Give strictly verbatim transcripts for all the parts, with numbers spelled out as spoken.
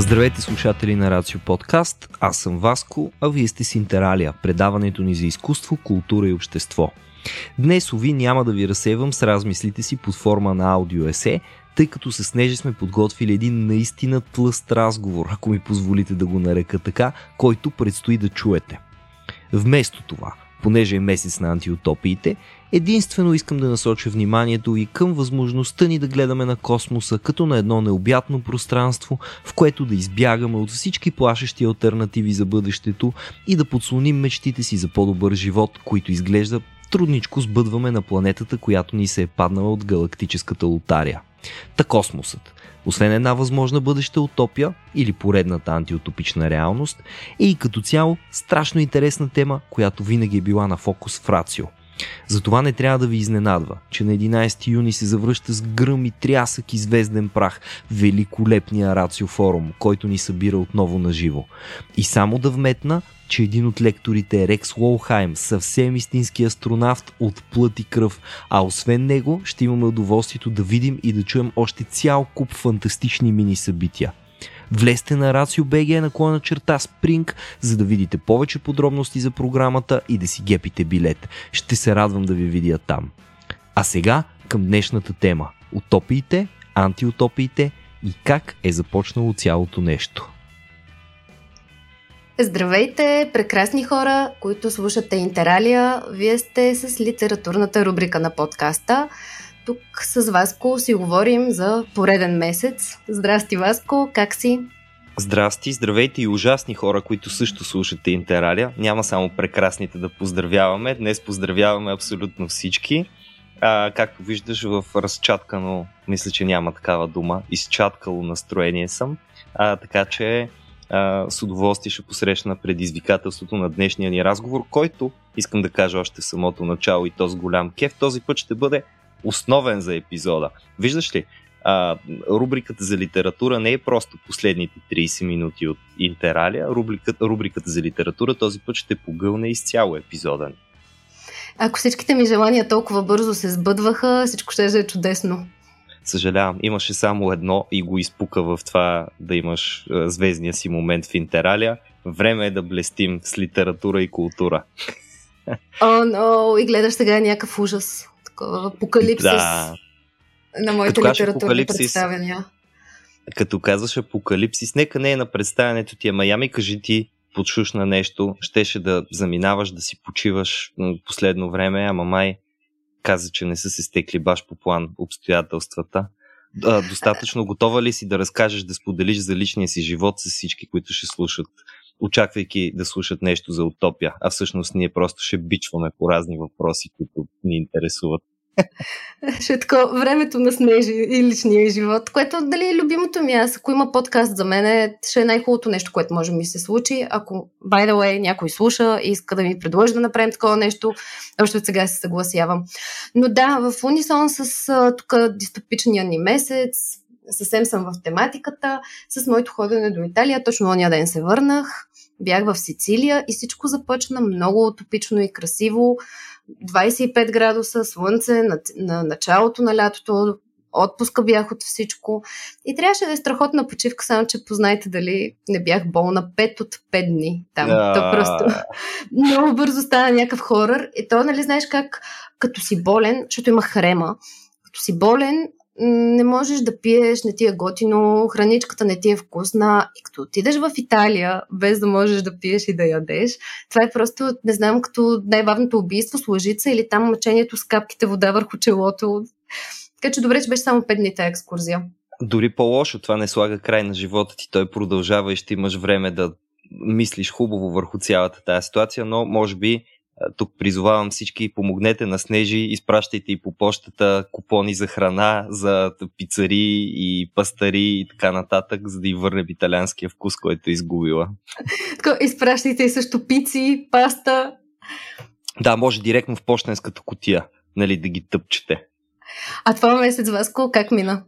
Здравейте, слушатели на Рацио Подкаст, аз съм Васко, а вие сте Синтералия, предаването ни за изкуство, култура и общество. Днес, ови, няма да ви разсейвам с размислите си под форма на аудиоесе, тъй като с Неже сме подготвили един наистина тлъст разговор, ако ми позволите да го нарека така, който предстои да чуете. Вместо това, понеже е месец на антиутопиите, единствено искам да насоча вниманието и към възможността ни да гледаме на космоса като на едно необятно пространство, в което да избягаме от всички плашещи алтернативи за бъдещето и да подслоним мечтите си за по-добър живот, които изглежда трудничко сбъдваме на планетата, която ни се е паднала от галактическата лотария. Та космосът, освен една възможна бъдеща утопия или поредната антиутопична реалност, е и като цяло страшно интересна тема, която винаги е била на фокус в Рацио. Затова не трябва да ви изненадва, че на единайсети юни се завръща с гръм и трясък и звезден прах великолепния Рациофорум, който ни събира отново на живо. И само да вметна, че един от лекторите е Рекс Лолхайм, съвсем истински астронавт от плът и кръв, а освен него ще имаме удоволствието да видим и да чуем още цял куп фантастични мини събития. Влезте на Рацио.бг наклона черта Спринг, за да видите повече подробности за програмата и да си гепите билет. Ще се радвам да ви видя там. А сега към днешната тема – утопиите, антиутопиите и как е започнало цялото нещо. Здравейте, прекрасни хора, които слушате Интералия. Вие сте с литературната рубрика на подкаста. Тук с Васко си говорим за пореден месец. Здрасти, Васко, как си? Здрасти, здравейте и ужасни хора, които също слушате Интералия. Няма само прекрасните да поздравяваме. Днес поздравяваме абсолютно всички. А, както виждаш, в разчаткано, мисля, че няма такава дума, изчаткало настроение съм. А, така че с удоволствие ще посрещна предизвикателството на днешния ни разговор, който, искам да кажа още в самото начало и то с голям кеф, този път ще бъде основен за епизода. Виждаш ли, а, рубриката за литература не е просто последните трийсет минути от Интералия, рубриката, рубриката за литература този път ще погълне изцяло епизода ни. Ако всичките ми желания толкова бързо се сбъдваха, всичко ще е чудесно. Съжалявам, имаше само едно и го изпука в това да имаш звездния си момент в Интералия. Време е да блестим с литература и култура. О, oh, но, no. И гледаш сега някакъв ужас. Апокалипсис да. На моите литературни представяния. Като казваш апокалипсис, нека не е на представянето ти, ама я ми кажи ти, подшушна нещо, щеше да заминаваш, да си почиваш последно време, ама май каза, че не са се стекли баш по план обстоятелствата. А, достатъчно готова ли си да разкажеш, да споделиш за личния си живот с всички, които ще слушат, очаквайки да слушат нещо за утопия, а всъщност ние просто ще бичваме по разни въпроси, които ни интересуват. Ще е тако, времето на снежи и личния живот, което дали е любимото ми. Аз, ако има подкаст за мен, ще е най-хубавото нещо, което може ми се случи. Ако, by the way, някой слуша и иска да ми предложи да направим такова нещо, още от сега се съгласявам. Но да, в унисон с тук дистопичния ни месец, съвсем съм в тематиката, с моето ходене до Италия, точно ония ден се върнах, бях в Сицилия и всичко започна много утопично и красиво. двайсет и пет градуса, слънце, на, на началото на лятото, отпуска бях от всичко. И трябваше да е страхотна почивка, само че познайте дали не бях болна пет от пет дни там. Yeah. То просто много бързо стана някакъв хорър. И то, нали, знаеш как, като си болен, защото имах хрема, като си болен, не можеш да пиеш, не ти е готино, храничката не ти е вкусна. И като отидеш в Италия, без да можеш да пиеш и да ядеш, това е просто, не знам, като най-бавното убийство с лъжица или там мъчението с капките вода върху челото. Така че добре, че беше само пет дни тая екскурзия. Дори по-лошо, това не слага край на живота ти, той продължава и ще имаш време да мислиш хубаво върху цялата тая ситуация, но може би тук призовавам всички, помогнете на Снежи, изпращайте и по почтата купони за храна, за пицари и пастари и така нататък, за да й върне италианския вкус, който е изгубила. Изпращайте и също пици, паста. Да, може директно в почтенската кутия, нали, да ги тъпчете. А това месец, Васко, как мина?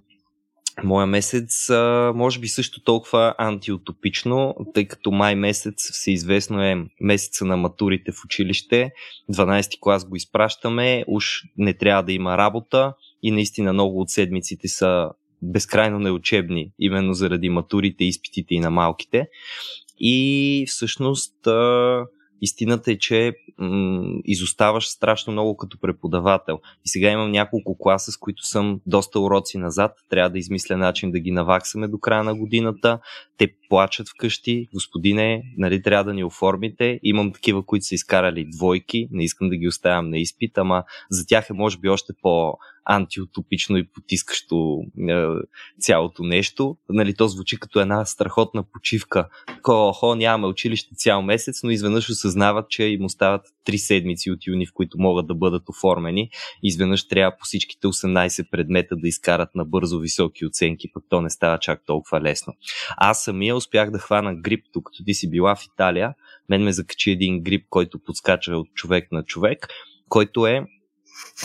Моя месец, може би също толкова антиутопично, тъй като май месец, всеизвестно е месеца на матурите в училище, дванайсети клас го изпращаме, уж не трябва да има работа и наистина много от седмиците са безкрайно неучебни, именно заради матурите, изпитите и на малките. И всъщност истината е, че изоставаш страшно много като преподавател. И сега имам няколко класа, с които съм доста уроци назад. Трябва да измисля начин да ги наваксаме до края на годината. Те плачат вкъщи. Господине, нали, трябва да ни оформите. Имам такива, които са изкарали двойки. Не искам да ги оставям на изпит, ама за тях е може би още по- антиутопично и потискащо е, цялото нещо. Нали, то звучи като една страхотна почивка. Такова, хо, нямаме училище цял месец, но изведнъж осъзнават, че им остават три седмици от юни, в които могат да бъдат оформени. Изведнъж трябва по всичките осемнайсет предмета да изкарат на бързо високи оценки, пък то не става чак толкова лесно. Аз самия успях да хвана грип, докато ти си била в Италия. Мен ме закачи един грип, който подскача от човек на човек, който е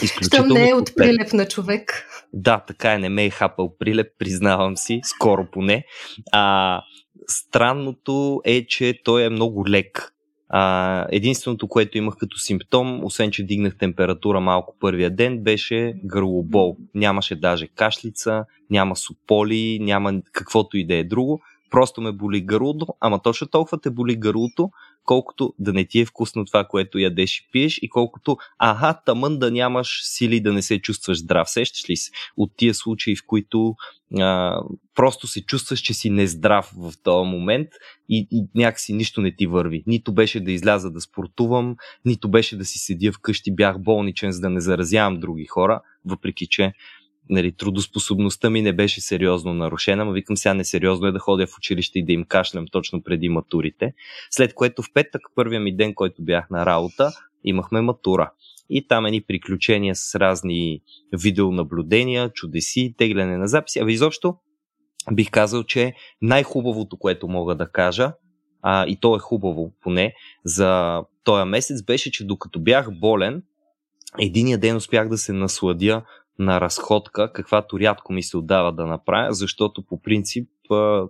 изключително... Щом не е от прилеп на човек. Да, така е, не ме е хапал прилеп, признавам си, скоро поне. А, странното е, че той е много лек. А, единственото, което имах като симптом, освен че дигнах температура малко първия ден, беше гърлобол. Нямаше даже кашлица, няма сополи, няма каквото и да е друго. Просто ме боли гърлото, ама точно толкова те боли гърлото, колкото да не ти е вкусно това, което ядеш и пиеш, и колкото аха, тамън да нямаш сили да не се чувстваш здрав. Сещаш ли се от тия случаи, в които а, просто се чувстваш, че си нездрав в този момент и, и някакси нищо не ти върви. Нито беше да изляза да спортувам, нито беше да си седя вкъщи, бях болничен, за да не заразявам други хора, въпреки че нали, трудоспособността ми не беше сериозно нарушена, но викам сега несериозно е да ходя в училище и да им кашлям точно преди матурите. След което в петък, първия ми ден, който бях на работа, имахме матура. И там едни приключения с разни видеонаблюдения, чудеси, тегляне на записи. Абе изобщо бих казал, че най-хубавото, което мога да кажа, а, и то е хубаво поне за този месец, беше, че докато бях болен, единия ден успях да се насладя на разходка, каквато рядко ми се отдава да направя, защото по принцип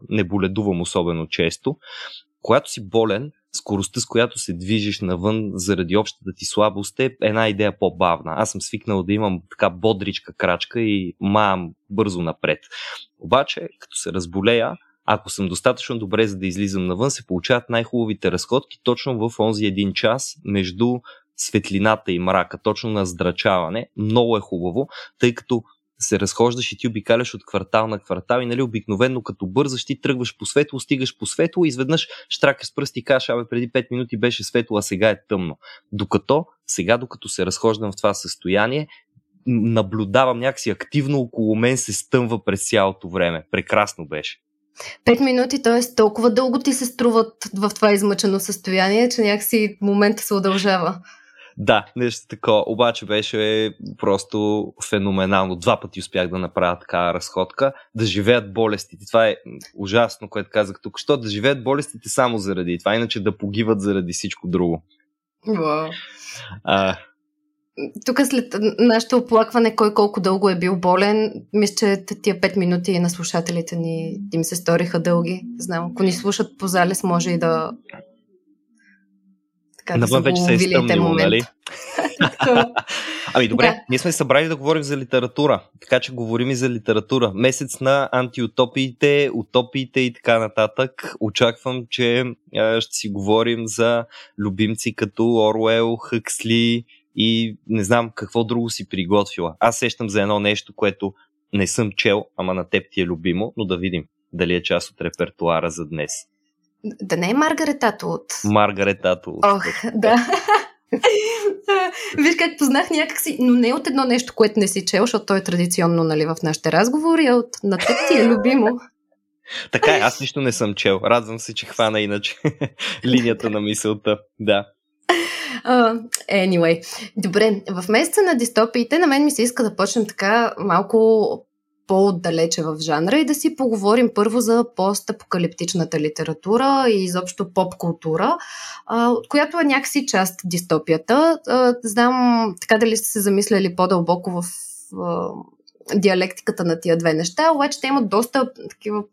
не боледувам особено често. Когато си болен, скоростта, с която се движиш навън заради общата ти слабост е една идея по-бавна. Аз съм свикнал да имам така бодричка крачка и маям бързо напред. Обаче, като се разболея, ако съм достатъчно добре, за да излизам навън, се получават най-хубавите разходки точно в онзи един час между светлината и мрака, точно на здрачаване. Много е хубаво, тъй като се разхождаш и ти обикаляш от квартал на квартал и нали, обикновено като бързаш ти тръгваш по светло, стигаш по светло и изведнъж штракаш с пръсти и кажеш, абе преди пет минути беше светло, а сега е тъмно. Докато, сега докато се разхождам в това състояние, наблюдавам някакси активно около мен се стъмва през цялото време. Прекрасно беше. Пет минути, т.е. толкова дълго ти се струват в това измъчено състояние, че някакси момента се удължава. Да, нещо такова. Обаче беше просто феноменално. Два пъти успях да направя такава разходка. Да живеят болестите. Това е ужасно, което казах тук. Що да живеят болестите само заради това, иначе да погиват заради всичко друго. Вау. А... Тук след нашето оплакване, кой колко дълго е бил болен, мисля, че тия пет минути на слушателите ни им се сториха дълги. Знам, ако ни слушат по залез, може и да... Така, навън да вече се е стъмнило, нали? Ами добре, да. Ние сме събрали да говорим за литература, така че говорим и за литература. Месец на антиутопиите, утопиите и така нататък. Очаквам, че ще си говорим за любимци като Оруел, Хъксли, и не знам какво друго си приготвила. Аз сещам за едно нещо, което не съм чел, ама на теб ти е любимо, но да видим дали е част от репертуара за днес. Да не е Маргарет Атууд. Маргарет Атууд. Ох, да. Виж как познах някакси, но не от едно нещо, което не си чел, защото то е традиционно нали, в нашите разговори, а от на теб ти е любимо. Така е, аз нищо не съм чел. Радвам се, че хвана иначе линията на мисълта. Да. Uh, anyway, добре, в месеца на дистопиите на мен ми се иска да почнем така малко по-отдалече в жанра и да си поговорим първо за постапокалиптичната литература и изобщо поп-култура, от която е някакси част дистопията. Знам така дали сте се замисляли по-дълбоко в диалектиката на тия две неща, обаче те имат доста такива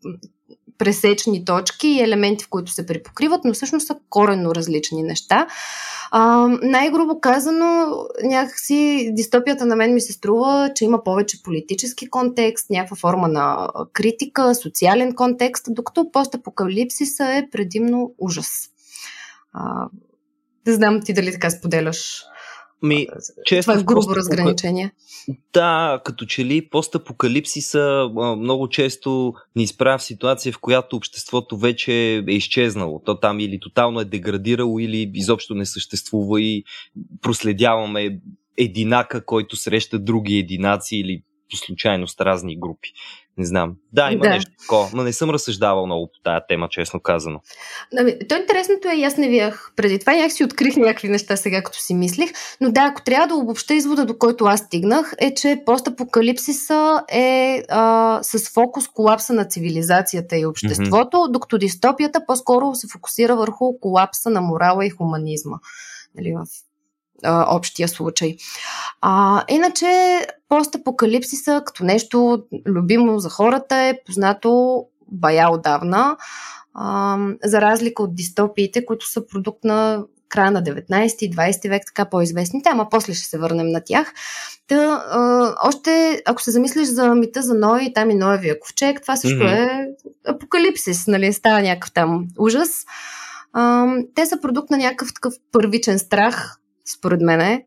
пресечни точки и елементи, в които се припокриват, но всъщност са коренно различни неща. А, най-грубо казано, някакси дистопията на мен ми се струва, че има повече политически контекст, някаква форма на критика, социален контекст, докато постапокалипсиса е предимно ужас. А, не знам ти дали така споделяш. Ми, честно, това е грубо разграничение. Да, като че ли постапокалипсиса много често ни изправя в ситуация, в която обществото вече е изчезнало. То там или тотално е деградирало, или изобщо не съществува и проследяваме единака, който среща други единаци или по случайност разни групи. Не знам. Да, има да. нещо такова, но не съм разсъждавал много по тая тема, честно казано. Ами, то интересното е, аз не виях преди това, някак си открих някакви неща сега, като си мислих, но да, ако трябва да обобща извода, до който аз стигнах, е, че постапокалипсиса е а, с фокус колапса на цивилизацията и обществото, mm-hmm. докато дистопията по-скоро се фокусира върху колапса на морала и хуманизма. Нали, в общия случай. А, иначе постапокалипсиса като нещо любимо за хората е познато бая отдавна, а, за разлика от дистопиите, които са продукт на края на деветнайсети и двайсети век, така по-известните, ама после ще се върнем на тях. Та, а, още, ако се замислиш за мита за Ной, там и Ноевия ковчег, това също mm-hmm. е апокалипсис, нали, става някакъв там ужас. А, те са продукт на някакъв такъв първичен страх, според мен е,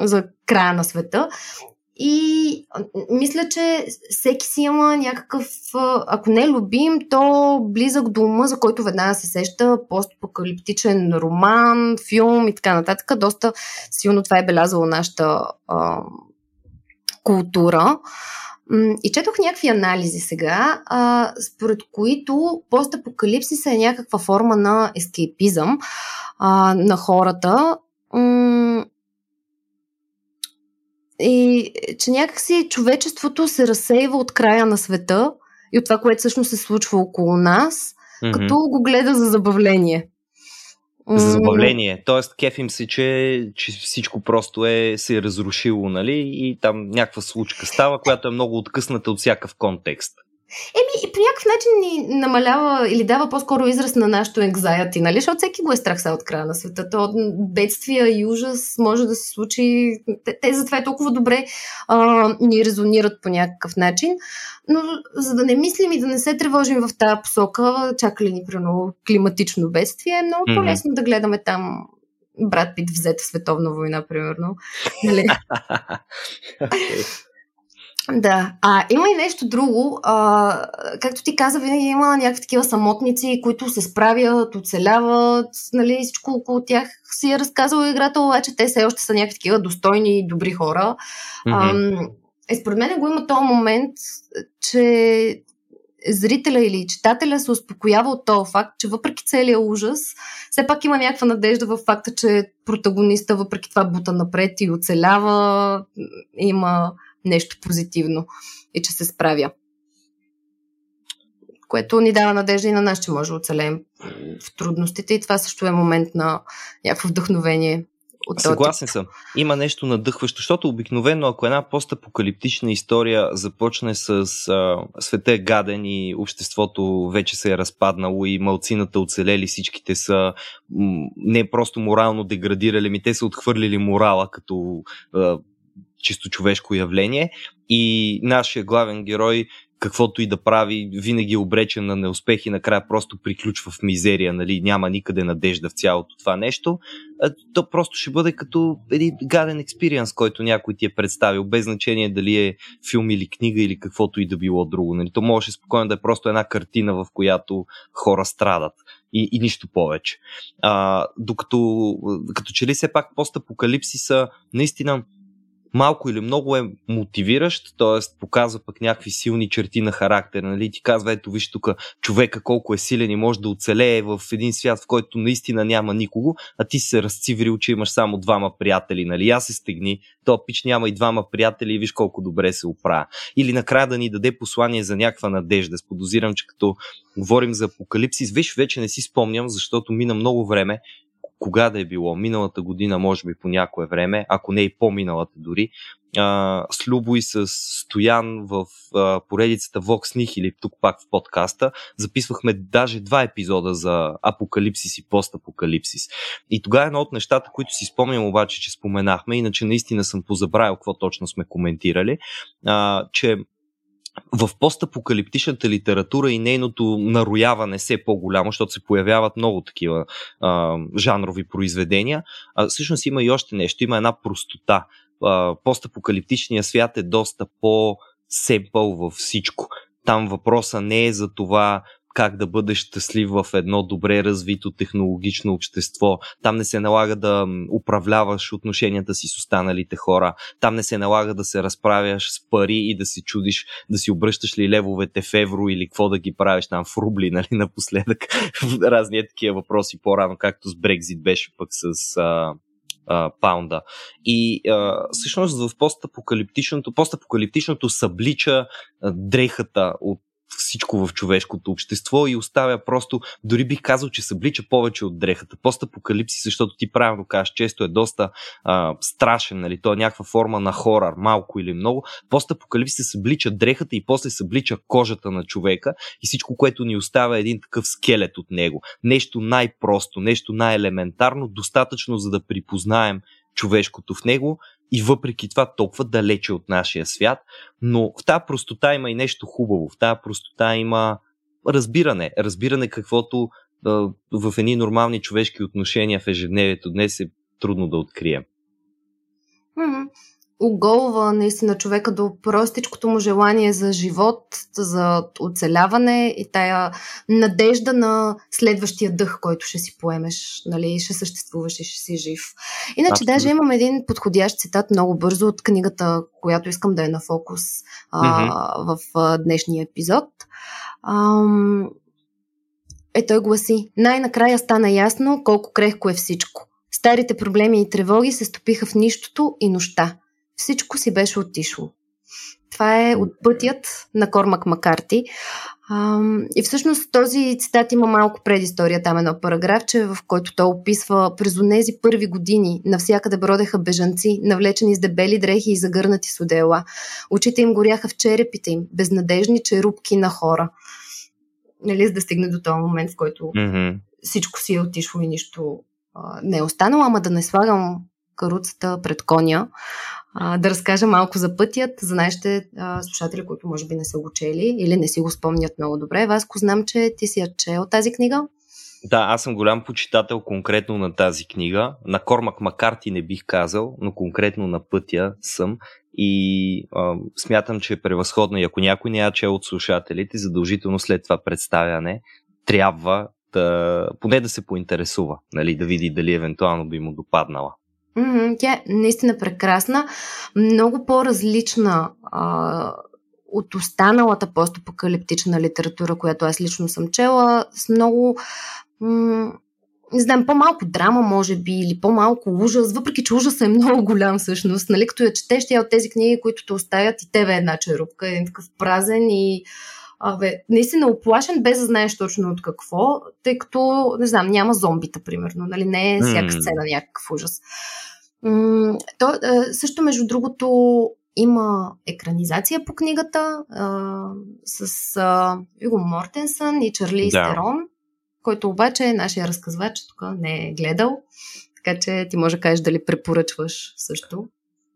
за края на света. И мисля, че всеки си има някакъв, ако не любим, то близък до ума, за който веднага се сеща постапокалиптичен роман, филм и така нататък. Доста силно това е белязало нашата а, култура. И четох някакви анализи сега, а, според които постапокалипсиса е някаква форма на ескейпизъм а, на хората. М- и че някакси човечеството се разсейва от края на света и от това, което всъщност се случва около нас, mm-hmm. като го гледа за забавление. За забавление. Тоест, кефим се, че, че всичко просто е се е разрушило, нали? И там някаква случка става, която е много откъсната от всякакъв контекст. Еми, и по някакъв начин ни намалява или дава по-скоро израз на нашото anxiety, нали? Защото всеки го е страх са от края на света. То бедствия и ужас може да се случи. Те, те затова е толкова добре а, ни резонират по някакъв начин. Но за да не мислим и да не се тревожим в тази посока, чака ли ни примерно климатично бедствие, е много по-лесно mm-hmm. да гледаме там Брат Пит взет в световна война, примерно. Нали? Okay. Да, а има и нещо друго. А, както ти каза, винаги има някакви такива самотници, които се справят, оцеляват, нали, всичко около тях си е разказала играта, обаче те все още са някакви такива достойни и добри хора. Mm-hmm. А, е, според мен го има този момент, че зрителя или читателя се успокоява от този факт, че въпреки целия ужас, все пак има някаква надежда в факта, че протагониста въпреки това бута напред и оцелява, има нещо позитивно и че се справя. Което ни дава надежда и на нас, че може да оцелеем в трудностите и това също е момент на някакво вдъхновение. Съгласен съм. Има нещо надъхващо, защото обикновено, ако една постапокалиптична история започне с а, света е гаден и обществото вече се е разпаднало и малцината оцелели, всичките са м- не просто морално деградирали, ми те са отхвърлили морала като а, чисто човешко явление и нашия главен герой, каквото и да прави, винаги е обречен на неуспех и накрая просто приключва в мизерия, нали? Няма никъде надежда в цялото това нещо. То просто ще бъде като един гаден експириенс, който някой ти е представил, без значение дали е филм или книга или каквото и да било друго. Нали? То можеше спокойно да е просто една картина, в която хора страдат. И, и нищо повече. А, докато като че ли все пак постапокалипсиса наистина малко или много е мотивиращ, т.е. показва пък някакви силни черти на характер. Нали? Ти казва, ето виж тук човека колко е силен и може да оцелее в един свят, в който наистина няма никого, а ти се разциврил, че имаш само двама приятели. Нали? Аз се стегни, то пич няма и двама приятели и виж колко добре се оправя. Или накрая да ни даде послание за някаква надежда. Сподозирам, че като говорим за апокалипсис, виж вече не си спомням, защото мина много време. Кога да е било? Миналата година, може би по някое време, ако не и по-миналата дори, а, с Любо и с Стоян в а, поредицата Vox Nihil или тук пак в подкаста. Записвахме даже два епизода за апокалипсис и постапокалипсис. И тогава едно от нещата, които си спомням обаче, че споменахме, иначе наистина съм позабравил какво точно сме коментирали, а, че в постапокалиптичната литература и нейното нарояване все по-голямо, защото се появяват много такива а, жанрови произведения, а, всъщност има и още нещо, има една простота. А, постапокалиптичният свят е доста по-семпъл във всичко. Там въпроса не е за това как да бъдеш щастлив в едно добре развито технологично общество. Там не се налага да управляваш отношенията си с останалите хора. Там не се налага да се разправяш с пари и да се чудиш, да си обръщаш ли левовете в евро или какво да ги правиш там в рубли, нали, напоследък. Разни такива въпроси по-рано, както с Брекзит беше пък с а, а, паунда. И а, всъщност в постапокалиптичното, постапокалиптичното съблича а, дрехата от всичко в човешкото общество и оставя просто, дори бих казал, че съблича повече от дрехата. Постапокалипсис, защото ти правилно кажеш, често е доста а, страшен, нали? То е някаква форма на хорър, малко или много. Постапокалипсис съблича дрехата и после съблича кожата на човека и всичко, което ни оставя един такъв скелет от него. Нещо най-просто, нещо най-елементарно, достатъчно за да припознаем човешкото в него и въпреки това толкова далече от нашия свят, но в тази простота има и нещо хубаво, в тази простота има разбиране, разбиране каквото да, в едни нормални човешки отношения в ежедневието днес е трудно да открием. Mm-hmm. Оголва наистина човека до простичкото му желание за живот, за оцеляване и тая надежда на следващия дъх, който ще си поемеш, нали, ще съществуваш и ще си жив. Иначе Абсолютно. Даже имам един подходящ цитат много бързо от книгата, която искам да е на фокус а, mm-hmm. в а, днешния епизод. Ам... Е, той гласи: "Най-накрая стана ясно колко крехко е всичко. Старите проблеми и тревоги се стопиха в нищото и нощта. Всичко си беше отишло." Това е от "Пътят" на Кормак Маккарти. И всъщност този цитат има малко предистория, там едно параграфче, в който той описва през онези първи години навсякъде бродеха бежанци, навлечени с дебели дрехи и загърнати с одеяла. Очите им горяха в черепите им, безнадежни черупки на хора. Нали, за да стигне до този момент, в който mm-hmm. всичко си е отишло и нищо не е останало, ама да не слагам каруцата пред коня. А, да разкажа малко за "Пътят" за нашите а, слушатели, които може би не са го чели или не си го спомнят много добре. Васко, знам, че ти си я чел тази книга. Да, аз съм голям почитател конкретно на тази книга. На Кормак Маккарти не бих казал, но конкретно на "Пътя" съм. И а, смятам, че е превъзходно. И ако някой не я чел от слушателите, задължително след това представяне трябва да, поне да се поинтересува, нали, да види дали евентуално би му допаднала. Mm-hmm, тя е наистина прекрасна, много по-различна а, от останалата постапокалиптична литература, която аз лично съм чела, с много... М- не знам, по-малко драма, може би, или по-малко ужас, въпреки че ужасът е много голям всъщност. Нали, като я четеш, тя от тези книги, които те оставят и тебе една черупка, един такъв празен и... Абе, наистина оплашен, без да знаеш точно от какво, тъй като, не знам, няма зомбита, примерно, нали, не е всяка сцена някакъв ужас. М- то, е, също, между другото, има екранизация по книгата е, с е, Юго Мортенсън и Чарлиз да. Терон, който обаче нашия разказвач тук не е гледал, така че ти може да кажеш дали препоръчваш също.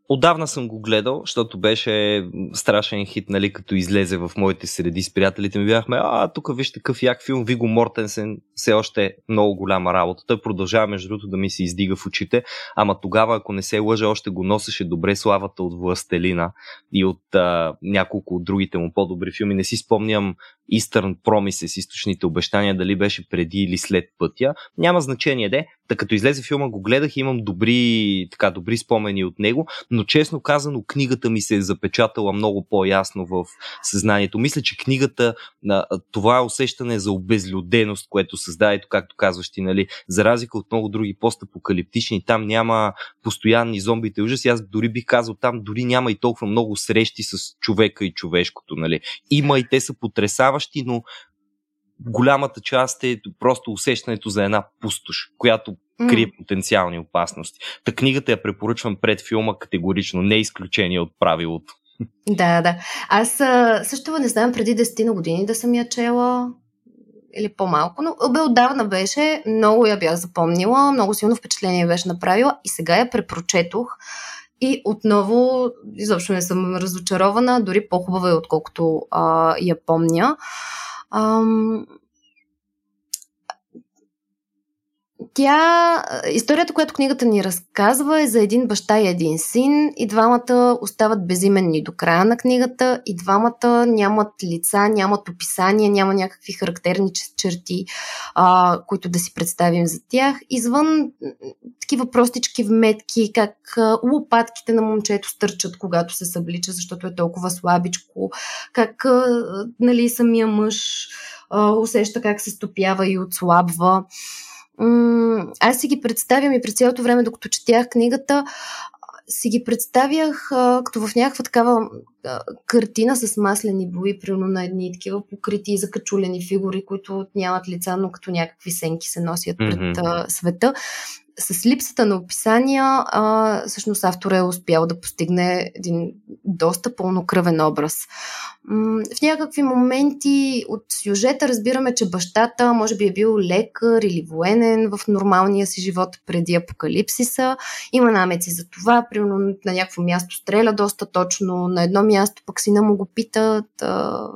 Отдавна съм го гледал, защото беше страшен хит, нали, като излезе в моите среди с приятелите ми. Бяхме, а, тук виж такъв як филм. Виго Мортенсен все още е много голяма работа. Той продължава, между другото, да ми се издига в очите, ама тогава, ако не се лъжа, още го носеше добре славата от "Властелина" и от а, няколко от другите му по-добри филми. Не си спомням Eastern Promises, "Източните обещания", дали беше преди или след "Пътя". Няма значение, де. Та като излезе филма, го гледах и имам добри, така, добри спомени от него, но честно казано, книгата ми се е запечатала много по-ясно в съзнанието. Мисля, че книгата, това усещане за обезлюденост, което създаде, както казваш ти, нали, за разлика от много други постапокалиптични, там няма постоянни зомбите ужаси. Аз дори бих казал, там дори няма и толкова много срещи с човека и човешкото, нали. Има и те са потресаващи, но голямата част е просто усещането за една пустош, която крие mm. потенциални опасности. Та книгата я препоръчвам пред филма категорично, не изключение от правилото. Да, да. Аз също не знам преди десет на години да съм я чела или по-малко, но бе отдавна беше, много я бях запомнила, много силно впечатление беше направила и сега я препрочетох и отново изобщо не съм разочарована, дори по-хубава е отколкото а, я помня. Ам... Тя, историята, която книгата ни разказва, е за един баща и един син, и двамата остават безименни до края на книгата, и двамата нямат лица, нямат описания, няма някакви характерни черти, а, които да си представим за тях. Извън такива простички вметки, как лопатките на момчето стърчат, когато се съблича, защото е толкова слабичко, как а, нали, самия мъж а, усеща как се стопява и отслабва. Аз си ги представям и през цялото време, докато четях книгата, си ги представях а, като в някаква такава а, картина с маслени бои, примерно на едни такива покрити и закачулени фигури, които нямат лица, но като някакви сенки се носят пред mm-hmm. а, света. С липсата на описания, а, всъщност автора е успял да постигне един доста пълнокръвен образ. В някакви моменти от сюжета разбираме, че бащата може би е бил лекар или военен в нормалния си живот преди апокалипсиса. Има намеци за това, примерно на някакво място стреля доста точно, на едно място пък сина му го питат, а,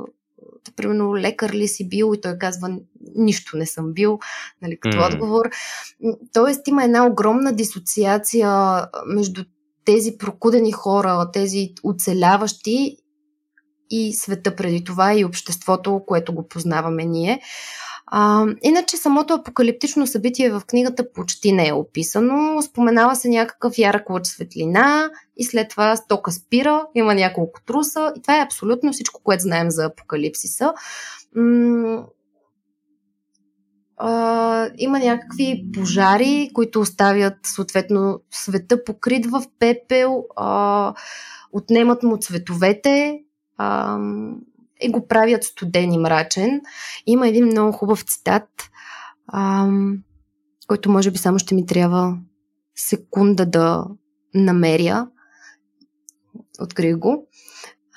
примерно лекар ли си бил, и той казва нищо не съм бил, нали, като mm. отговор. Тоест има една огромна дисоциация между тези прокудени хора, тези оцеляващи и света преди това и обществото, което го познаваме ние. А, иначе самото апокалиптично събитие в книгата почти не е описано. Споменава се някакъв ярък лъч светлина и след това стока спира, има няколко труса и това е абсолютно всичко, което знаем за апокалипсиса. М- а, има някакви пожари, които оставят съответно света покрит в пепел, а, отнемат му цветовете, а, и го правят студен и мрачен. Има един много хубав цитат, ам, който може би само ще ми трябва секунда да намеря. Открих го.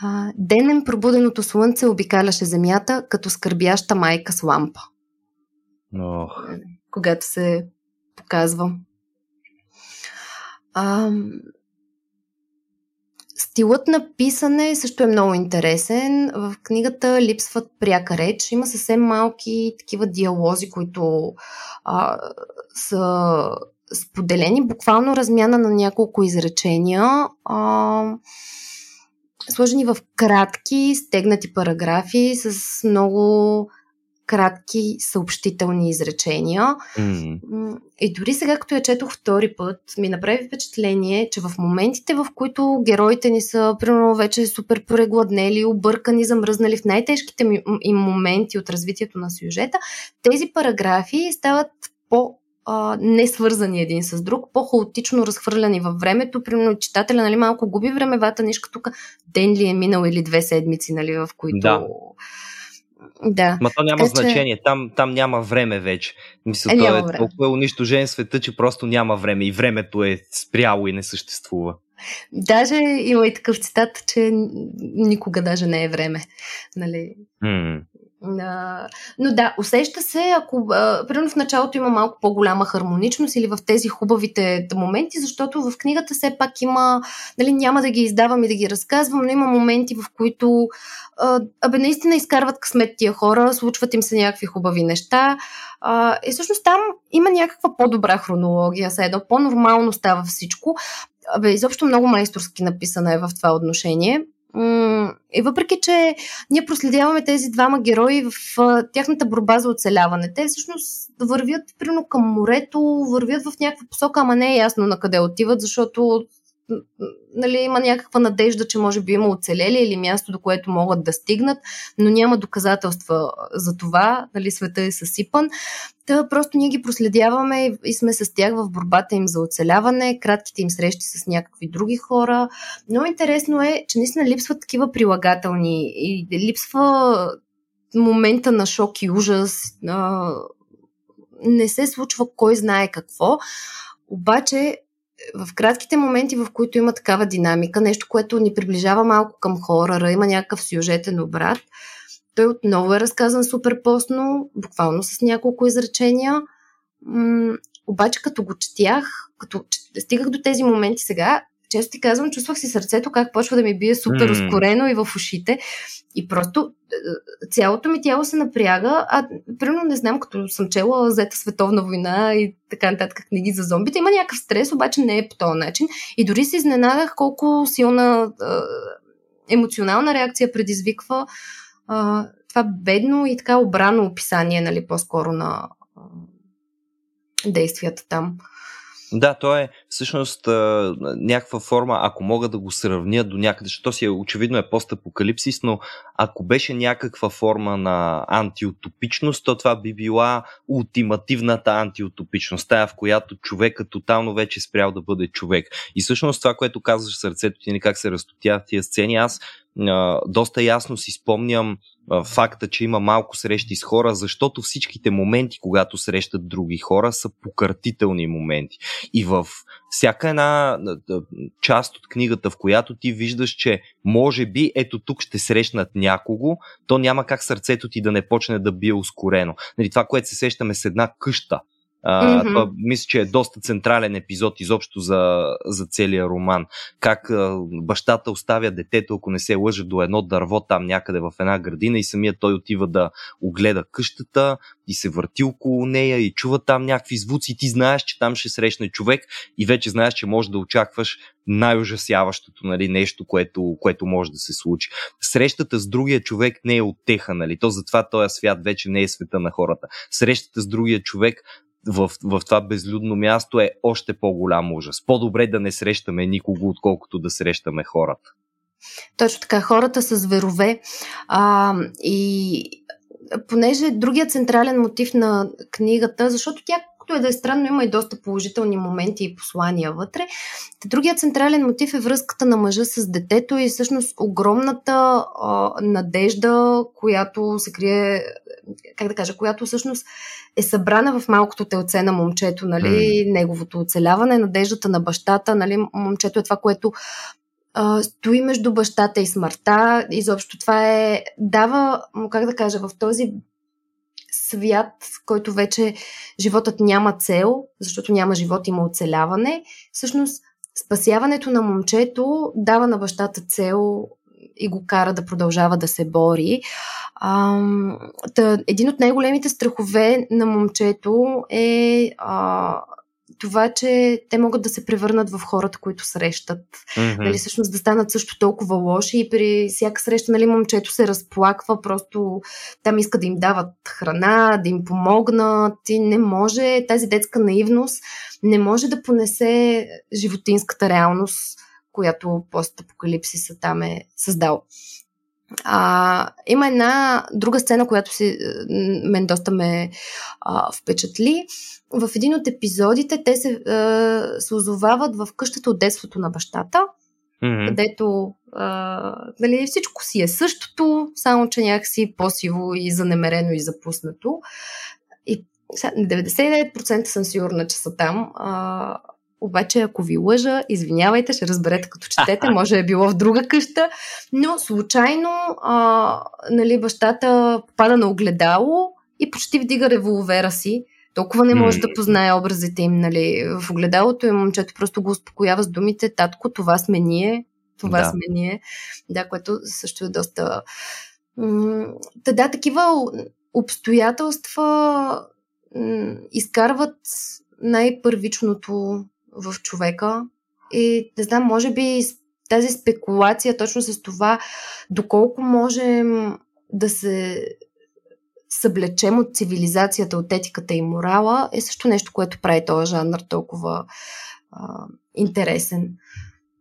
А, денем пробуденото слънце обикаляше земята като скърбяща майка с лампа. Ох. Когато се показва. Ам... Стилът на писане също е много интересен. В книгата липсват пряка реч. Има съвсем малки такива диалози, които а, са споделени. Буквално размяна на няколко изречения, а, сложени в кратки, стегнати параграфи с много кратки съобщителни изречения. Mm-hmm. И дори сега, като я четох втори път, ми направи впечатление, че в моментите, в които героите ни са, примерно, вече супер прегладнели, объркани, замръзнали в най-тежките им моменти от развитието на сюжета, тези параграфи стават по- несвързани един с друг, по-хаотично разхвърляни във времето. Примерно читателя, нали, малко губи времевата нишка тук. Ден ли е минал или две седмици, нали, в които... Да. Да. Ма то няма е, значение, че... там, там няма време вече. Мисля, е, то е време. Толкова е унищожен света, че просто няма време и времето е спряло и не съществува. Даже има и такъв цитат, че никога даже не е време. Нали? Mm. А, но да, усеща се, ако а, примерно в началото има малко по-голяма хармоничност или в тези хубавите моменти, защото в книгата все пак има, нали, няма да ги издавам и да ги разказвам, но има моменти, в които а, абе наистина изкарват късмет тия хора, случват им се някакви хубави неща. А, и всъщност там има някаква по-добра хронология, все едно по-нормално става всичко. Абе, изобщо много майсторски написана е в това отношение. И въпреки, че ние проследяваме тези двама герои в тяхната борба за оцеляване, те всъщност вървят прино към морето, вървят в някаква посока, ама не е ясно на къде отиват, защото, нали, има някаква надежда, че може би има оцелели или място, до което могат да стигнат, но няма доказателства за това, нали, света е съсипан. Та просто ние ги проследяваме и сме с тях в борбата им за оцеляване, кратките им срещи с някакви други хора. Много интересно е, че наистина липсват такива прилагателни и липсва момента на шок и ужас, а, не се случва кой знае какво, обаче в кратките моменти, в които има такава динамика, нещо, което ни приближава малко към хорора, има някакъв сюжетен обрат, той отново е разказан супер постно, буквално с няколко изречения. М- обаче като го четях, като стигах до тези моменти сега, често ти казвам, чувствах си сърцето как почва да ми бие супер ускорено и в ушите. И просто цялото ми тяло се напряга, а примерно не знам, като съм чела Зета световна война и така нататък книги за зомбите. Има някакъв стрес, обаче не е по този начин. И дори се изненадах колко силна е, емоционална реакция предизвиква е, това бедно и така обрано описание, нали, по-скоро на е, действията там. Да, то е всъщност а, някаква форма, ако мога да го сравня до някъде, защото си е, очевидно е постапокалипсис, но ако беше някаква форма на антиутопичност, то това би била ултимативната антиутопичност, тая в която човекът тотално вече спрял да бъде човек. И всъщност това, което казваш сърцето ти, как се разтотя тия сцени, аз а, доста ясно си спомням факта, че има малко срещи с хора, защото всичките моменти, когато срещат други хора, са покъртителни моменти. И в всяка една част от книгата, в която ти виждаш, че може би ето тук ще срещнат някого, то няма как сърцето ти да не почне да бие ускорено. Това, което се сещаме с една къща, Uh, mm-hmm. Това, мисля, че е доста централен епизод изобщо за, за целия роман. Как uh, бащата оставя детето, ако не се лъже, до едно дърво там някъде в една градина и самия той отива да огледа къщата и се върти около нея и чува там някакви звуци и ти знаеш, че там ще срещне човек и вече знаеш, че можеш да очакваш най-ужасяващото, нали, нещо, което, което може да се случи. Срещата с другия човек не е оттеха, нали? То затова този свят вече не е света на хората. Срещата с другия човек В, в това безлюдно място е още по-голям ужас. По-добре да не срещаме никого, отколкото да срещаме хората. Точно така, хората са зверове. А, и понеже другият централен мотив на книгата, защото тя, като е да е странно, има и доста положителни моменти и послания вътре, другият централен мотив е връзката на мъжа с детето и всъщност огромната а, надежда, която се крие, как да кажа, която всъщност е събрана в малкото телце на момчето, нали, mm. неговото оцеляване, надеждата на бащата, нали, момчето е това, което а, стои между бащата и смъртта, изобщо това е, дава, как да кажа, в този свят, който вече животът няма цел, защото няма живот, има оцеляване, всъщност спасяването на момчето дава на бащата цел и го кара да продължава да се бори. Ам, тъ, един от най-големите страхове на момчето е а, това, че те могат да се превърнат в хората, които срещат. Mm-hmm. Нали, всъщност да станат също толкова лоши и при всяка среща, нали, момчето се разплаква, просто там иска да им дават храна, да им помогнат и не може, тази детска наивност не може да понесе животинската реалност, която постапокалипсиса там е създал. А, има една друга сцена, която си, мен доста ме а, впечатли. В един от епизодите те се, а, се озовават в къщата от детството на бащата, mm-hmm. където а, нали, всичко си е същото, само че някакси по-сиво и занемерено и запуснато. И деветдесет и девет процента съм сигурна, че са там. А, Обаче, ако ви лъжа, извинявайте, ще разберете като четете, може е било в друга къща, но случайно а, нали, бащата попада на огледало и почти вдига револвера си, толкова не може да познае образите им, нали, в огледалото и момчето просто го успокоява с думите: татко, това сме ние, това да. сме ние, да, което също е доста... Та да, такива обстоятелства м- изкарват най-първичното в човека и не знам, може би тази спекулация точно с това доколко можем да се съблечем от цивилизацията, от етиката и морала е също нещо, което прави този жанр толкова а, интересен.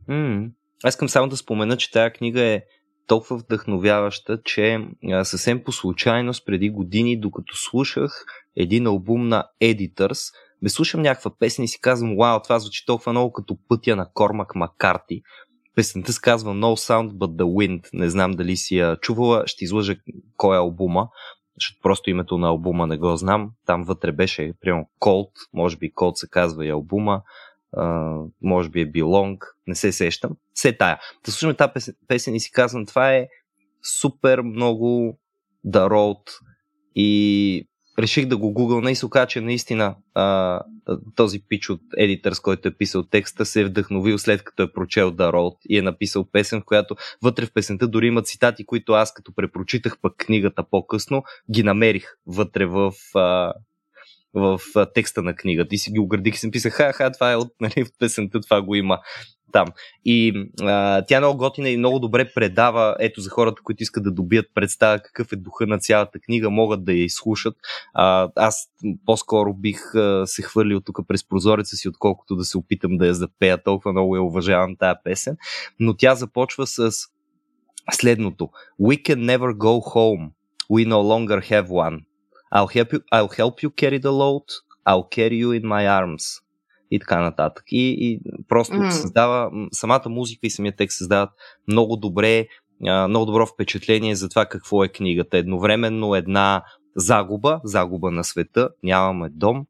Mm. Аз искам само да спомена, че тая книга е толкова вдъхновяваща, че съвсем по случайност преди години, докато слушах един албум на Editors, бе слушам някаква песен и си казвам: "Уау, това звучи толкова много като пътя на Кормак Маккарти." Песента се казва No sound but the wind. Не знам дали си я чувала. Ще излъжа кой е албума, защото просто името на албума не го знам. Там вътре беше, примерно, Cold. Може би Cold се казва и албума. Uh, може би е Belong. Не се сещам. Все тая. Да слушаме тази песен, песен и си казвам, това е супер много The Road. И реших да го гугълна и се оказа, че наистина а, този пич от Editors, който е писал текста, се е вдъхновил след като е прочел The Road и е написал песен, в която вътре в песента дори има цитати, които аз като препрочитах пък книгата по-късно, ги намерих вътре в, а, в а, текста на книгата. И си ги оградих и си написах, ха-ха, това е от, нали, в песента, това го има там. И а, тя много готина и много добре предава, ето за хората, които искат да добият представа какъв е духа на цялата книга, могат да я изслушат. А, аз по-скоро бих а, се хвърлил тук през прозореца си, отколкото да се опитам да я запея, толкова много я уважавам тая песен. Но тя започва с следното. We can never go home. We no longer have one. I'll help you, I'll help you carry the load. I'll carry you in my arms. И така нататък. И, и просто mm. създава, самата музика и самия текст създават много добре, много добро впечатление за това какво е книгата. Едновременно една загуба, загуба на света, нямаме дом,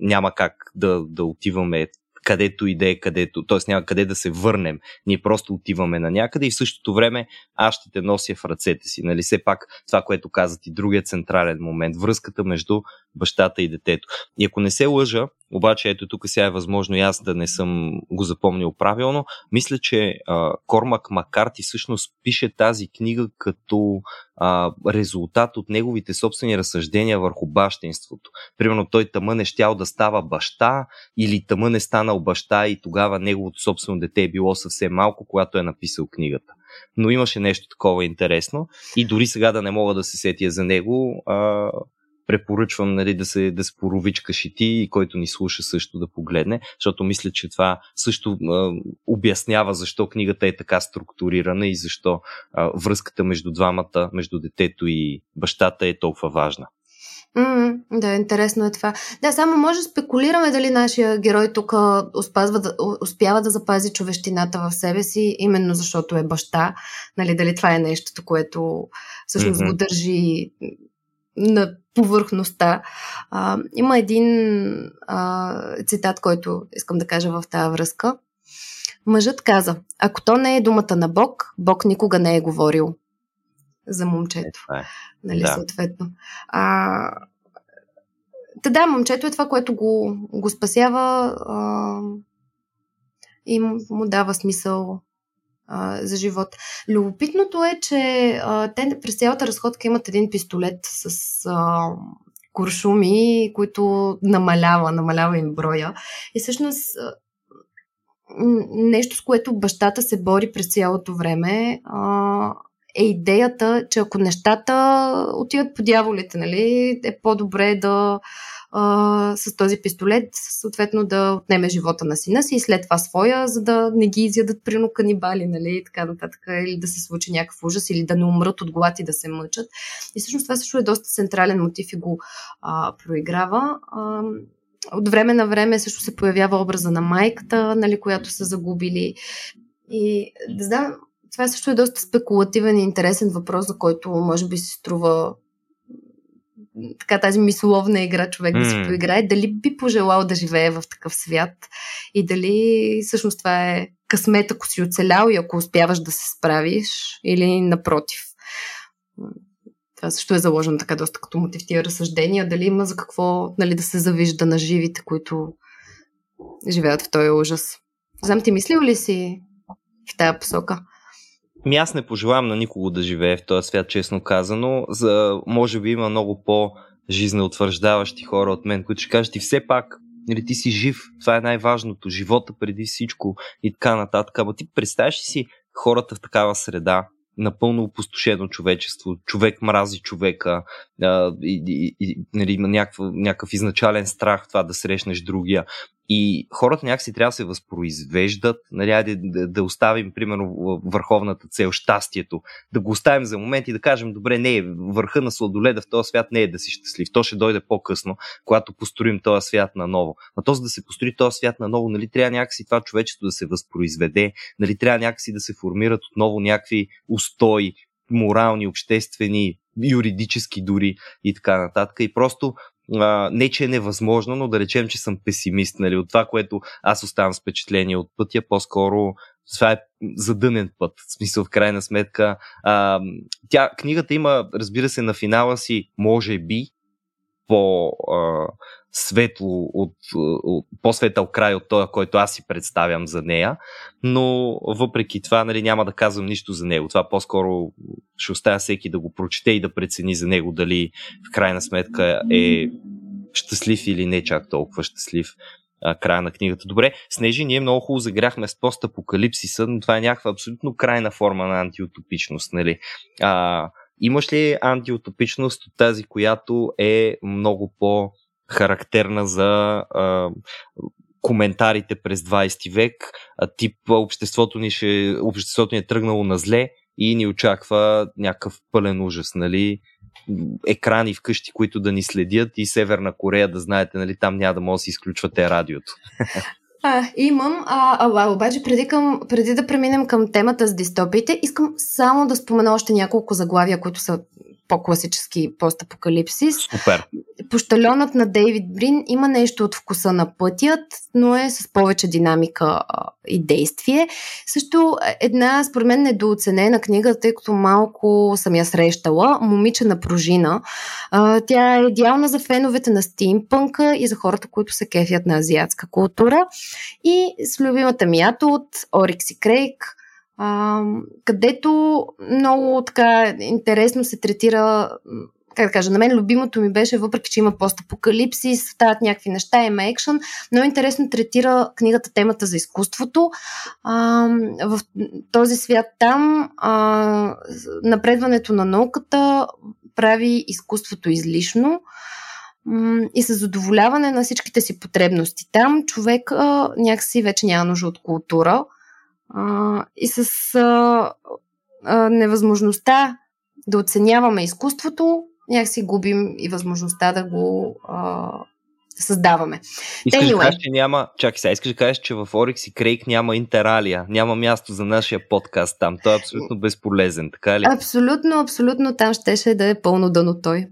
няма как да, да отиваме където иде, където, т.е. няма къде да се върнем. Ние просто отиваме на някъде и в същото време аз ще те нося в ръцете си. Нали, все пак това, което казват и другия централен момент, връзката между бащата и детето. И ако не се лъжа, обаче ето тук сега е възможно и аз да не съм го запомнил правилно, мисля, че а, Кормак Маккарти всъщност пише тази книга като а, резултат от неговите собствени разсъждения върху бащинството. Примерно той тъма не щял да става баща или тъма не станал баща и тогава неговото собствено дете е било съвсем малко, когато е написал книгата. Но имаше нещо такова интересно и дори сега да не мога да се сетя за него, а, препоръчвам, нали, да се, да се поровичкаш и ти, и който ни слуша също да погледне, защото мисля, че това също а, обяснява защо книгата е така структурирана и защо а, връзката между двамата, между детето и бащата е толкова важна. Mm, да, интересно е това. Да, само може спекулираме дали нашия герой тук успазва, успява да запази човещината в себе си, именно защото е баща. Нали, дали това е нещото, което всъщност mm-hmm. го държи на повърхността. А, има един а, цитат, който искам да кажа в тази връзка. Мъжът каза, ако то не е думата на Бог, Бог никога не е говорил за момчето. Е, нали, да. Съответно. А, да, да, момчето е това, което го, го спасява а, и му дава смисъл за живот. Любопитното е, че а, те през цялата разходка имат един пистолет с а, куршуми, които намалява, намалява им броя. И всъщност а, нещо, с което бащата се бори през цялото време, а, е идеята, че ако нещата отиват по дяволите, нали, е по-добре да а, с този пистолет съответно да отнеме живота на сина си и след това своя, за да не ги изядат прино канибали, нали, и така нататък, или да се случи някакъв ужас, или да не умрат от глад и да се мъчат. И всъщност това също е доста централен мотив и го а, проиграва. А, от време на време също се появява образа на майката, нали, която са загубили. И да знам, това също е доста спекулативен и интересен въпрос, за който може би се струва така тази мисловна игра човек mm. да си поиграе. Дали би пожелал да живее в такъв свят и дали всъщност това е късмет, ако си оцелял и ако успяваш да се справиш или напротив. Това също е заложено така доста като мотив тия разсъждения. Дали има за какво, нали, да се завижда на живите, които живеят в този ужас. Знам, ти мислил ли си в тая посока? Ми аз не пожелавам на никого да живее в този свят, честно казано. За, може би има много по-жизнеутвърждаващи хора от мен, които ще кажат, и все пак, или ти си жив, това е най-важното, живота преди всичко и така нататък. Ама ти представиш ли си хората в такава среда, напълно опустошено човечество, човек мрази човека, а, и, и, и, нали, има някакъв, някакъв изначален страх това да срещнеш другия. И хората някакси трябва да се възпроизвеждат, нали, да, да оставим, примерно, върховната цел, щастието, да го оставим за момент и да кажем, добре, не, върха на сладоледа в този свят не е да си щастлив, то ще дойде по-късно, когато построим този свят наново. А то за да се построи този свят наново, нали, трябва някакси това човечество да се възпроизведе, нали, трябва някакси да се формират отново някакви устои, морални, обществени, юридически дори и така нататък. И просто а, не, че е невъзможно, но да речем, че съм песимист. Нали? От това, което аз оставам с впечатление от пътя, по-скоро това е задънен път. В смисъл, в крайна сметка. А, тя, книгата има, разбира се, на финала си, може би, по... А, светло от, от по-светъл край от този, който аз си представям за нея, но въпреки това, нали, няма да казвам нищо за него. Това по-скоро ще оставя всеки да го прочете и да прецени за него дали в крайна сметка е щастлив или не чак толкова щастлив а, края на книгата. Добре, Снежи, ние много хубаво загряхме с постапокалипсиса, но това е някаква абсолютно крайна форма на антиутопичност, нали? А, имаш ли антиутопичност от тази, която е много по- характерна за а, коментарите през двайсети век, а, тип обществото ни, ще, обществото ни е тръгнало на зле и ни очаква някакъв пълен ужас, нали? Екрани вкъщи, които да ни следят и Северна Корея, да знаете, нали, там няма да може да си изключвате радиото. А, имам, а, а, обаче преди, към, преди да преминем към темата с дистопиите, искам само да спомена още няколко заглавия, които са по-класически постапокалипсис. Супер. Пощальонът на Дейвид Брин има нещо от вкуса на пътят, но е с повече динамика и действие. Също една, според мен, недооценена книга, тъй като малко съм я срещала, Момиче на Пружина. Тя е идеална за феновете на стимпънка и за хората, които се кефят на азиатска култура. И с любимата ми Атууд, Орикси Крейг, където много така интересно се третира, как да кажа, на мен любимото ми беше, въпреки че има постапокалипсис, стават някакви неща, има екшън, но интересно третира книгата темата за изкуството. А, в този свят там а, напредването на науката прави изкуството излишно и с задоволяване на всичките си потребности. Там човек а, някакси вече няма нужда от култура. Uh, и с uh, uh, невъзможността да оценяваме изкуството, някакси губим и възможността да го uh, създаваме. Искаш anyway. да кажеш, че няма... Чакай сега, искаш да кажеш, че в Орикси Крейг няма Интералия, няма място за нашия подкаст там. Той е абсолютно безполезен, така ли? Абсолютно, абсолютно там щеше да е пълно дъно той.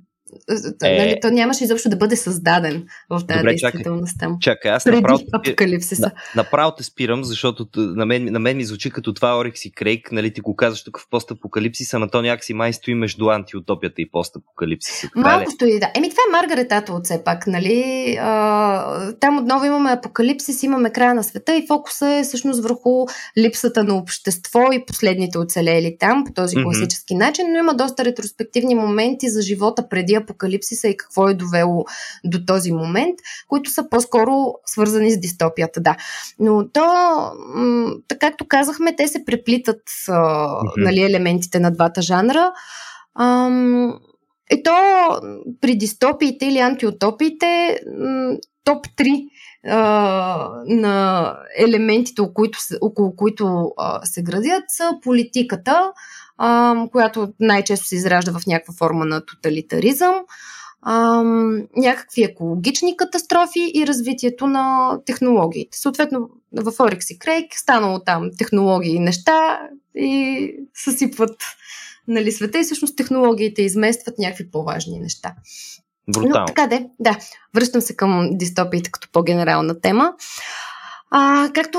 Е... Нали, то нямаше изобщо да бъде създаден в тази действителност там. Чакай, аз направо те, спирам, направо те спирам, защото на мен, на мен ми звучи като това Орикси Крейг, нали, ти го казваш тук в постапокалипсиса, на то някакси май стои между антиутопията и постапокалипсиса. Малко стои, да. Еми това е Маргарет Атууд все пак, нали? А, там отново имаме апокалипсис, имаме края на света и фокуса е всъщност върху липсата на общество и последните оцелели там по този класически mm-hmm. начин, но има доста ретроспективни моменти за живота преди апокалипсиса и какво е довело до този момент, които са по-скоро свързани с дистопията, да. Но то, м- както казахме, те се преплитат а, mm-hmm. нали, елементите на двата жанра. Ам, и то при дистопиите или антиутопиите м- топ три а, на елементите, около които, около които а, се градят, са политиката, която най-често се изражда в някаква форма на тоталитаризъм, някакви екологични катастрофи и развитието на технологиите. Съответно, в Орикси Крейг станало там технологии и неща и съсипват, нали, света и всъщност технологиите изместват някакви по-важни неща. Брутално. Но така де, да. Връщам се към дистопиите като по-генерална тема. А, както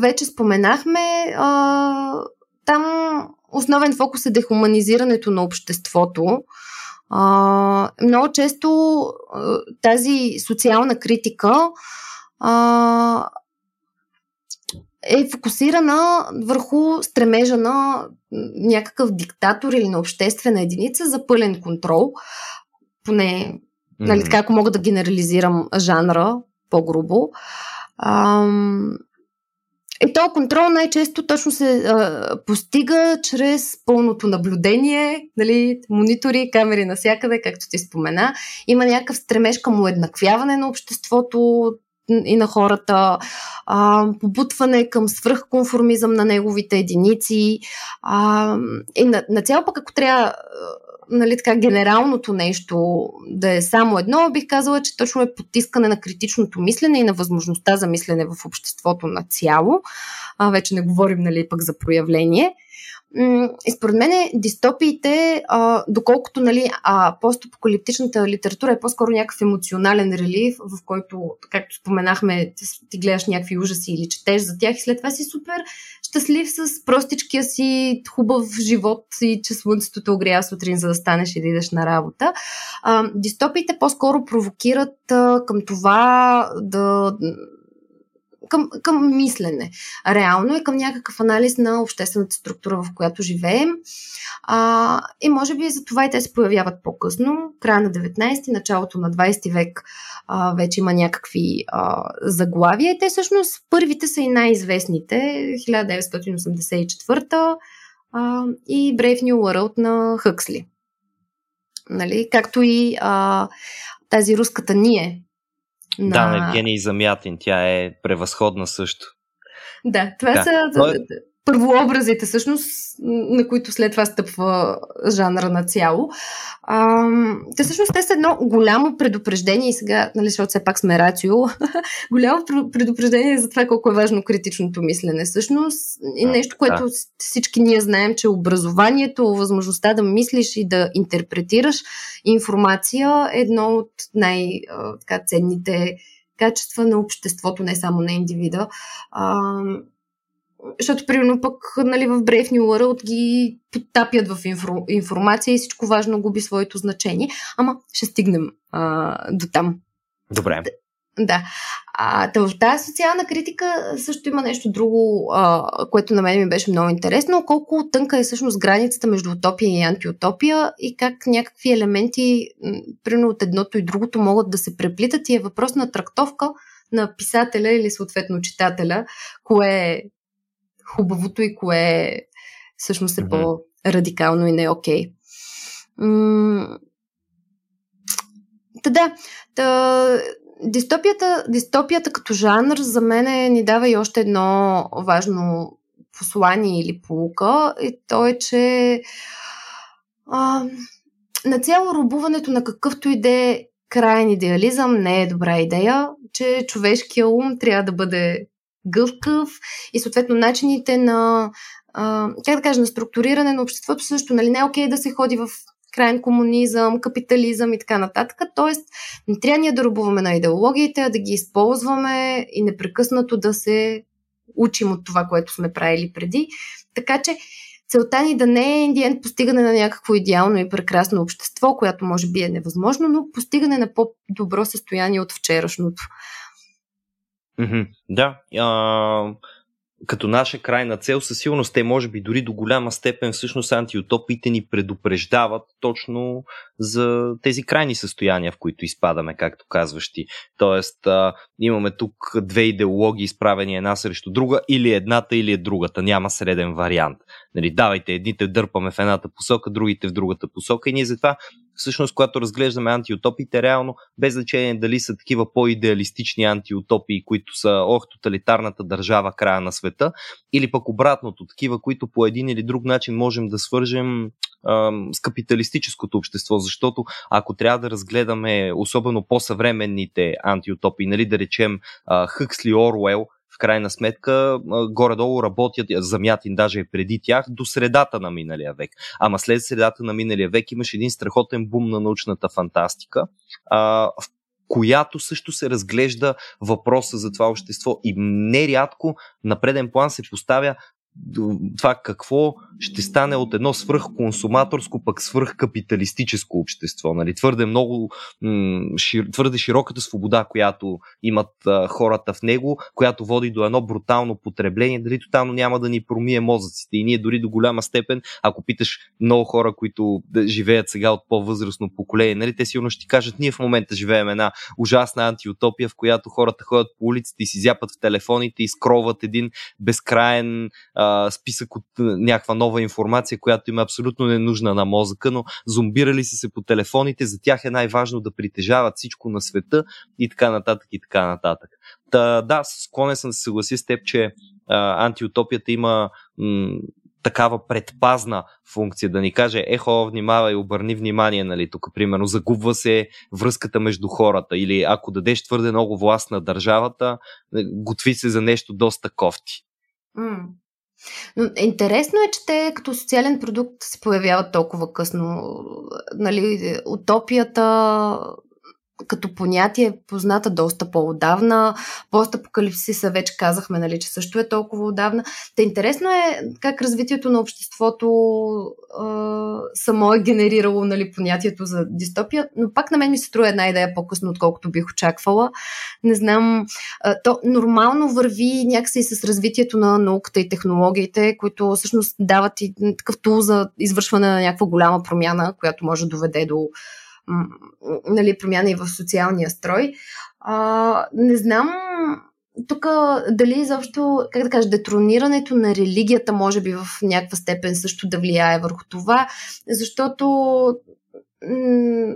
вече споменахме, а, там основен фокус е дехуманизирането на обществото. А, много често а, тази социална критика а, е фокусирана върху стремежа на някакъв диктатор или на обществена единица за пълен контрол. Поне, нали, така, ако мога да генерализирам жанра по-грубо. А, И този контрол най-често точно се а, постига чрез пълното наблюдение, нали, монитори, камери навсякъде, както ти спомена. Има някакъв стремеж към уеднаквяване на обществото, и на хората, а, побутване към свръхконформизъм на неговите единици. А, и на, на цяло пък, ако трябва, нали, така, генералното нещо да е само едно, бих казала, че точно е потискане на критичното мислене и на възможността за мислене в обществото на цяло. А, вече не говорим, нали, пък за проявление. И според мен дистопиите, а, доколкото, нали, а, постапокалиптичната литература е по-скоро някакъв емоционален релив, в който, както споменахме, ти гледаш някакви ужаси или четеш за тях и след това си супер щастлив с простичкия си хубав живот и че слънцето те огрява сутрин, за да станеш и да идеш на работа. А, дистопиите по-скоро провокират а, към това да... Към, към мислене. Реално и към някакъв анализ на обществената структура, в която живеем. А, и може би за това и те се появяват по-късно. Края на деветнайсети, началото на двайсети век а, вече има някакви а, заглавия. И те всъщност първите са и най-известните. хиляда деветстотин осемдесет и четвърта а, и Brave New World на Хъксли. Нали? Както и а, тази руската ние, на... Да, на Евгений Замятин. Тя е превъзходна също. Да, това да. са Но... първообразите, всъщност, на които след това стъпва жанра на цяло. А, те всъщност те са едно голямо предупреждение и сега, нали, защото все пак сме рацио, голямо предупреждение за това колко е важно критичното мислене. Всъщност и нещо, което да. всички ние знаем, че образованието, възможността да мислиш и да интерпретираш информация е едно от най-ценните качества на обществото, не само на индивида. А, Защото, примерно, пък, нали, в Brave New World ги потапят в инфор... информация и всичко важно губи своето значение. Ама ще стигнем а, до там. Добре. Да. А, в тази социална критика също има нещо друго, а, което на мен ми беше много интересно. Колко тънка е всъщност границата между утопия и антиутопия и как някакви елементи, примерно от едното и другото, могат да се преплитат и е въпрос на трактовка на писателя или съответно читателя, кое хубавото и кое всъщност е mm-hmm. по-радикално и не е окей. М- Та да, та, дистопията, дистопията като жанр за мен ни дава и още едно важно послание или поука, и то е, че а, на цяло рубуването на какъвто и да е краен идеализъм не е добра идея, че човешкият ум трябва да бъде гъвкав и съответно начините на, а, как да кажа, на структуриране на обществото също, нали, не е окей да се ходи в крайен комунизъм, капитализъм и така нататък, т.е. не трябва ние да рубуваме на идеологиите, а да ги използваме и непрекъснато да се учим от това, което сме правили преди, така че целта ни да не е индиент постигане на някакво идеално и прекрасно общество, което може би е невъзможно, но постигане на по-добро състояние от вчерашното. Mm-hmm. Да, а, като наша крайна цел със сигурност те може би дори до голяма степен всъщност антиутопиите ни предупреждават точно за тези крайни състояния, в които изпадаме, както казваш ти. Тоест а, имаме тук две идеологии, изправени една срещу друга, или едната, или другата, няма среден вариант. Нали, давайте, едните дърпаме в едната посока, другите в другата посока и ние затова всъщност, когато разглеждаме антиутопиите, реално, без значение дали са такива по-идеалистични антиутопии, които са ох, тоталитарната държава, края на света, или пък обратното, такива, които по един или друг начин можем да свържем ам, с капиталистическото общество, защото ако трябва да разгледаме особено по-съвременните антиутопии, нали, да речем а, Хъксли, Оруел, в крайна сметка, горе-долу работят, Замятин даже е преди тях, до средата на миналия век. Ама след средата на миналия век имаш един страхотен бум на научната фантастика, в която също се разглежда въпроса за това общество и нерядко на преден план се поставя това какво ще стане от едно свръхконсуматорско, пък свръхкапиталистическо общество. Нали? Твърде много, твърде широката свобода, която имат хората в него, която води до едно брутално потребление, дали тотално няма да ни промие мозъците. И ние дори до голяма степен, ако питаш много хора, които живеят сега от по-възрастно поколение, нали? Те сигурно ще ти кажат, ние в момента живеем една ужасна антиутопия, в която хората ходят по улиците и си зяпат в телефоните и скролват един безкраен а, списък от някаква нова информация, която им е абсолютно ненужна на мозъка, но зомбирали са се по телефоните, за тях е най-важно да притежават всичко на света и така нататък и така нататък. Та, да, склонен съм да се съгласи с теб, че а, антиутопията има м- такава предпазна функция, да ни каже, ехо, внимавай, обърни внимание, нали, тук, примерно, загубва се връзката между хората, или ако дадеш твърде много власт на държавата, готви се за нещо доста кофти. Mm. Но интересно е, че те като социален продукт се появяват толкова късно. Нали, утопията като понятие е позната доста по-отдавна. Постапокалипсиса вече казахме, нали, че също е толкова отдавна. Та интересно е как развитието на обществото е, само е генерирало, нали, понятието за дистопия, но пак на мен ми се струва една идея по-късно, отколкото бих очаквала. Не знам, е, то нормално върви някакси с развитието на науката и технологиите, които всъщност дават и такъв тул за извършване на някаква голяма промяна, която може да доведе до нали, промяна и в социалния строй. А, не знам тук дали изобщо, как да кажа, детронирането на религията може би в някаква степен също да влияе върху това, защото м-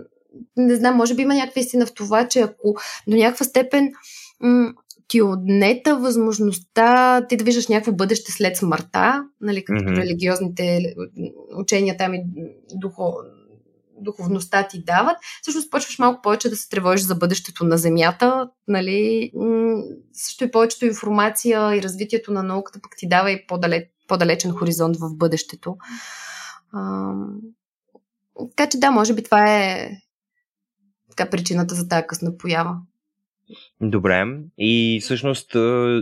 не знам, може би има някаква истина в това, че ако до някаква степен м- ти отнета възможността ти да виждаш някакво бъдеще след смъртта, нали, като mm-hmm. религиозните учения там и духо духовността ти дават, всъщност почваш малко повече да се тревожиш за бъдещето на Земята, нали, М- също и повечето информация и развитието на науката пък ти дава и по-далеч, по-далечен хоризонт в бъдещето. А, така че да, може би това е така причината за тази късна поява. Добре, и всъщност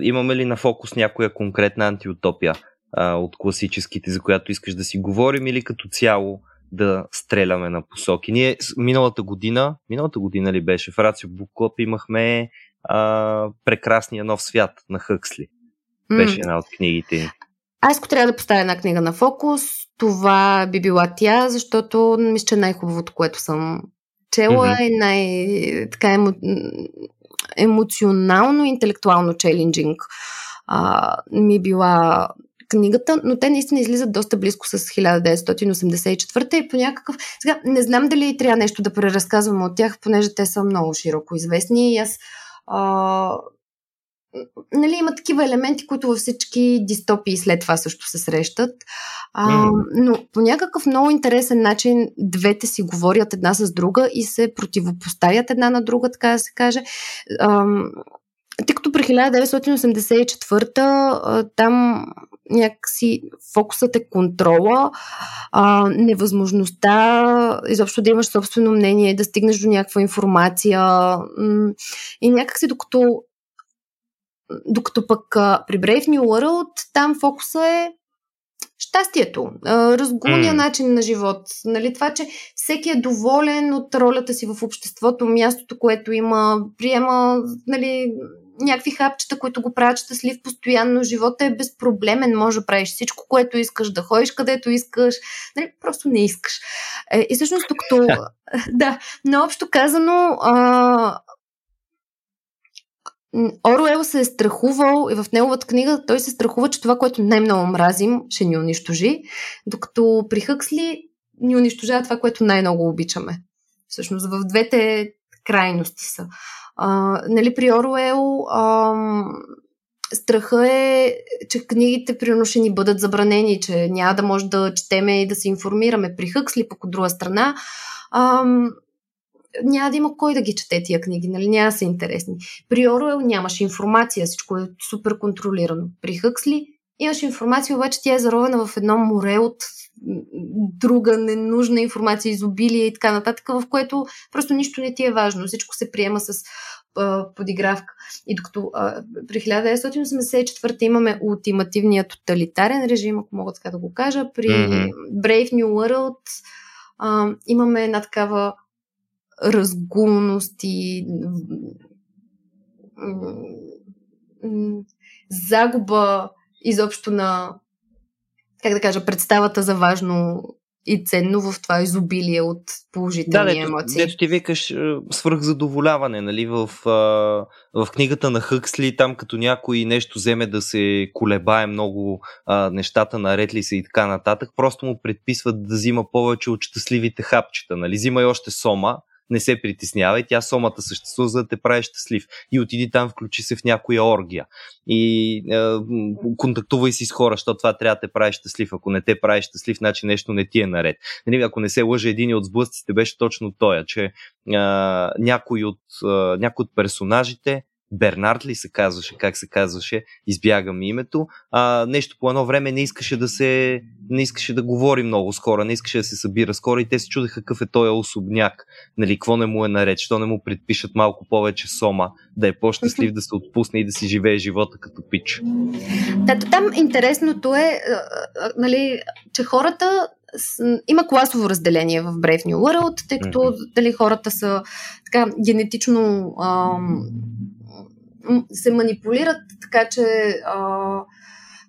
имаме ли на фокус някоя конкретна антиутопия а, от класическите, за която искаш да си говорим, или като цяло да стреляме на посоки? Ние миналата година, миналата година ли беше, в Рацио Подкаст имахме а, прекрасния нов свят на Хъксли. Беше mm. една от книгите. Аз ако трябва да поставя една книга на фокус, това би била тя, защото мисля, че най-хубавото, което съм чела mm-hmm. е най- така емо... емоционално, интелектуално челенджинг. А, ми била книгата, но те наистина излизат доста близко с хиляда деветстотин осемдесет и четвърта и по някакъв... Сега, не знам дали трябва нещо да преразказвам от тях, понеже те са много широко известни и аз... А... Нали, има такива елементи, които във всички дистопии след това също се срещат. А, но по някакъв много интересен начин двете си говорят една с друга и се противопоставят една на друга, така да се каже. А, тъй като при хиляда деветстотин осемдесет и четвърта там някакси фокусът е контрола, а, невъзможността изобщо да имаш собствено мнение, да стигнеш до някаква информация и някакси докато докато пък а, при Brave New World там фокуса е щастието, разгулния mm. начин на живот. Нали, това, че всеки е доволен от ролята си в обществото, мястото, което има, приема, нали, някакви хапчета, които го правят щастлив постоянно. Живота е безпроблемен, може да правиш всичко, което искаш, да ходиш където искаш. Нали, просто не искаш. Е, и всъщност, докато... да, наобщо казано... А... Оруел се е страхувал и в неговата книга той се страхува, че това, което най-много мразим, ще ни унищожи, докато при Хъксли ни унищожава това, което най-много обичаме. Всъщност в двете крайности са. А, нали, при Оруел ам, страха е, че книгите прино ще ни бъдат забранени, че няма да може да четеме и да се информираме. При Хъксли, пък от друга страна, ам, няма да има кой да ги чете тия книги, нали? Няма да са интересни. При Оруел нямаш информация, всичко е супер контролирано. При Хъксли имаш информация, обаче тя е заровена в едно море от друга ненужна информация, изобилие и така нататък, в което просто нищо не ти е важно. Всичко се приема с а, подигравка. И докато а, при хиляда деветстотин осемдесет и четвърта имаме ултимативния тоталитарен режим, ако мога така да го кажа. При mm-hmm. Brave New World а, имаме една такава разгулност и загуба изобщо на, как да кажа, представата за важно и ценно в това изобилие от положителни да, емоции. Да, дето ти викаш свръхзадоволяване, нали, в, в книгата на Хъксли, там като някой нещо вземе да се колебае много, нещата наред ли се и така нататък, просто му предписват да взима повече от щастливите хапчета, нали, взимай още сома, не се притеснявай, тя сомата съществува, за да те прави щастлив. И отиди там, включи се в някоя оргия. И е, контактувай си с хора, защото това трябва да те прави щастлив. Ако не те прави щастлив, значи нещо не ти е наред. Нали, ако не се лъжа, един от сблъсците беше точно той, че е, някой, от, е, някой от персонажите, Бернард ли се казваше, как се казваше, избягам името, а, нещо по едно време не искаше да се, не искаше да говори много с хора, не искаше да се събира с хора и те се чудеха какъв е този особняк, нали, какво не му е наред, що не му предпишат малко повече сома, да е по-щастлив, да се отпусне и да си живее живота като пич. Да, там интересното е, нали, че хората има класово разделение в Brave New World, тъй като mm-hmm. дали хората са така генетично ам, се манипулират, така че а,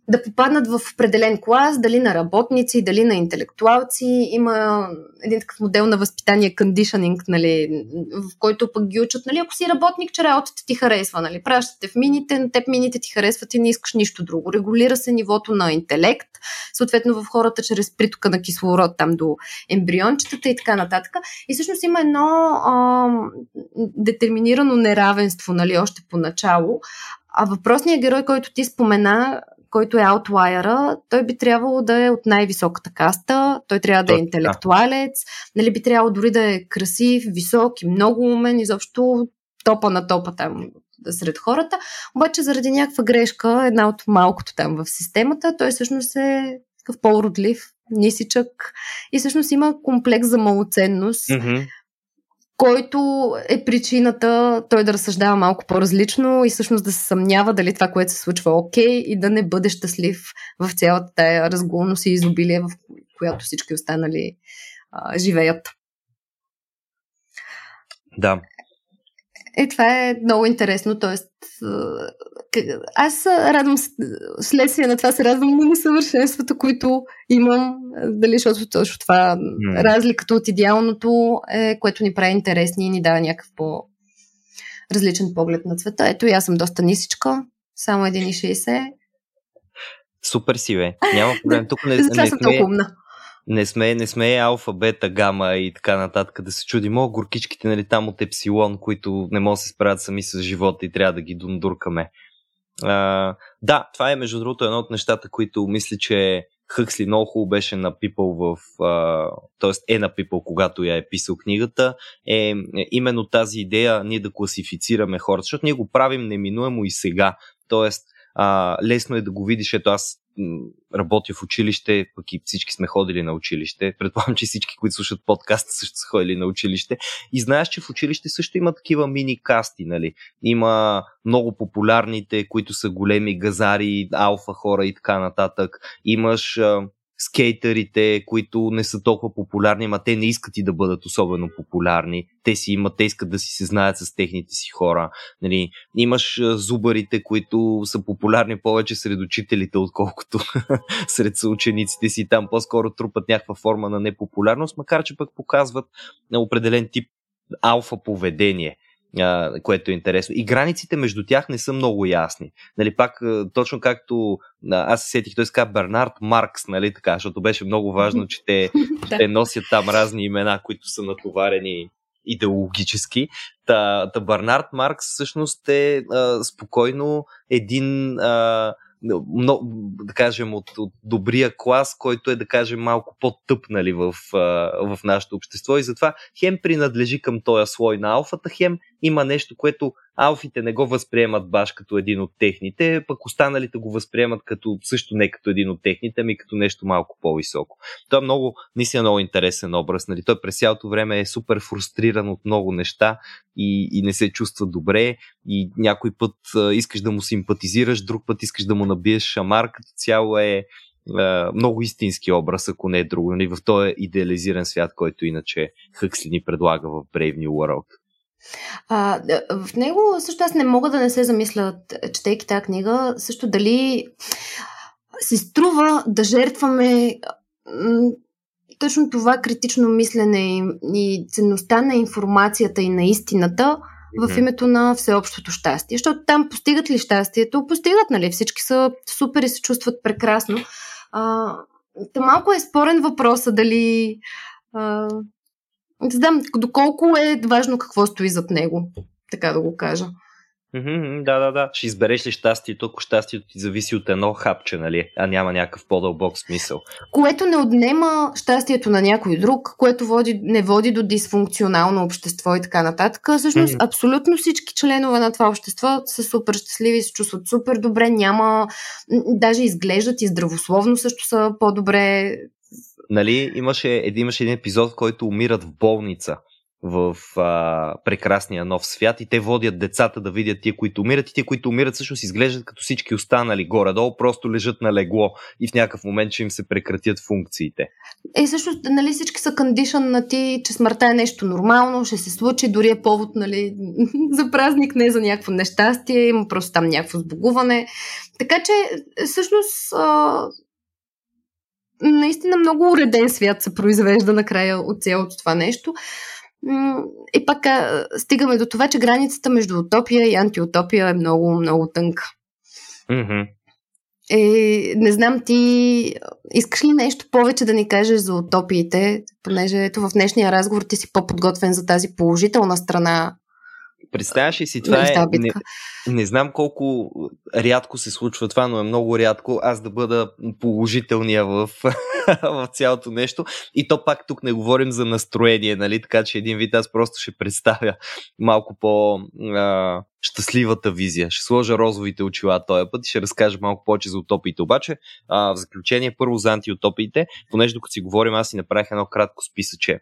да попаднат в определен клас, дали на работници, дали на интелектуалци. Има един такъв модел на възпитание, conditioning, нали, в който пък ги учат, нали, ако си работник, че работата ти харесва, нали, пращате в мините, на теб мините ти харесват и не искаш нищо друго. Регулира се нивото на интелект, съответно в хората чрез притока на кислород там до ембриончетата и така нататък. И всъщност има едно а, детерминирано неравенство, нали, още поначало. А въпросният герой, който ти спомена, който е аутлайера, той би трябвало да е от най-високата каста, той трябва да е интелектуалец, нали, би трябвало дори да е красив, висок и много умен, изобщо топа на топа там сред хората. Обаче заради някаква грешка, една от малкото там в системата, той всъщност е такъв по-уродлив, нисичък и всъщност има комплекс за малоценност, mm-hmm. който е причината той да разсъждава малко по-различно и всъщност да се съмнява дали това, което се случва е окей и да не бъде щастлив в цялата тая разгулност и изобилие, в която всички останали а, живеят. Да. И това е много интересно, т.е. аз радвам следствие на това, се радвам на несъвършенствата, които имам, дали, защото точно това mm. разликата от идеалното е, което ни прави интересни и ни дава някакъв по-различен поглед на цвета. Ето и аз съм доста нисичка, само едно шейсет. Супер си, бе. Няма проблем. Тук не, затова не съм толкова умна. Не сме, не сме алфа, бета, гама и така нататък да се чудим. О, горкичките, нали, там от епсилон, които не могат да се справят сами с живота и трябва да ги дундуркаме. А, да, това е между другото едно от нещата, които мисля, че Хъксли много хубаво беше напипал в... т.е. е напипал, когато я е писал книгата, е именно тази идея ние да класифицираме хората, защото ние го правим неминуемо и сега. Тоест, а, лесно е да го видиш, ето аз работя в училище, пък и всички сме ходили на училище. Предполагам, че всички, които слушат подкаста, също са ходили на училище. И знаеш, че в училище също има такива мини-касти, нали? Има много популярните, които са големи газари, алфа хора и така нататък. Имаш а, скейтърите, които не са толкова популярни, ма те не искат и да бъдат особено популярни. Те си имат, те искат да си се знаят с техните си хора. Нали, имаш зубарите, които са популярни повече сред учителите, отколкото сред съучениците си. Там по-скоро трупат някаква форма на непопулярност, макар че пък показват определен тип алфа поведение, което е интересно. И границите между тях не са много ясни. Нали, пак, точно както аз се сетих, той ска Бернард Маркс, нали, така, защото беше много важно, че те, те носят там разни имена, които са натоварени идеологически. Та, та Бернард Маркс всъщност е а, спокойно един а, но, да кажем, от, от добрия клас, който е, да кажем, малко по-тъп, нали, в, в нашето общество и затова хем принадлежи към този слой на алфата, хем има нещо, което алфите не го възприемат баш като един от техните, пък останалите го възприемат като, също не като един от техните, ами като нещо малко по-високо. Той е много, наистина много интересен образ, нали? Той през цялото време е супер фрустриран от много неща и, и не се чувства добре и някой път а, искаш да му симпатизираш, друг път искаш да му набиеш шамар, като цяло е а, много истински образ, ако не е друго, нали? В този идеализиран свят, който иначе Хъксли ни предлага в Brave New World. А, в него също аз не мога да не се замисля, четейки тази книга, също дали си струва да жертваме точно това критично мислене и ценността на информацията и на истината в името на всеобщото щастие. Защото там постигат ли щастието? Постигат, нали? Всички са супер и се чувстват прекрасно. А, малко е спорен въпросът, дали... А, не знам, доколко е важно какво стои зад него, така да го кажа. Mm-hmm, да, да, да. Ще избереш ли щастието, ако щастието ти зависи от едно хапче, нали? А няма някакъв по-дълбок смисъл. Което не отнема щастието на някой друг, което води, не води до дисфункционално общество и така нататък. Всъщност, mm-hmm. абсолютно всички членове на това общество са супер щастливи, се чувстват супер добре, няма... Даже изглеждат и здравословно също са по-добре. Нали, имаше, имаше един епизод, в който умират в болница в а, прекрасния нов свят и те водят децата да видят тия, които умират, и те, които умират, всъщност изглеждат като всички останали горе-долу, просто лежат на легло и в някакъв момент ще им се прекратят функциите. Е, всъщност, нали всички са кондишъннати, че смъртта е нещо нормално, ще се случи, дори е повод, нали, за празник, не за някакво нещастие, има просто там някакво сбогуване. Така че, всъщност... А... наистина много уреден свят се произвежда накрая от цялото това нещо. И пак стигаме до това, че границата между утопия и антиутопия е много, много тънка. Mm-hmm. Е, не знам, ти искаш ли нещо повече да ни кажеш за утопиите, понеже ето в днешния разговор ти си по-подготвен за тази положителна страна. Представяш ли си, това е... Не, не знам колко рядко се случва това, но е много рядко аз да бъда положителния в, в цялото нещо. И то пак тук не говорим за настроение, нали? Така че един вид аз просто ще представя малко по-щастливата визия. Ще сложа розовите очила този път и ще разкажа малко повече за утопиите. Обаче а, в заключение първо за антиутопиите, понеже докато си говорим, аз си направих едно кратко списъче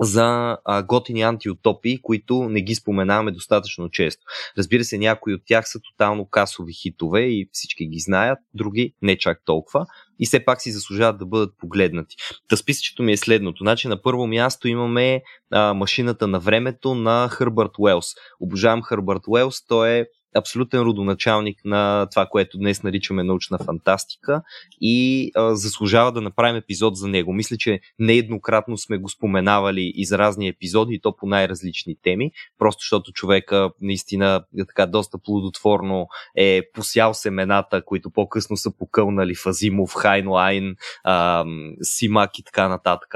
за а, готини антиутопии, които не ги споменаваме достатъчно често. Разбира се, някои от тях са тотално касови хитове и всички ги знаят, други не чак толкова и все пак си заслужават да бъдат погледнати. Та списъчето ми е следното. Значи, на първо място имаме а, Машината на времето на Хърбърт Уелс. Обожавам Хърбърт Уелс, той е абсолютен родоначалник на това, което днес наричаме научна фантастика и а, заслужава да направим епизод за него. Мисля, че нееднократно сме го споменавали из разни епизоди и то по най-различни теми, просто защото човека наистина така доста плодотворно е посял семената, които по-късно са покълнали в Азимов, Хайнлайн, а, Симак и така нататък.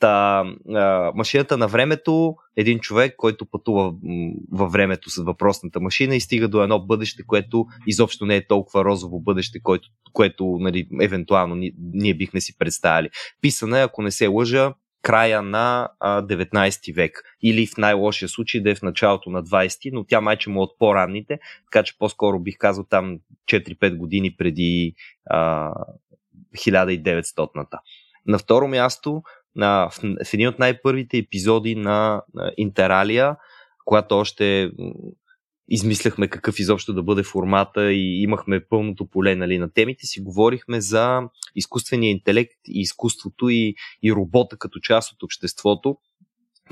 Та, а, машината на времето, един човек, който пътува във времето с въпросната машина и стига до едно бъдеще, което изобщо не е толкова розово бъдеще, което, което нали, евентуално ние, ние бихме си представили. Писана е, ако не се лъжа, края на а, деветнайсети век или в най-лошия случай да е в началото на двайсети, но тя майче му от по-ранните, така че по-скоро бих казал там четири-пет години преди а, хиляда и деветстотната. На второ място, На, в, в един от най-първите епизоди на, на Синтералия, когато още измисляхме какъв изобщо да бъде формата и имахме пълното поле, нали, на темите, си говорихме за изкуствения интелект и изкуството и, и робота като част от обществото.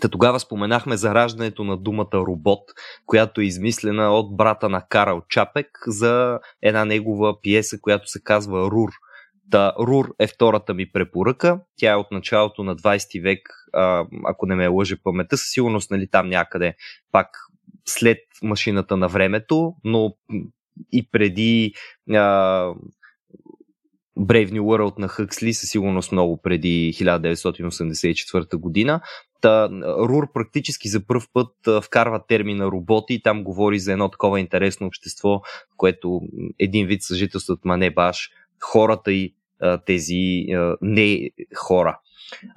Та тогава споменахме за раждането на думата робот, която е измислена от брата на Карл Чапек за една негова пиеса, която се казва Рур. Та, Рур е втората ми препоръка. Тя е от началото на двайсети век, а, ако не ме лъже паметта, със сигурност, нали, там някъде пак след машината на времето, но и преди а, Brave New World на Хъксли, със сигурност много преди хиляда деветстотин осемдесет и четвърта година. Та, Рур практически за пръв път вкарва термина роботи и там говори за едно такова интересно общество, което един вид съжителстват, ма не баш хората и тези не хора.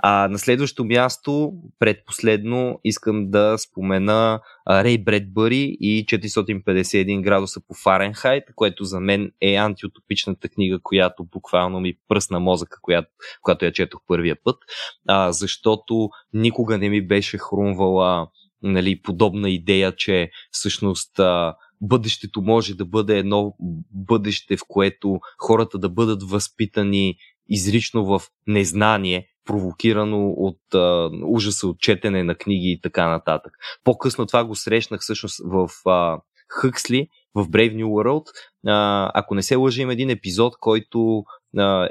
А на следващото място, предпоследно, искам да спомена Рей Бредбъри и четиристотин петдесет и един градуса по Фаренхайт, което за мен е антиутопичната книга, която буквално ми пръсна мозъка, която, която я четох първия път, а, защото никога не ми беше хрумвала, нали, подобна идея, че всъщност... бъдещето може да бъде едно бъдеще, в което хората да бъдат възпитани изрично в незнание, провокирано от а, ужаса от четене на книги и така нататък. По-късно това го срещнах всъщност в а, Хъксли, в Brave New World. А, ако не се лъжа, един епизод, който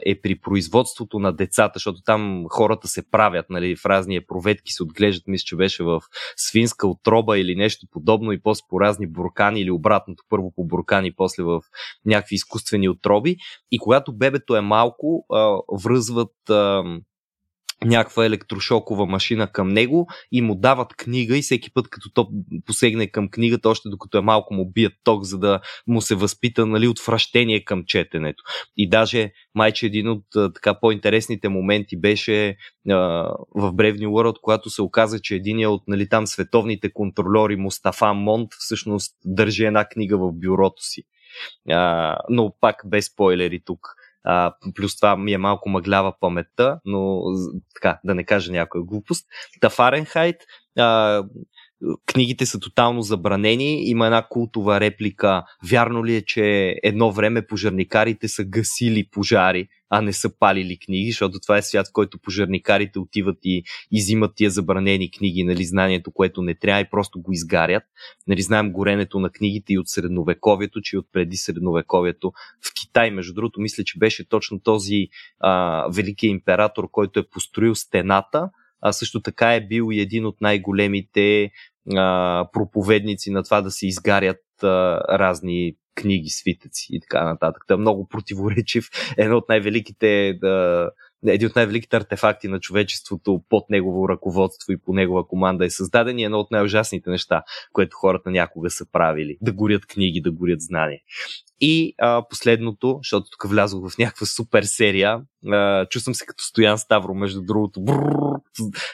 е при производството на децата, защото там хората се правят, нали, в разни епроветки се отглеждат, мисля, че беше в свинска отроба или нещо подобно, и после по разни буркани или обратното, първо по буркани, после в някакви изкуствени отроби. И когато бебето е малко, връзват някаква електрошокова машина към него и му дават книга, и всеки път, като то посегне към книгата, още докато е малко, му бият ток, за да му се възпита, нали, отвращение към четенето. И даже майче един от така по-интересните моменти беше а, в Brave New World, когато се оказа, че един от, нали, там световните контрольори Мустафа Монт всъщност държи една книга в бюрото си. А, но пак без спойлери тук. Uh, плюс това ми е малко мъглява паметта, но така, да не кажа някоя глупост. Та Фаренхайт, uh, книгите са тотално забранени. Има една култова реплика: вярно ли е, че едно време пожарникарите са гасили пожари, а не са палили книги, защото това е свят, в който пожарникарите отиват и изимат тия забранени книги, нали, знанието, което не трябва, и просто го изгарят. Нали, знаем горенето на книгите и от средновековието, че и от преди средновековието в Китай. Между другото, мисля, че беше точно този а, великият император, който е построил стената, а също така е бил и един от най-големите а, проповедници на това да се изгарят а, разни книги, свитъци и така нататък. Та много противоречив, едно от най-великите, да, един от най-великите артефакти на човечеството под негово ръководство и по негова команда е създаден, и едно от най-ужасните неща, което хората някога са правили. Да горят книги, да горят знания. И а, последното, защото тук влязох в някаква супер серия, а, чувствам се като Стоян Ставро, между другото. Бррр,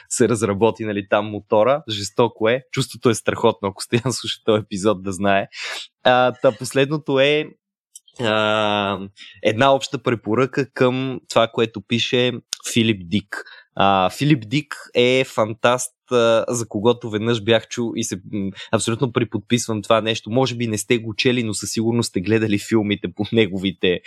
се разработи, нали, там мотора, жестоко е, чувството е страхотно, ако Стоян слуша този епизод, да знае. А, та последното е а, една обща препоръка към това, което пише Филип Дик. А, Филип Дик е фантаст, за когото веднъж бях чул и се абсолютно приподписвам това нещо. Може би не сте го чели, но със сигурност сте гледали филмите по неговите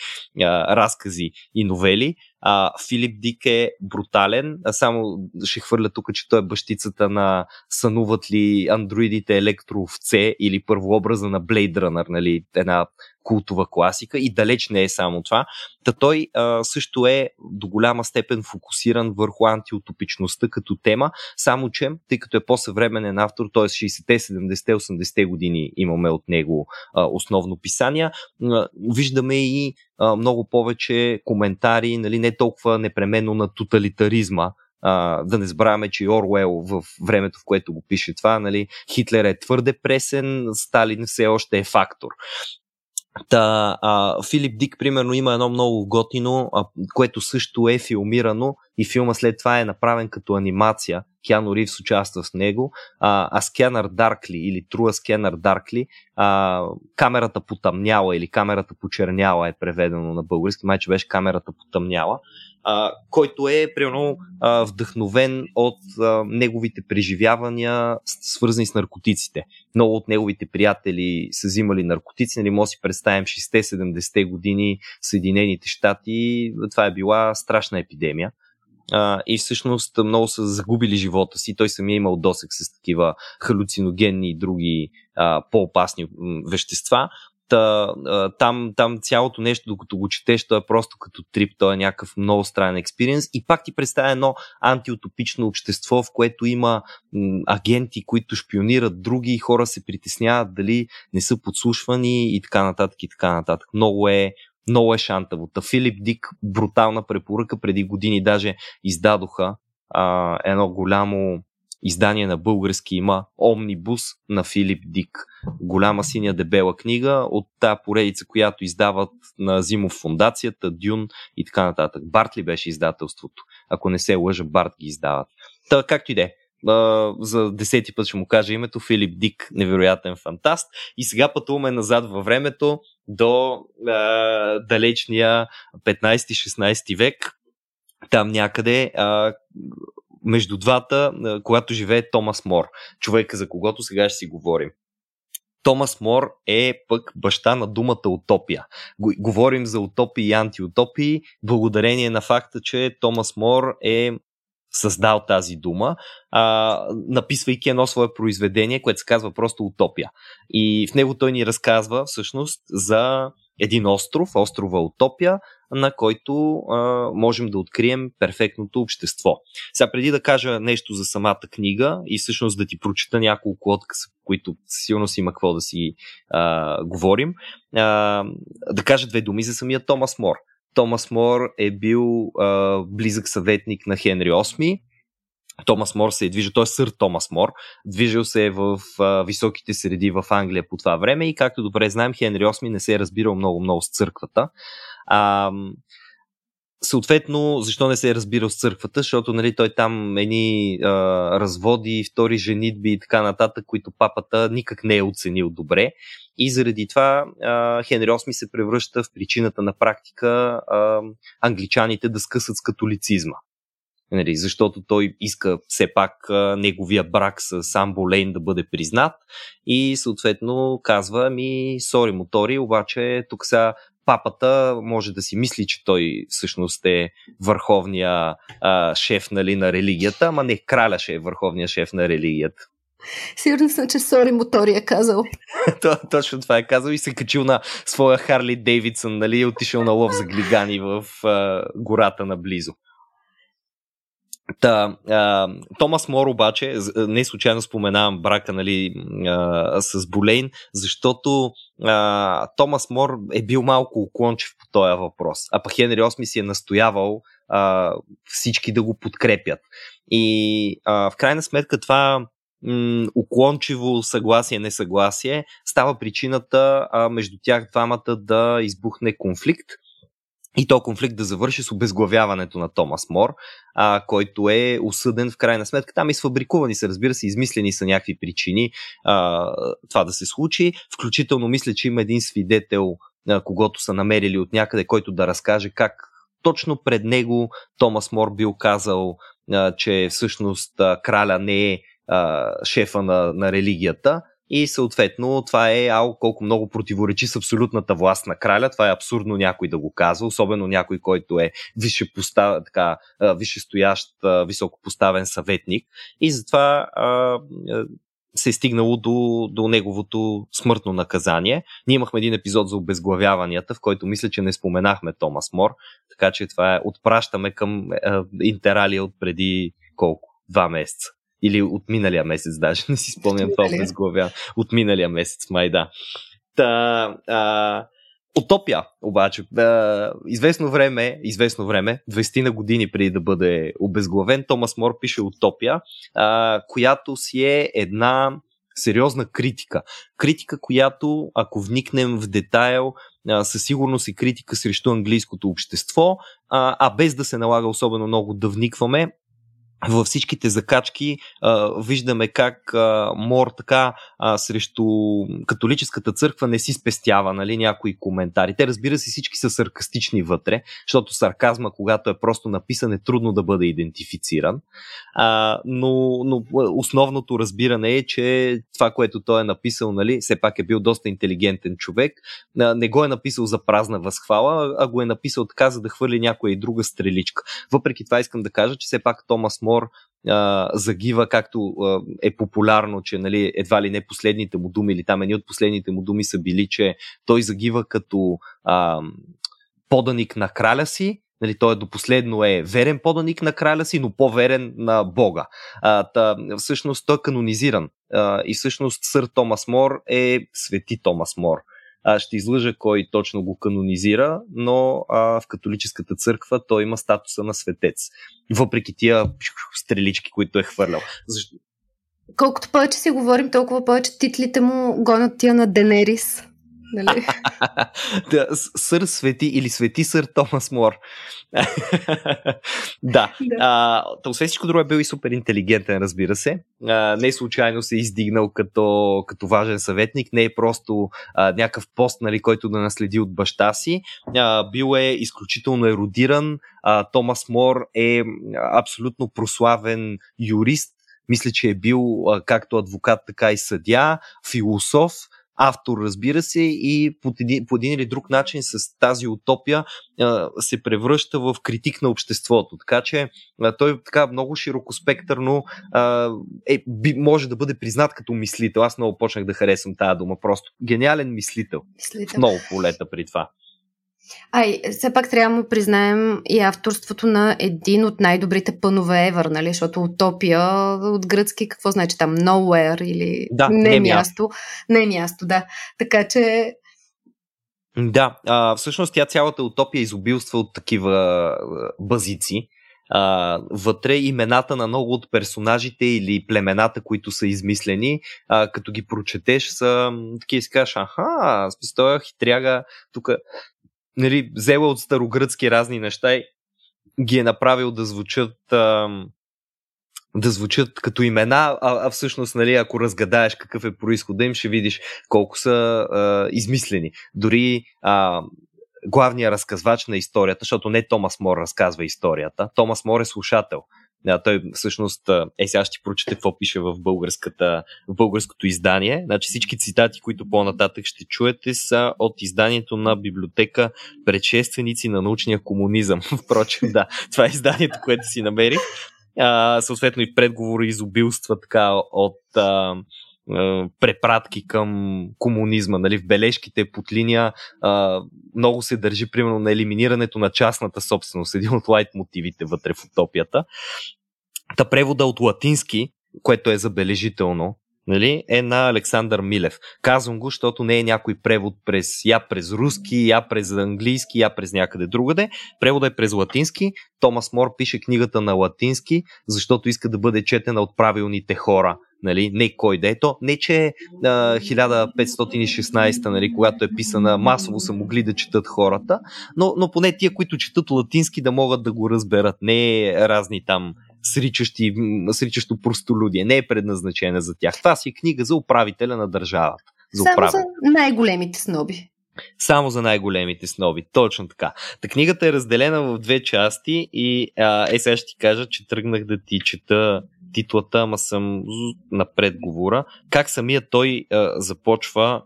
а, разкази и новели. А, Филип Дик е брутален. А само ще хвърля тук, че той е бащицата на "Сънуват ли андроидите електроовце" или първообраза на Blade Runner, нали, една култова класика, и далеч не е само това. Та той а, също е до голяма степен фокусиран върху антиутопичността като тема, само че, тъй като е по-съвременен автор, т.е. шейсетте, седемдесетте, осемдесетте години имаме от него а, основно писания, а, виждаме и а, много повече коментари, нали, не толкова непременно на тоталитаризма. Uh, да не забравяме, че Оруел в времето, в което го пише това, нали, Хитлер е твърде пресен, Сталин все още е фактор. Та, а, Филип Дик, примерно, има едно много готино, а, което също е филмирано, и филма след това е направен като анимация. Киану Ривз участва в него. А, а Скенър Даркли, или Труа Скенър Даркли, а, "Камерата потъмняла" или "Камерата почерняла" е преведено на български. Май, че беше "Камерата потъмняла", а, който е, примерно, а, вдъхновен от а, неговите преживявания, свързани с наркотиците. Много от неговите приятели са взимали наркотици. Нали, може да си представим шейсетте, седемдесетте години Съединените щати. Това е била страшна епидемия. Uh, и всъщност много са загубили живота си. Той самия е имал досег с такива халюциногенни и други uh, по-опасни вещества. Та, uh, там, там цялото нещо, докато го четеш, то е просто като трип, то е някакъв много странен експириенс, и пак ти представя едно антиутопично общество, в което има м, агенти, които шпионират други, и хора се притесняват дали не са подслушвани, и така нататък, и така нататък. Много е Много е шантаво. Филип Дик, брутална препоръка. Преди години даже издадоха а, едно голямо издание на български, има омнибус на Филип Дик. Голяма синя дебела книга от тая поредица, която издават на Азимов фундацията, Дюн и така нататък. Барт ли беше издателството? Ако не се лъжа, Барт ги издават. Та, както и де. За десети път ще му кажа името. Филип Дик, невероятен фантаст. И сега пътуваме назад във времето до е, далечния петнайсети-шестнайсети век. Там някъде е, между двата, е, когато живее Томас Мор, човека, за когото сега ще си говорим. Томас Мор е пък баща на думата утопия. Говорим за утопии и антиутопии благодарение на факта, че Томас Мор е създал тази дума, а, написвайки едно свое произведение, което се казва просто Утопия. И в него той ни разказва всъщност за един остров, острова Утопия, на който а, можем да открием перфектното общество. Сега, преди да кажа нещо за самата книга и всъщност да ти прочита няколко откъса, които силно си има какво да си а, говорим, а, да кажа две думи за самия Томас Мор. Томас Мор е бил а, близък съветник на Хенри осми. Томас Мор се е движил, той е сър Томас Мор, движил се е в а, високите среди в Англия по това време и, както добре знаем, Хенри осми не се е разбирал много-много с църквата. А, съответно, защо не се е разбирал с църквата? Защото, нали, той там едни а, разводи, втори женитби и така нататък, които папата никак не е оценил добре. И заради това а, Хенри осми се превръща в причината на практика а, англичаните да скъсат с католицизма. Нали, защото той иска все пак а, неговия брак с Ан Болейн да бъде признат и съответно казва ми сори мотори, обаче тук сега папата може да си мисли, че той всъщност е върховния а, шеф, нали, на религията, ама не, краля ще е върховния шеф на религията. Сигурна съм, че сори мотори е казал. Точно това е казал и се качил на своя Харли Дейвидсън, нали, и отишъл на лов за глигани в а, гората наблизо. Та, а, Томас Мор обаче, не случайно споменавам брака, нали, а, с Болейн, защото а, Томас Мор е бил малко уклончив по този въпрос, а пък Хенри осми си е настоявал а, всички да го подкрепят. И а, в крайна сметка това м, уклончиво съгласие-несъгласие става причината а, между тях двамата да избухне конфликт. И то конфликт да завърши с обезглавяването на Томас Мор, а, който е осъден в крайна сметка. Там изфабрикувани са, разбира се, измислени са някакви причини а, това да се случи. Включително мисля, че има един свидетел, а, когото са намерили от някъде, който да разкаже как точно пред него Томас Мор бил казал, а, че всъщност а, краля не е а, шефа на, на религията. И съответно това е, ау, колко много противоречи с абсолютната власт на краля. Това е абсурдно някой да го казва, особено някой, който е висше постав... така, висше стоящ, високопоставен съветник. И затова а, се е стигнало до, до неговото смъртно наказание. Ние имахме един епизод за обезглавяванията, в който мисля, че не споменахме Томас Мор, така че това е, отпращаме към а, Интералия от преди колко? Два месеца. Или от миналия месец, даже не си спомням това обезглавя. От миналия месец, май да. Та, а, Утопия, обаче. А, известно време, известно време, двайсет години преди да бъде обезглавен, Томас Мор пише Утопия, а, която си е една сериозна критика. Критика, която, ако вникнем в детайл, със сигурност е критика срещу английското общество, а, а без да се налага особено много да вникваме, във всичките закачки а, виждаме как а, Мор така а, срещу католическата църква не си спестява, нали, някои коментари. Те, разбира се, всички са саркастични вътре, защото сарказма, когато е просто написан, е трудно да бъде идентифициран. А, но, но основното разбиране е, че това, което той е написал, нали, все пак е бил доста интелигентен човек, а, не го е написал за празна възхвала, а го е написал така, за да хвърли някоя и друга стреличка. Въпреки това искам да кажа, че все пак Томас Мор А, загива, както а, е популярно, че, нали, едва ли не последните му думи, или там едни от последните му думи са били, че той загива като а, поданик на краля си, нали, той до последно е верен поданик на краля си, но по-верен на Бога. А, та, всъщност той е канонизиран а, и всъщност сър Томас Мор е свети Томас Мор. А, ще излъжа кой точно го канонизира, но а, в католическата църква той има статуса на светец. Въпреки тия стрелички, които е хвърлял. Защо? Колкото повече си говорим, толкова повече титлите му гонят тия на Денерис. Нали? Да, сър свети или свети сър Томас Мор. Да. А, освен всичко друго е бил и супер интелигентен, разбира се. А, не случайно се е издигнал като, като важен съветник. Не е просто а, някакъв пост, нали, който да наследи от баща си. А, бил е изключително ерудиран. А, Томас Мор е абсолютно прославен юрист. Мисля, че е бил а, както адвокат, така и съдия, философ. автор, разбира се, и по един, по един или друг начин с тази утопия се превръща в критик на обществото. Така че той така много широкоспектърно е, може да бъде признат като мислител. Аз много почнах да харесвам тая дума. Просто гениален мислител. мислител. Много полета при това. Ай, все пак трябва да му признаем и авторството на един от най-добрите пънове ever, нали? Защото утопия от гръцки, какво значи там? Nowhere или да, не, не място. място. Не място, да. Така че... Да, а, всъщност тя цялата утопия изобилства от такива базици. А, вътре имената на много от персонажите или племената, които са измислени, а, като ги прочетеш, са такива си кажеш, аха, той е хитряга тук... Нали, взела от старогръцки разни неща и ги е направил да звучат, да звучат като имена, а, а всъщност, нали, ако разгадаеш какъв е произхода им, ще видиш колко са а, измислени. Дори а, главният разказвач на историята, защото не Томас Мор разказва историята, Томас Мор е слушател. А, той всъщност, е сега ще прочете какво пише в, българската, в българското издание. Значи всички цитати, които по-нататък ще чуете, са от изданието на библиотека предшественици на научния комунизъм. Впрочем, да, това е изданието, което си намерих. А, съответно и предговори изобилства така от а, а, препратки към комунизма. Нали? В бележките под линия а, много се държи, примерно, на елиминирането на частната собственост. Един от лайт мотивите вътре в утопията. Та превода от латински, което е забележително, нали, е на Александър Милев. Казвам го, защото не е някой превод през я през руски, я през английски, я през някъде другаде. Превода е през латински. Томас Мор пише книгата на латински, защото иска да бъде четена от правилните хора. Нали, не кой да е то. Не, че а, хиляда петстотин и шестнадесета, нали, когато е писана, масово са могли да четат хората, но, но поне тия, които четат латински, да могат да го разберат. Не разни там сричащи, сричащо простолюдие. Не е предназначена за тях. Това си е книга за управителя на държавата. За Само управителя. за най-големите сноби. Само за най-големите сноби. Точно така. Та книгата е разделена в две части и а, е, сега ще ти кажа, че тръгнах да ти чета титлата, ама съм на предговора. Как самия той а, започва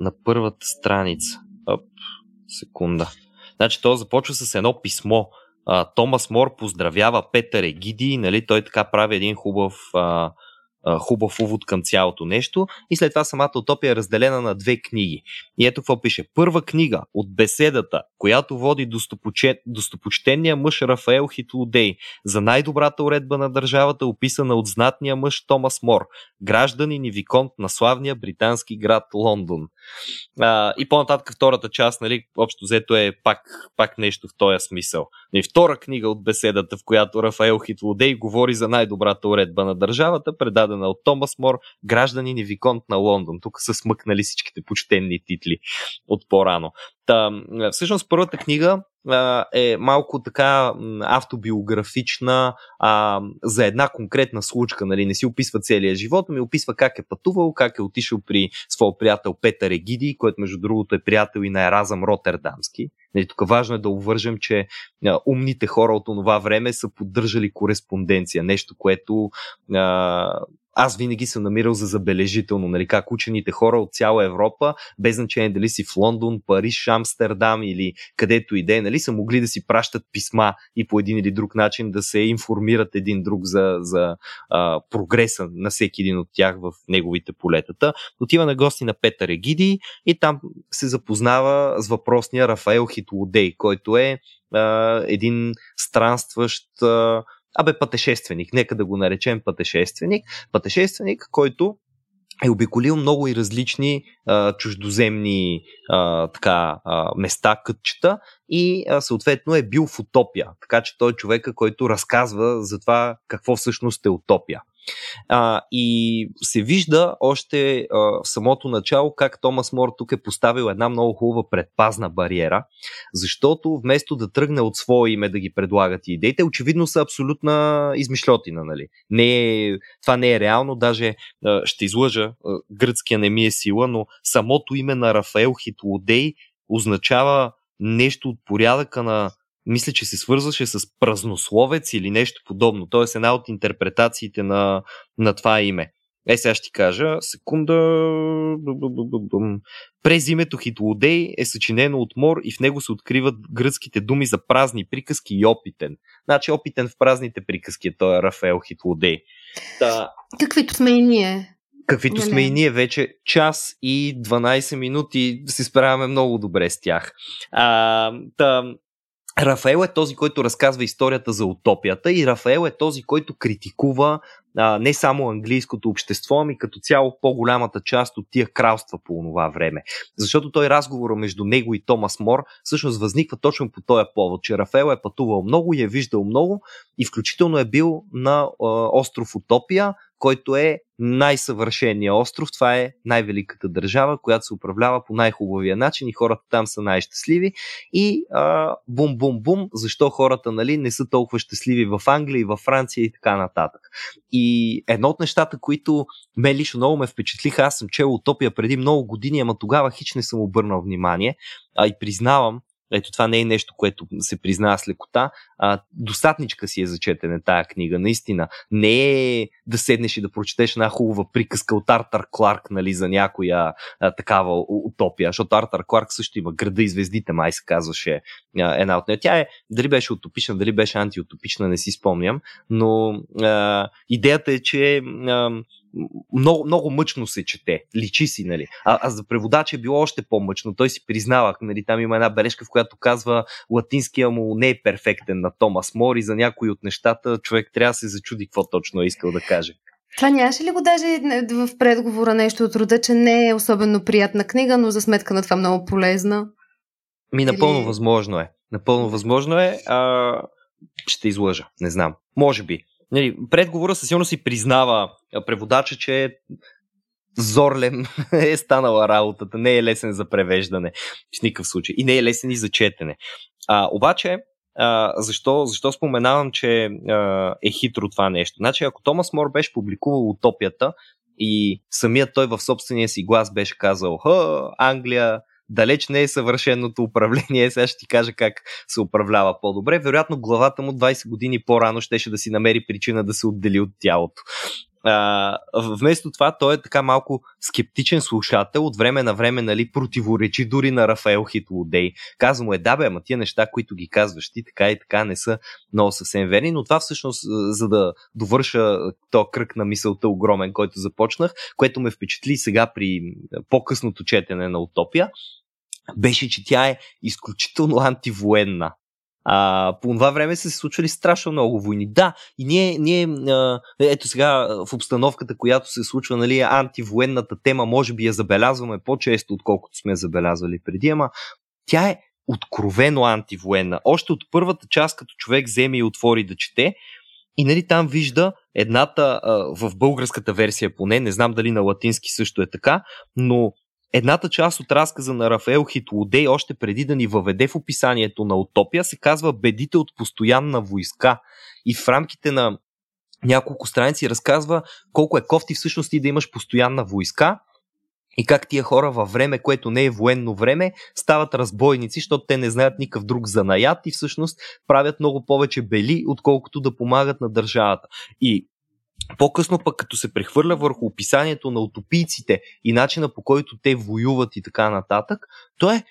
на първата страница. Оп, секунда. Значи той започва с едно писмо. А, Томас Мор поздравява Петър Егиди, нали, той така прави един хубав а, а, хубав увод към цялото нещо и след това самата утопия е разделена на две книги. И ето какво пише. Първа книга от беседата, която води достопочтения мъж Рафаел Хитлодей за най-добрата уредба на държавата, описана от знатния мъж Томас Мор, гражданин и виконт на славния британски град Лондон. А, и по-нататък втората част, нали, общо взето е пак, пак нещо в този смисъл. И втора книга от беседата, в която Рафаел Хитлодей говори за най-добрата уредба на държавата, предадена от Томас Мор, гражданин и виконт на Лондон. Тук са смъкнали всичките почтенни титли от по-рано. Та, всъщност първата книга а, е малко така автобиографична а, за една конкретна случка. Нали? Не си описва целия живот, ми описва как е пътувал, как е отишъл при своя приятел Петър Егиди, който между другото е приятел и на Еразъм Ротердамски. Нали? Тук важно е да обвържем, че а, умните хора от онова време са поддържали кореспонденция. Нещо, което... А, Аз винаги съм намирал за забележително, нали, как учените хора от цяла Европа, без значение дали си в Лондон, Париж, Амстердам или където и да е, нали, са могли да си пращат писма и по един или друг начин да се информират един друг за, за а, прогреса на всеки един от тях в неговите полетата. Отива на гости на Петър Егиди и там се запознава с въпросния Рафаел Хитлодей, който е а, един странстващ... А, Абе, пътешественик, нека да го наречем пътешественик. Пътешественик, който е обиколил много и различни а, чуждоземни а, така, а, места, кътчета и а, съответно е бил в утопия. Така че той е човека, който разказва за това какво всъщност е утопия. А, и се вижда още а, в самото начало как Томас Мор тук е поставил една много хубава предпазна бариера, защото вместо да тръгне от свое име да ги предлагат и идеите, очевидно са абсолютна измишльотина, нали? Не е, това не е реално, даже а, ще излъжа, а, гръцкия не ми е сила, но самото име на Рафаел Хитлодей означава нещо от порядъка на, мисля, че се свързваше с празнословец или нещо подобно. Тоест една от интерпретациите на, на това име. Е, сега ще ти кажа, секунда... През името Хитлодей е съчинено от Мор и в него се откриват гръцките думи за празни приказки и опитен. Значи опитен в празните приказки е той Рафаел Хитлодей. Да. Каквито сме и ние. Каквито сме и ние вече час и дванайсет минути се справяме много добре с тях. А, та... Рафаел е този, който разказва историята за утопията и Рафаел е този, който критикува а, не само английското общество, ами като цяло по-голямата част от тия кралства по онова време. Защото той разговора между него и Томас Мор всъщност възниква точно по този повод, че Рафаел е пътувал много и е виждал много и включително е бил на а, остров Утопия, който е най-съвършения остров. Това е най-великата държава, която се управлява по най-хубавия начин и хората там са най-щастливи. И бум-бум-бум, защо хората, нали, не са толкова щастливи в Англия и във Франция и така нататък. И едно от нещата, които мен лично много ме впечатлиха, аз съм чел Утопия преди много години, ама тогава хич не съм обърнал внимание, а и признавам, ето това не е нещо, което се признава с лекота. А, достатничка си е за четене тая книга, наистина. Не е да седнеш и да прочетеш една хубава приказка от Артър Кларк, нали, за някоя а, такава утопия, защото Артър Кларк също има Града и звездите, май се казваше а, една от нея. Тя е, дали беше утопична, дали беше антиутопична, не си спомням, но а, идеята е, че а, Много, много мъчно се чете, личи си, нали. А, а за преводача е било още по-мъчно. Той си признавах, нали, там има една бележка, в която казва, латинския му не е перфектен на Томас Мор и за някои от нещата човек трябва да се зачуди какво точно е искал да каже. Това нямаше ли го даже в предговора нещо от рода, че не е особено приятна книга, но за сметка на това много полезна? Ми, напълно Или... възможно е. Напълно възможно е. А... Ще излъжа, не знам. Може би. Нали, предговора със сигурно си признава преводача, че зорлен е станала работата, не е лесен за превеждане в никакъв случай и не е лесен и за четене. А, обаче, а, защо, защо споменавам, че а, е хитро това нещо? Значи, ако Томас Мор беше публикувал утопията и самият той в собствения си глас беше казал «Хъ, Англия далеч не е съвършеното управление», сега ще ти кажа как се управлява по-добре, вероятно главата му двайсет години по-рано щеше да си намери причина да се отдели от тялото. А, вместо това той е така малко скептичен слушател, от време на време, нали, противоречи дори на Рафаел Хитлодей. Казва му е, да бе, ама тия неща, които ги казваш ти, така и така не са много съвсем верни, но това всъщност, за да довърша този кръг на мисълта огромен, който започнах, което ме впечатли сега при по-късното четене на Утопия, беше, че тя е изключително антивоенна. А, по това време са се случвали страшно много войни. Да, и ние, ние а, ето сега в обстановката, която се случва, нали, антивоенната тема, може би я забелязваме по-често, отколкото сме забелязвали преди, ама тя е откровено антивоенна. Още от първата част, като човек вземе и отвори да чете, и, нали, там вижда едната, а, в българската версия поне, не знам дали на латински също е така, но едната част от разказа на Рафаел Хитлодей, още преди да ни въведе в описанието на Утопия, се казва «Бедите от постоянна войска» и в рамките на няколко страници разказва колко е кофти всъщност и да имаш постоянна войска и как тия хора във време, което не е военно време, стават разбойници, защото те не знаят никакъв друг занаят и всъщност правят много повече бели, отколкото да помагат на държавата. И по-късно пък, като се прехвърля върху описанието на утопийците и начина, по който те воюват и така нататък, то е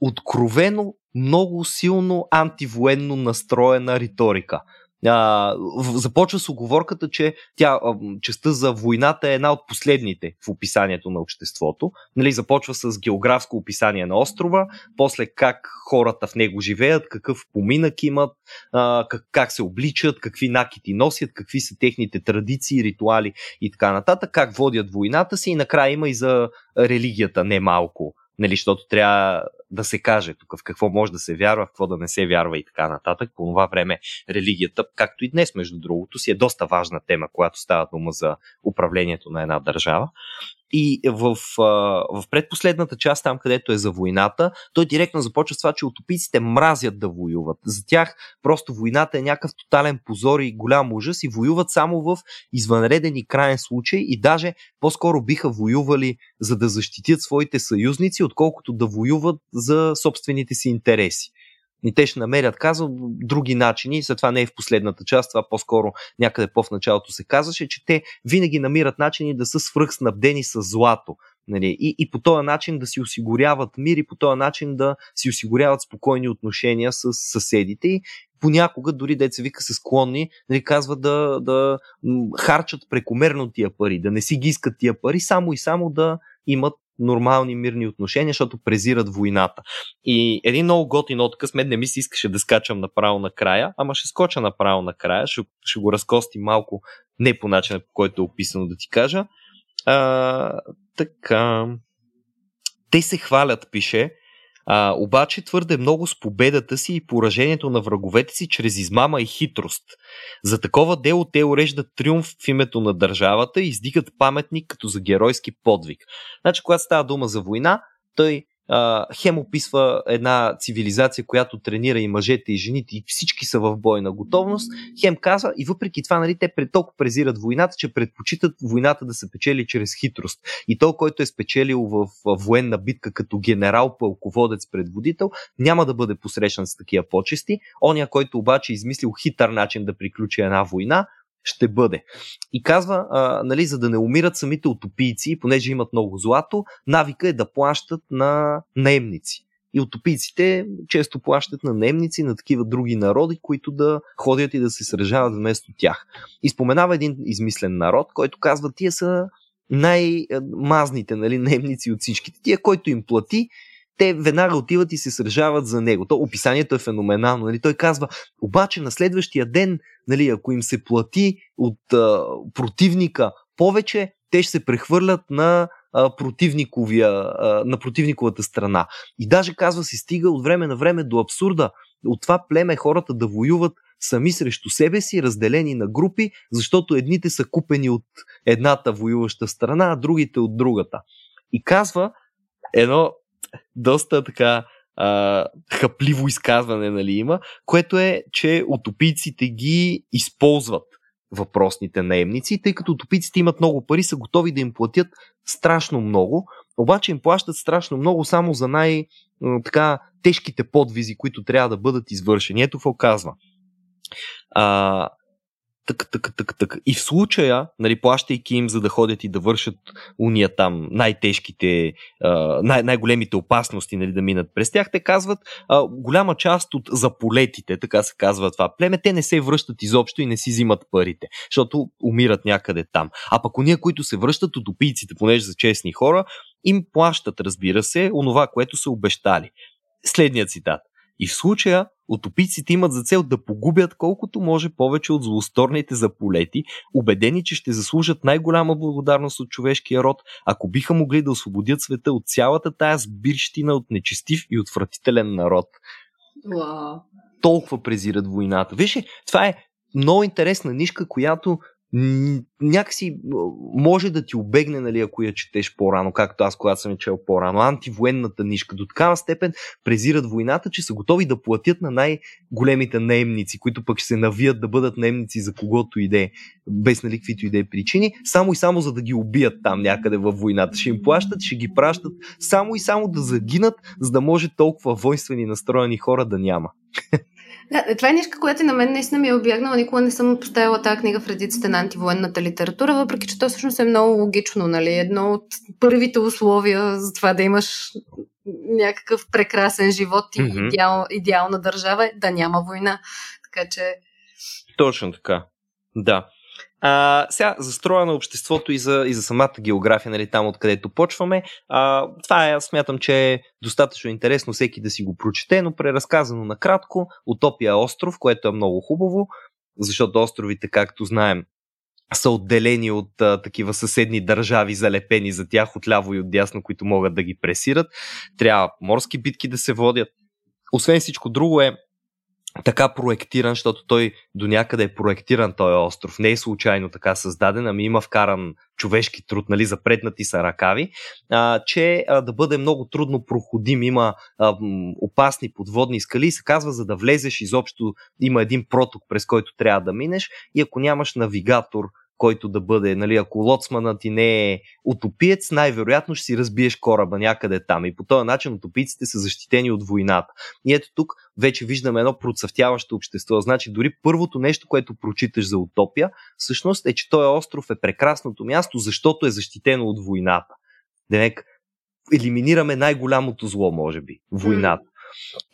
откровено много силно антивоенно настроена риторика. А, започва с уговорката, че тя, частта за войната е една от последните в описанието на обществото. Нали, започва с географско описание на острова, после как хората в него живеят, какъв поминък имат, а, как, как се обличат, какви накити носят, какви са техните традиции, ритуали и така нататък, как водят войната си и накрая има и за религията не малко. Нали, защото трябва да се каже тук в какво може да се вярва, в какво да не се вярва и така нататък. По това време религията, както и днес между другото, си е доста важна тема, която става дума за управлението на една държава. И в, в предпоследната част, там където е за войната, той директно започва с това, че утопиците мразят да воюват. За тях просто войната е някакъв тотален позор и голям ужас и воюват само в извънреден и краен случай и даже по-скоро биха воювали, за да защитят своите съюзници, отколкото да воюват за собствените си интереси. И те ще намерят, казва, други начини, и след това не е в последната част, това по-скоро някъде по-в началото се казваше, че те винаги намират начини да са свръхснабдени с злато. Нали? И, и по този начин да си осигуряват мир и по този начин да си осигуряват спокойни отношения с съседите и понякога дори деца вика са склонни, нали, казват да, да харчат прекомерно тия пари, да не си ги искат тия пари, само и само да имат нормални мирни отношения, защото презират войната. И един много готин откъс, мен не ми се искаше да скачам направо на края, ама ще скоча направо на края, ще, ще го разкости малко, не по начина, по който е описано, да ти кажа. А, така. Те се хвалят, пише, а, обаче твърде много с победата си и поражението на враговете си чрез измама и хитрост. За такова дело те уреждат триумф в името на държавата и издигат паметник като за геройски подвиг. Значи, когато става дума за война, той а, хем описва една цивилизация, която тренира и мъжете и жените и всички са в бойна готовност. Хем казва и въпреки това, нали, те толкова презират войната, че предпочитат войната да се печели чрез хитрост. И той, който е спечелил в военна битка като генерал, пълководец, предводител, няма да бъде посрещан с такива почести. Оня, който обаче измислил хитър начин да приключи една война, ще бъде. И казва, а, нали, за да не умират самите утопийци, понеже имат много злато, навика е да плащат на наемници. И утопийците често плащат на наемници, на такива други народи, които да ходят и да се сражават вместо тях. И споменава един измислен народ, който казва, тия са най-мазните, нали, наемници от всичките. Тия, който им плати, те веднага отиват и се сражават за него. То описанието е феноменално. Нали? Той казва, обаче на следващия ден, нали, ако им се плати от а, противника повече, те ще се прехвърлят на, а, противниковия, а, на противниковата страна. И даже, казва, се стига от време на време до абсурда. От това племе хората да воюват сами срещу себе си, разделени на групи, защото едните са купени от едната воюваща страна, а другите от другата. И казва едно доста така а, хъпливо изказване, нали, има, което е, че утопийците ги използват въпросните наемници, тъй като утопийците имат много пари, са готови да им платят страшно много, обаче им плащат страшно много само за най- така тежките подвизи, които трябва да бъдат извършени. Ето какво казва. А, так, так, так, так. И в случая, нали, плащайки им, за да ходят и да вършат уния там най-тежките, най- най-големите опасности, нали, да минат през тях, те казват, а, голяма част от заполетите, така се казва това племе, те не се връщат изобщо и не си взимат парите, защото умират някъде там. А пък уния, които се връщат, утопийците, понеже за честни хора, им плащат, разбира се, онова, което са обещали. Следният цитат. И в случая утопийците имат за цел да погубят колкото може повече от злосторните заполети, убедени, че ще заслужат най-голяма благодарност от човешкия род, ако биха могли да освободят света от цялата тая сбирщина от нечестив и отвратителен народ. Wow. Толкова презират войната. Виж, това е много интересна нишка, която някакси може да ти обегне, нали, ако я четеш по-рано, както аз, когато съм я чел по-рано. Антивоенната нишка до такава степен презират войната, че са готови да платят на най-големите наемници, които пък ще се навият да бъдат наемници за когото иде, без, нали, каквито иде причини, само и само за да ги убият там някъде във войната. Ще им плащат, ще ги пращат, само и само да загинат, за да може толкова воинствени настроени хора да няма. Да, това е нещо, което на мен наистина ми е обягнала. Никога не съм поставила тази книга в редиците на антивоенната литература, въпреки че то всъщност е много логично, нали? Едно от първите условия за това да имаш някакъв прекрасен живот и mm-hmm. идеал, идеална държава е да няма война. Така че... Точно така, да. А, сега, за строя на обществото и за, и за самата география, нали, там откъдето почваме, а, това е, смятам, че е достатъчно интересно всеки да си го прочете, но преразказано накратко, Утопия остров, което е много хубаво, защото островите, както знаем, са отделени от а, такива съседни държави, залепени за тях отляво и отдясно, които могат да ги пресират, трябва морски битки да се водят, освен всичко друго е така проектиран, защото той до някъде е проектиран този остров. Не е случайно така създаден, ами има вкаран човешки труд, нали, запретнати са ръкави, а, че а, да бъде много трудно проходим. Има а, м, опасни подводни скали и се казва, за да влезеш изобщо има един проток, през който трябва да минеш и ако нямаш навигатор, който да бъде, нали, ако лоцманът ти не е утопиец, най-вероятно ще си разбиеш кораба някъде там. И по този начин утопиците са защитени от войната. И ето тук вече виждаме едно процъфтяващо общество. Значи дори първото нещо, което прочиташ за Утопия, всъщност е, че този остров е прекрасното място, защото е защитено от войната. Денек, елиминираме най-голямото зло, може би, войната.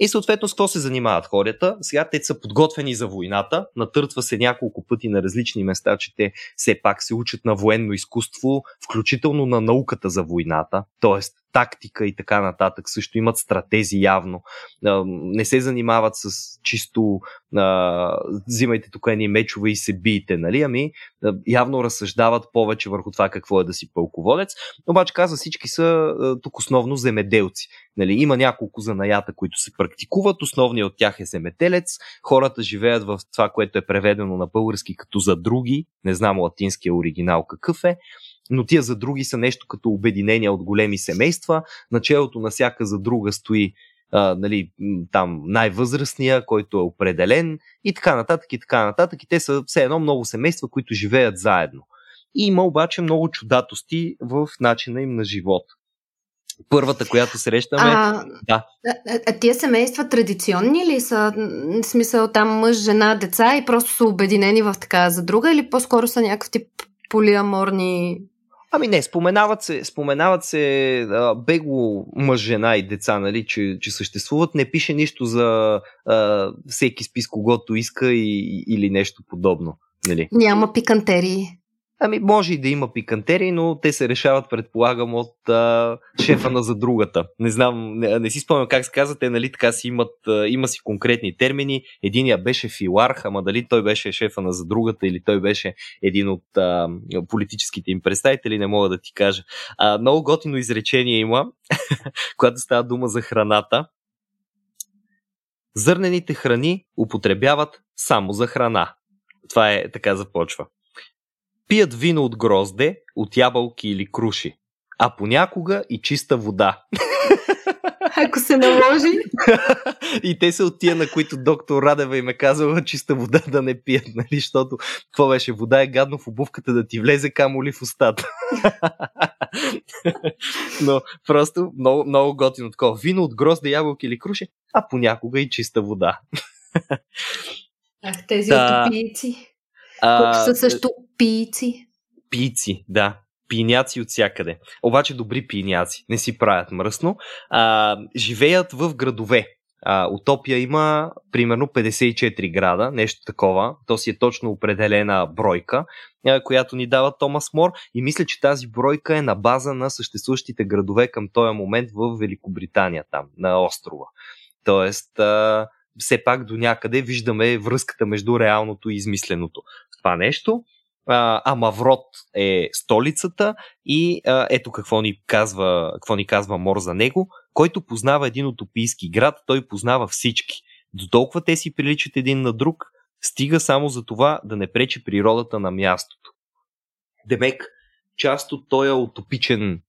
И съответно с какво се занимават хората? Сега те са подготвени за войната, натъртва се няколко пъти на различни места, че те все пак се учат на военно изкуство, включително на науката за войната, т.е. тактика и така нататък, също имат стратези явно, не се занимават с чисто взимайте тук едни мечове и се биете, нали? Ами явно разсъждават повече върху това какво е да си пълководец, обаче казва всички са тук основно земеделци, нали? Има няколко занаята, които се практикуват, основният от тях е земетелец, хората живеят в това, което е преведено на български като за други, не знам латинския оригинал какъв е, но тия за други са нещо като обединения от големи семейства. Началото на всяка за друга стои а, нали, там най-възрастния, който е определен и така нататък и така нататък. И те са все едно много семейства, които живеят заедно. И има обаче много чудатости в начина им на живот. Първата, която срещаме... А, да. а, а тия семейства традиционни ли са? В смисъл там мъж, жена, деца и просто са обединени в така за друга или по-скоро са някакъв тип полиаморни... Ами не, споменават се, споменават се а, бегло мъж, жена и деца, нали, че, че съществуват. Не пише нищо за а, всеки спис, когото иска и, или нещо подобно. Нали. Няма пикантерии. Ами може и да има пикантерии, но те се решават, предполагам, от а, шефа на за другата. Не знам, не, не си спомням как се казва, те, нали, така си имат, а, има си конкретни термини. Единия беше филарх, ама дали той беше шефа на за другата или той беше един от а, политическите им представители, не мога да ти кажа. А, много готино изречение има, когато става дума за храната. Зърнените храни употребяват само за храна. Това е, така започва. Пият вино от грозде, от ябълки или круши, а понякога и чиста вода. Ако се наложи. И те са от тия, на които доктор Радева им е казала чиста вода да не пият, нали, защото какво беше? Вода е гадно в обувката да ти влезе, камо ли в устата. Но просто много, много готино такова. Вино от грозде, ябълки или круши, а понякога и чиста вода. Ах, тези да. Утопийци. Които са също пийци. Пийци, да. Пийняци от всякъде. Обаче добри пийняци. Не си правят мръсно. А, живеят в градове. А, Утопия има примерно петдесет и четири града, нещо такова. То си е точно определена бройка, която ни дава Томас Мор. И мисля, че тази бройка е на база на съществуващите градове към този момент в Великобритания, там, на острова. Тоест... А... все пак до някъде виждаме връзката между реалното и измисленото. Това нещо. А, Амаврот е столицата и а, ето какво ни казва, какво ни казва Мор за него. Който познава един утопийски град, той познава всички. Дотолкова те си приличат един на друг, стига само за това да не пречи природата на мястото. Демек, част от този утопичен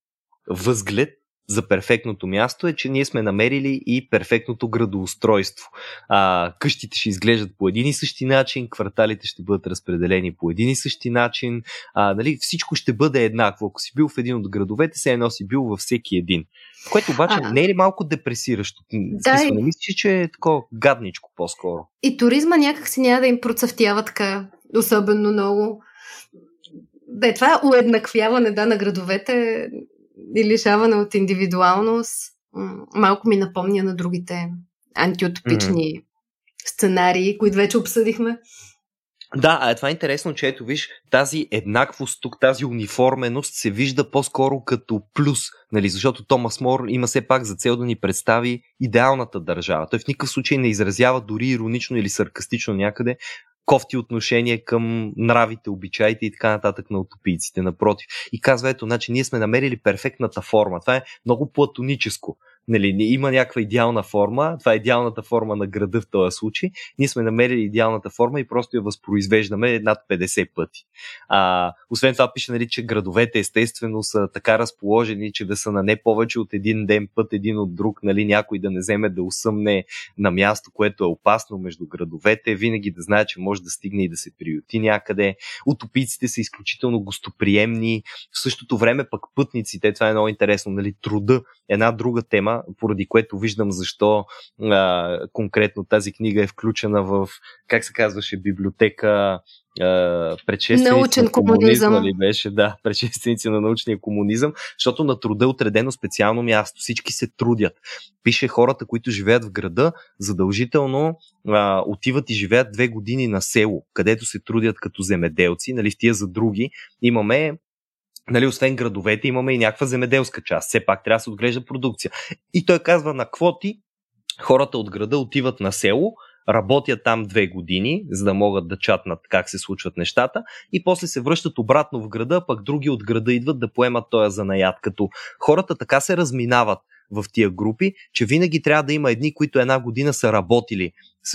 възглед за перфектното място е, че ние сме намерили и перфектното градоустройство. А, къщите ще изглеждат по един и същи начин, кварталите ще бъдат разпределени по един и същи начин, а, нали, всичко ще бъде еднакво. Ако си бил в един от градовете, се едно си бил във всеки един. Което обаче а... не е ли малко депресиращо? Да, смисъл, не мислиш, че е такова гадничко по-скоро. И туризма някак си няма да им процъфтява така особено много. Да, това уеднаквяване да, на градовете... и лишаване от индивидуалност малко ми напомня на другите антиутопични mm. сценарии, които вече обсъдихме. Да, а това е интересно, че ето виж, тази еднаквост тук, тази униформеност се вижда по-скоро като плюс, нали, защото Томас Мор има все пак за цел да ни представи идеалната държава. Той в никакъв случай не изразява дори иронично или саркастично някъде кофти отношения към нравите, обичаите и така нататък на утопийците, напротив. И казва, ето, значи, ние сме намерили перфектната форма. Това е много платоническо. Нали, има някаква идеална форма, това е идеалната форма на града в този случай. Ние сме намерили идеалната форма и просто я възпроизвеждаме над петдесет пъти. А, освен това пише, нали, че градовете естествено са така разположени, че да са на не повече от един ден път един от друг, нали, някой да не вземе да усъмне на място, което е опасно между градовете, винаги да знае, че може да стигне и да се приюти някъде. Утопиците са изключително гостоприемни, в същото време пък пътниците, това е много интересно, нали, труда, една друга тема, поради което виждам защо а, конкретно тази книга е включена в, как се казваше, библиотека а, предшественици на комунизъм. Нали беше? Да, предшественици на научния комунизъм, защото на труда е отредено специално място. Всички се трудят. Пише, хората, които живеят в града, задължително а, отиват и живеят две години на село, където се трудят като земеделци. Нали, в тия за други имаме, нали, освен градовете, имаме и някаква земеделска част. Все пак трябва да се отглежда продукция. И той казва, на квоти хората от града отиват на село, работят там две години, за да могат да чатнат как се случват нещата, и после се връщат обратно в града, пък други от града идват да поемат този занаят. Като хората така се разминават в тия групи, че винаги трябва да има едни, които една година са работили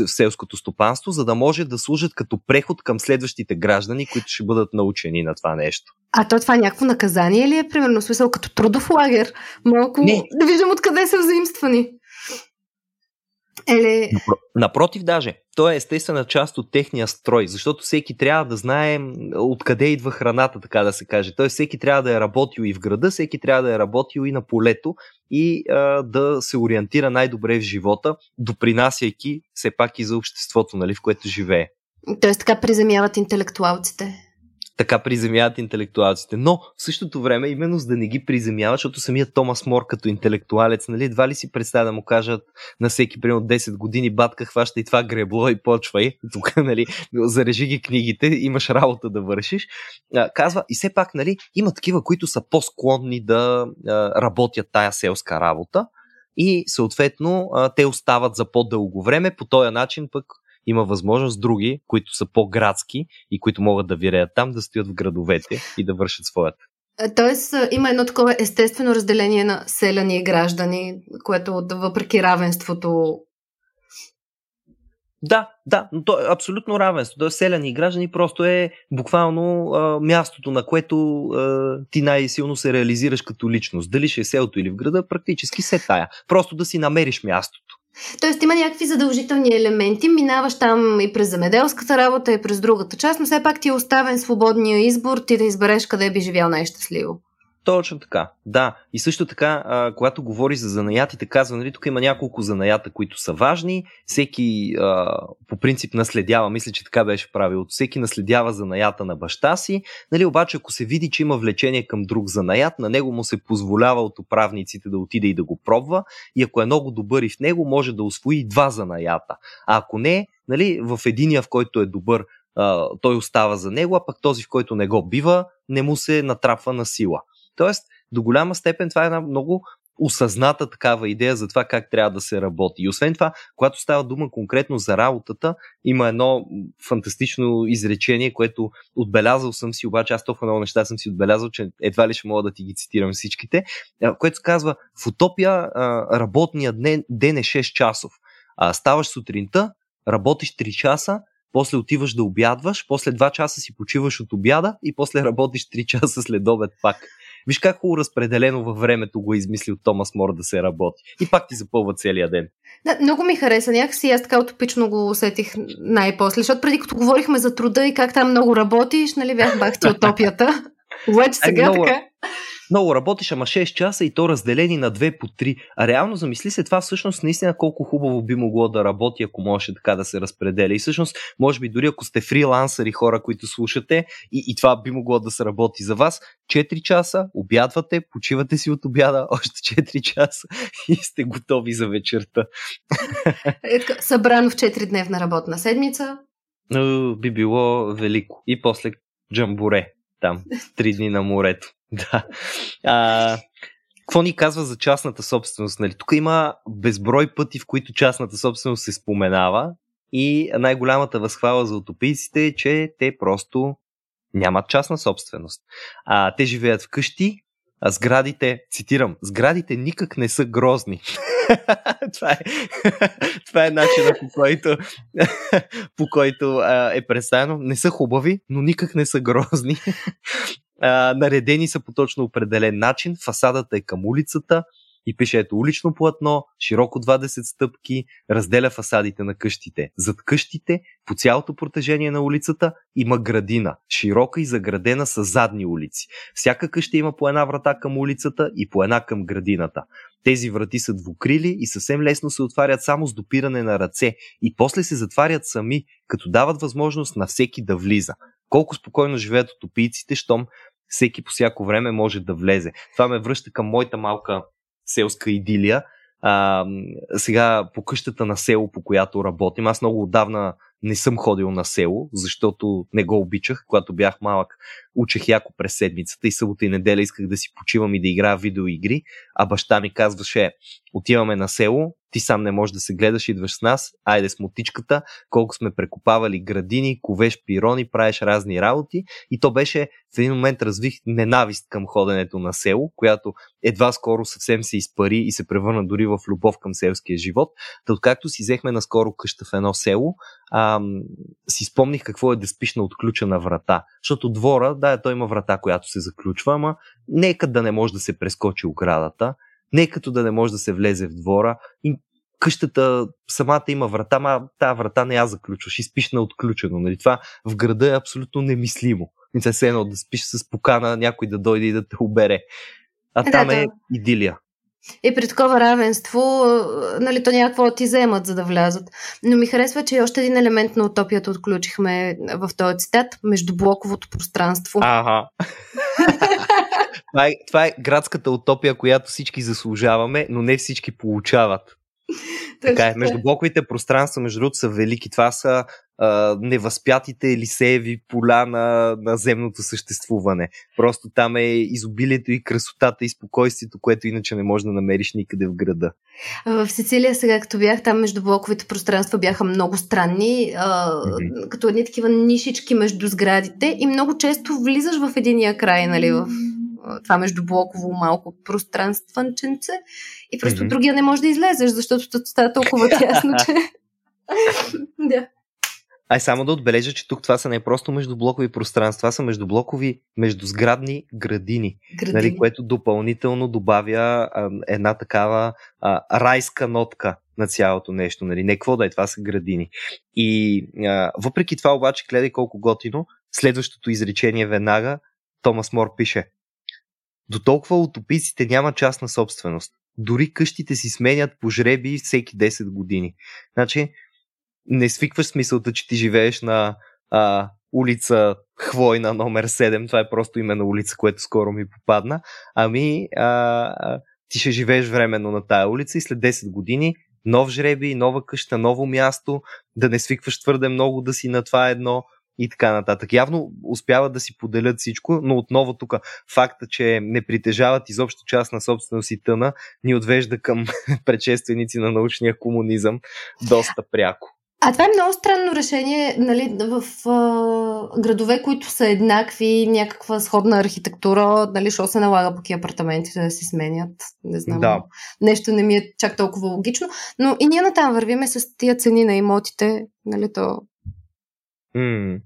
в селското стопанство, за да може да служат като преход към следващите граждани, които ще бъдат научени на това нещо. А то това е някакво наказание ли е, примерно, в смисъл като трудов лагер? Малко не. Да виждам откъде са взаимствани. Еле... Напротив даже, то е естествена част от техния строй, защото всеки трябва да знае откъде идва храната, така да се каже. Т.е. всеки трябва да е работил и в града, всеки трябва да е работил и на полето и а, да се ориентира най-добре в живота, допринасяйки все пак и за обществото, нали, в което живее. Т.е. така приземяват интелектуалците. Така приземяват интелектуалците. Но в същото време, именно за да не ги приземяват, защото самият Томас Мор като интелектуалец, нали, едва ли си представя да му кажат на всеки примерно десет години, батка, хваща и това гребло и почвай. Тук, нали, зарежи ги книгите, имаш работа да вършиш. А, казва, и все пак, нали, има такива, които са по-склонни да а, работят тая селска работа и съответно а, те остават за по-дълго време. По този начин пък има възможност други, които са по-градски и които могат да виреят там, да стоят в градовете и да вършат своята. Тоест има едно такова естествено разделение на селяни и граждани, което въпреки равенството... Да, да, но то е абсолютно равенство. Тоест селяни и граждани просто е буквално а, мястото, на което а, ти най-силно се реализираш като личност. Дали ще е селото или в града, практически се тая. Просто да си намериш мястото. Тоест има някакви задължителни елементи, минаваш там и през земеделската работа, и през другата част, но все пак ти е оставен свободния избор, ти да избереш къде би живял най-щастливо. Точно така, да. И също така, а, когато говори за занаятите, казва, нали, тук има няколко занаята, които са важни. Всеки а, по принцип наследява, мисля, че така беше правилото, всеки наследява занаята на баща си, нали, обаче ако се види, че има влечение към друг занаят, на него му се позволява от управниците да отиде и да го пробва, и ако е много добър и в него, може да освои два занаята. А ако не, нали, в единия, в който е добър, а, той остава за него, а пък този, в който не го бива, не му се натрапва на сила. Тоест, до голяма степен това е една много осъзната такава идея за това как трябва да се работи. И освен това, когато става дума конкретно за работата, има едно фантастично изречение, което отбелязал съм си, обаче аз толкова много неща съм си отбелязал, че едва ли ще мога да ти ги цитирам всичките, което казва: в утопия работният ден е шест часов. Ставаш сутринта, работиш три часа, после отиваш да обядваш, после два часа си почиваш от обяда и после работиш три часа след обед пак. Виж как хубаво разпределено във времето го е измислил Томас Мор да се работи. И пак ти запълва целия ден. Да, много ми хареса. Някакси аз така утопично го усетих най-после. Защото преди като говорихме за труда и как там много работиш, нали, бях бах ти утопията. Обаче сега много, така... Много работиш, ама шест часа и то разделени на две по три. А реално замисли се това всъщност наистина колко хубаво би могло да работи, ако можеше така да се разпределя. И всъщност, може би дори ако сте фрилансъри, хора, които слушате, и, и това би могло да се работи за вас. четири часа, обядвате, почивате си от обяда, още четири часа и сте готови за вечерта. Събрано в четиридневна работна седмица. Би било велико. И после джамборе. Там, три дни на морето. Да. А, какво ни казва за частната собственост? Нали? Тук има безброй пъти, в които частната собственост се споменава, и най-голямата възхвала за утопийците е, че те просто нямат частна собственост. А, те живеят в къщи, А сградите, цитирам, сградите никак не са грозни. това, е, това е начинът, по който, по който а, е представено. Не са хубави, но никак не са грозни. а, наредени са по точно определен начин. Фасадата е към улицата и пише ето улично платно, широко двадесет стъпки, разделя фасадите на къщите. Зад къщите, по цялото протежение на улицата, има градина, широка и заградена с задни улици. Всяка къща има по една врата към улицата и по една към градината. Тези врати са двукрили и съвсем лесно се отварят само с допиране на ръце и после се затварят сами, като дават възможност на всеки да влиза. Колко спокойно живеят утопийците, щом всеки по всяко време може да влезе. Това ме връща към моята малка селска идилия. А, сега по къщата на село, по която работим. Аз много отдавна не съм ходил на село, защото не го обичах. Когато бях малък, учех яко през седмицата и събота и неделя исках да си почивам и да играя видеоигри, а баща ми казваше: отиваме на село, ти сам не можеш да се гледаш, идваш с нас, айде с мотичката, колко сме прекопавали градини, ковеш пирони, правиш разни работи. И то беше, в един момент развих ненавист към ходенето на село, която едва скоро съвсем се изпари и се превърна дори в любов към селския живот. Та откакто си взехме наскоро къща в едно село, ам, си спомних какво е да спиш на отключена врата. Защото двора, да, той има врата, която се заключва, ама нека да не може да се прескочи оградата, не като да не може да се влезе в двора. И къщата самата има врата, ма тая врата не я заключваш и спиш на отключено. Нали? Това в града е абсолютно немислимо. Не се едно да спиш с покана някой да дойде и да те обере. А да, там е да. Идилия. И при такова равенство, нали, то някакво ти вземат, за да влязат. Но ми харесва, че още един елемент на утопията отключихме в този цитат — междублоковото пространство. Ага. Това е, това е градската утопия, която всички заслужаваме, но не всички получават. Така е. Междублоковите пространства, между другото, са велики. Това са а, невъзпятите лисееви поля на, на земното съществуване. Просто там е изобилието и красотата и спокойствието, което иначе не можеш да намериш никъде в града. В Сицилия сега, като бях, там междублоковите пространства бяха много странни, а, mm-hmm. като едни такива нишички между сградите и много често влизаш в единия край, нали, в това междублоково малко пространствънченце и просто mm-hmm. другия не може да излезеш, защото става толкова тясно, че... да. Ай, само да отбележа, че тук това са не просто междублокови пространства, са междублокови междусградни градини, градини. Нали, което допълнително добавя а, една такава а, райска нотка на цялото нещо. Нали. Не какво да е, това са градини. И а, въпреки това обаче, гледай колко готино, следващото изречение веднага Томас Мор пише: дотолкова утопийците няма частна собственост. Дори къщите си сменят по жреби всеки десет години. Значи, не свикваш с мисълта, че ти живееш на а, улица Хвойна номер седем. Това е просто име на улица, което скоро ми попадна. Ами, а, а, ти ще живееш временно на тая улица и след десет години нов жреби, нова къща, ново място. Да не свикваш твърде много да си на това едно и така нататък. Явно успяват да си поделят всичко, но отново тук факта, че не притежават изобщо част на собственост и тъна, ни отвежда към предшественици на научния комунизъм доста пряко. А това е много странно решение, нали, в а, градове, които са еднакви, някаква сходна архитектура, нали, що се налага пък и апартаментите да си сменят. Не знам. Да. Нещо не ми е чак толкова логично, но и ние натам вървиме с тия цени на имотите, нали, то... М-м.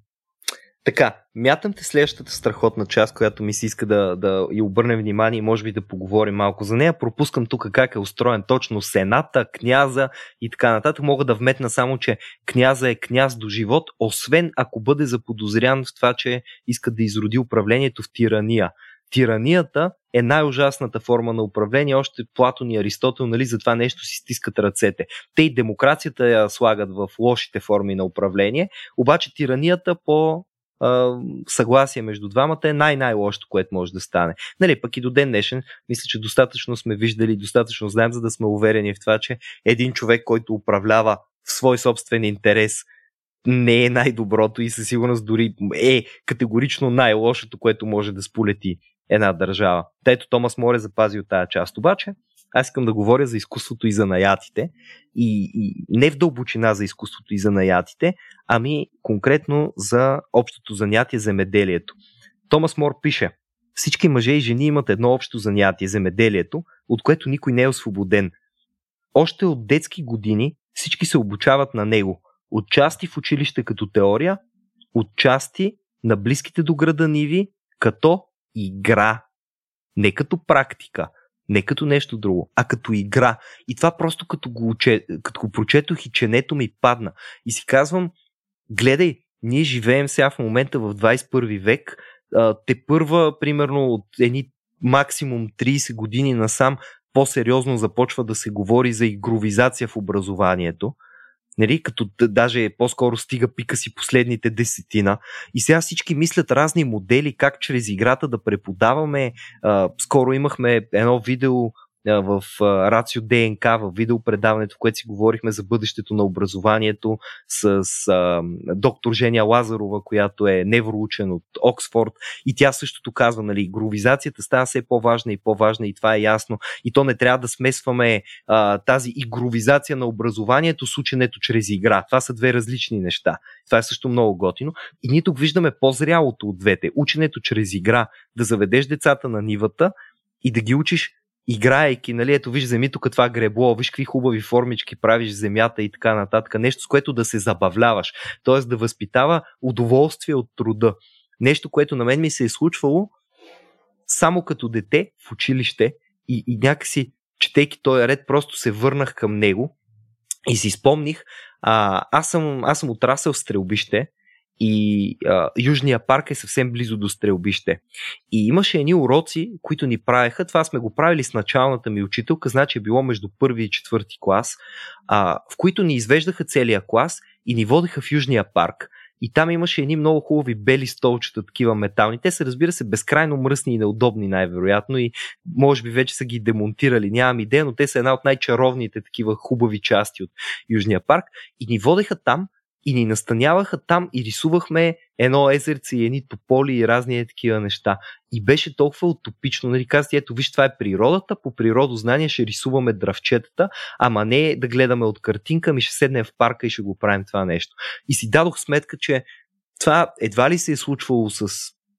Така, мятам те следващата страхотна част, която ми се иска да, да и обърнем внимание и може би да поговорим малко за нея. Пропускам тук как е устроен точно сената, княза и така нататък. Мога да вметна само, че княза е княз до живот, освен ако бъде заподозрян в това, че иска да изроди управлението в тирания. Тиранията е най-ужасната форма на управление, още Платон и Аристотел, нали, за това нещо си стискат ръцете. Те и демокрацията я слагат в лошите форми на управление, обаче тиранията по а, съгласие между двамата е най-най-лошото, което може да стане. Нали, пък и до ден днешен, мисля, че достатъчно сме виждали, достатъчно знаем, за да сме уверени в това, че един човек, който управлява в свой собствен интерес, не е най-доброто и със сигурност дори е категорично най-лошото, което може да сполети една държава. Тето Томас Мор е запазил тая част. Обаче аз искам да говоря за изкуството и занаятите. И, и не в дълбочина за изкуството и занаятите, ами конкретно за общото занятие земеделието. Томас Мор пише: всички мъже и жени имат едно общо занятие – земеделието, от което никой не е освободен. Още от детски години всички се обучават на него. Отчасти в училище като теория, отчасти на близките до града ниви като игра. Не като практика, не като нещо друго, а като игра. И това просто като го, уче, като го прочетох и ченето ми падна. И си казвам, гледай, ние живеем сега в момента в двадесет и първи век, те първа, примерно от едни максимум тридесет години насам, по-сериозно започва да се говори за игровизация в образованието. Нали? Като даже по-скоро стига пика си последните десетина. И сега всички мислят разни модели, как чрез играта да преподаваме. А, скоро имахме едно видео а, в а, Рацио ДНК, в видеопредаването, в което си говорихме за бъдещето на образованието с а, доктор Женя Лазарова, която е невроучен от Оксфорд. И тя същото казва, нали, игровизацията става все по-важна и по-важна и това е ясно. И то не трябва да смесваме а, тази игровизация на образованието с ученето чрез игра. Това са две различни неща. Това е също много готино. И ние тук виждаме по-зрялото от двете. Ученето чрез игра, да заведеш децата на нивата и да ги учиш играейки, нали, ето виж земи тук това гребло, виж какви хубави формички правиш земята и така нататък, нещо с което да се забавляваш, т.е. да възпитава удоволствие от труда. Нещо, което на мен ми се е случвало само като дете в училище и, и някакси, четейки този ред, просто се върнах към него и си спомних, а, аз, съм, аз съм отрасъл стрелбище и а, Южния парк е съвсем близо до стрелбище. И имаше едни уроци, които ни правеха. Това сме го правили с началната ми учителка, значи е било между първи и четвърти клас, а, в които ни извеждаха целия клас и ни водеха в Южния парк. И там имаше едни много хубави бели столчета, такива метални. Те са, разбира се, безкрайно мръсни и неудобни най-вероятно и може би вече са ги демонтирали, нямам идея, но те са една от най-чаровните такива хубави части от Южния парк. И ни водеха там и ни настаняваха там и рисувахме едно езерце и едни тополи и разни такива неща. И беше толкова утопично. Нали, казвате, ето виж, това е природата, по природознание ще рисуваме дравчетата, ама не да гледаме от картинка, ми ще седнем в парка и ще го правим това нещо. И си дадох сметка, че това едва ли се е случвало с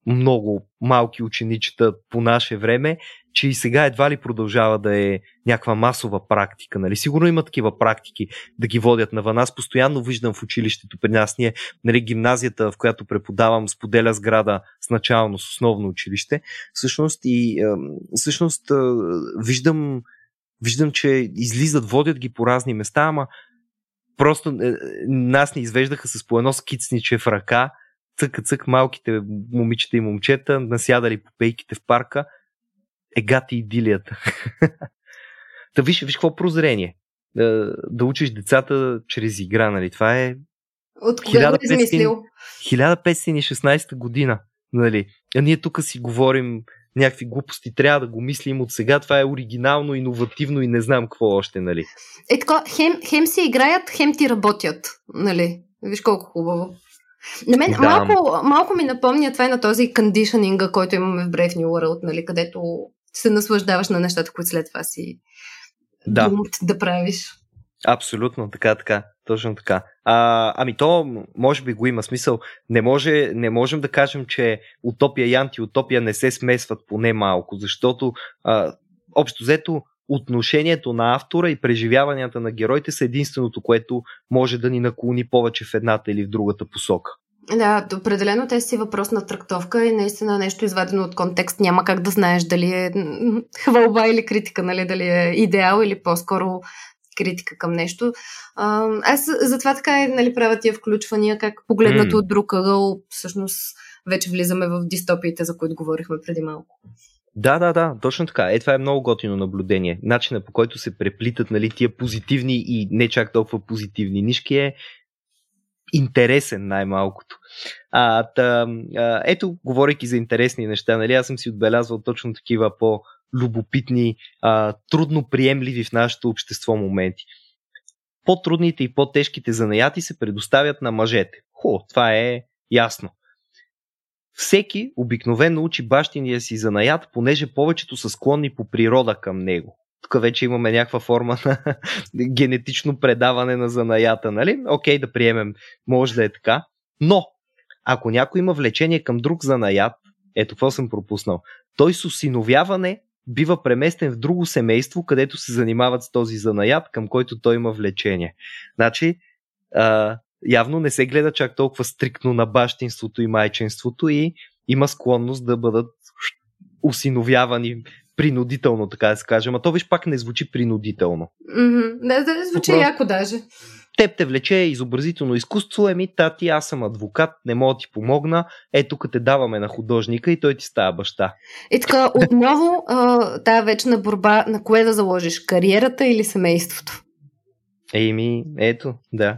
много малки ученичета по наше време, че и сега едва ли продължава да е някаква масова практика. Нали? Сигурно има такива практики да ги водят навън. Аз постоянно виждам в училището при нас. Ние, нали, гимназията, в която преподавам, споделя сграда с начално, с основно училище. Всъщност, и, всъщност виждам, виждам, че излизат, водят ги по разни места, ама просто нас ни извеждаха с по едно скицниче в ръка, цъка-цък малките момичета и момчета, насядали по пейките в парка. Егата и идилията. Та виж, виж какво прозрение. Да, да учиш децата чрез игра, нали? Това е... От кога го измислил? хиляда петстотин и шестнадесета година, нали? А ние тук си говорим някакви глупости, трябва да го мислим от сега, това е оригинално, иновативно и не знам какво още, нали? Е така, хем, хем си играят, хем ти работят, нали? Виж колко хубаво. На мен да. малко, малко ми напомня това е на този кондишнинга, който имаме в Brave New World, нали? Където се наслаждаваш на нещата, които след това си да, да правиш. Абсолютно, така, така. Точно така. А, ами то, може би го има смисъл. Не, може, не можем да кажем, че утопия и антиутопия не се смесват поне малко, защото а, общо взето отношението на автора и преживяванията на героите са единственото, което може да ни наклони повече в едната или в другата посока. Да, определено те си въпрос на трактовка и наистина нещо извадено от контекст няма как да знаеш дали е хвалба или критика, нали, дали е идеал или по-скоро критика към нещо. Аз затова така, нали, правя тия включвания, как погледнато mm. от друг ъгъл, всъщност вече влизаме в дистопиите, за които говорихме преди малко. Да, да, да, точно така. Е, това е много готино наблюдение. Начинът, по който се преплитат, нали, тия позитивни и не чак толкова позитивни нишки е интересен най-малкото. А, та, а, ето, говорейки за интересни неща, нали, аз съм си отбелязвал точно такива по-любопитни, а, трудно приемливи в нашето общество моменти. По-трудните и по-тежките занаяти се предоставят на мъжете. Хо, това е ясно. Всеки обикновено учи бащиния си занаят, понеже повечето са склонни по природа към него. Тук вече имаме някаква форма на генетично предаване на занаята, нали? Окей, да приемем, може да е така. Но, ако някой има влечение към друг занаят, Ето какво съм пропуснал. Той с осиновяване бива преместен в друго семейство, където се занимават с този занаят, към който той има влечение. Значи, а, явно не се гледа чак толкова стриктно на бащинството и майчинството и има склонност да бъдат осиновявани принудително, така да се каже. Ама то виж пак не звучи принудително. Mm-hmm. Да, да, звучи Въпрос... яко даже. Теб те влече изобразително изкуство, еми тати, аз съм адвокат, не мога да ти помогна, е тук те даваме на художника и той ти става баща. И така, отново тая вечна борба, на кое да заложиш, кариерата или семейството? Еми, ето, да.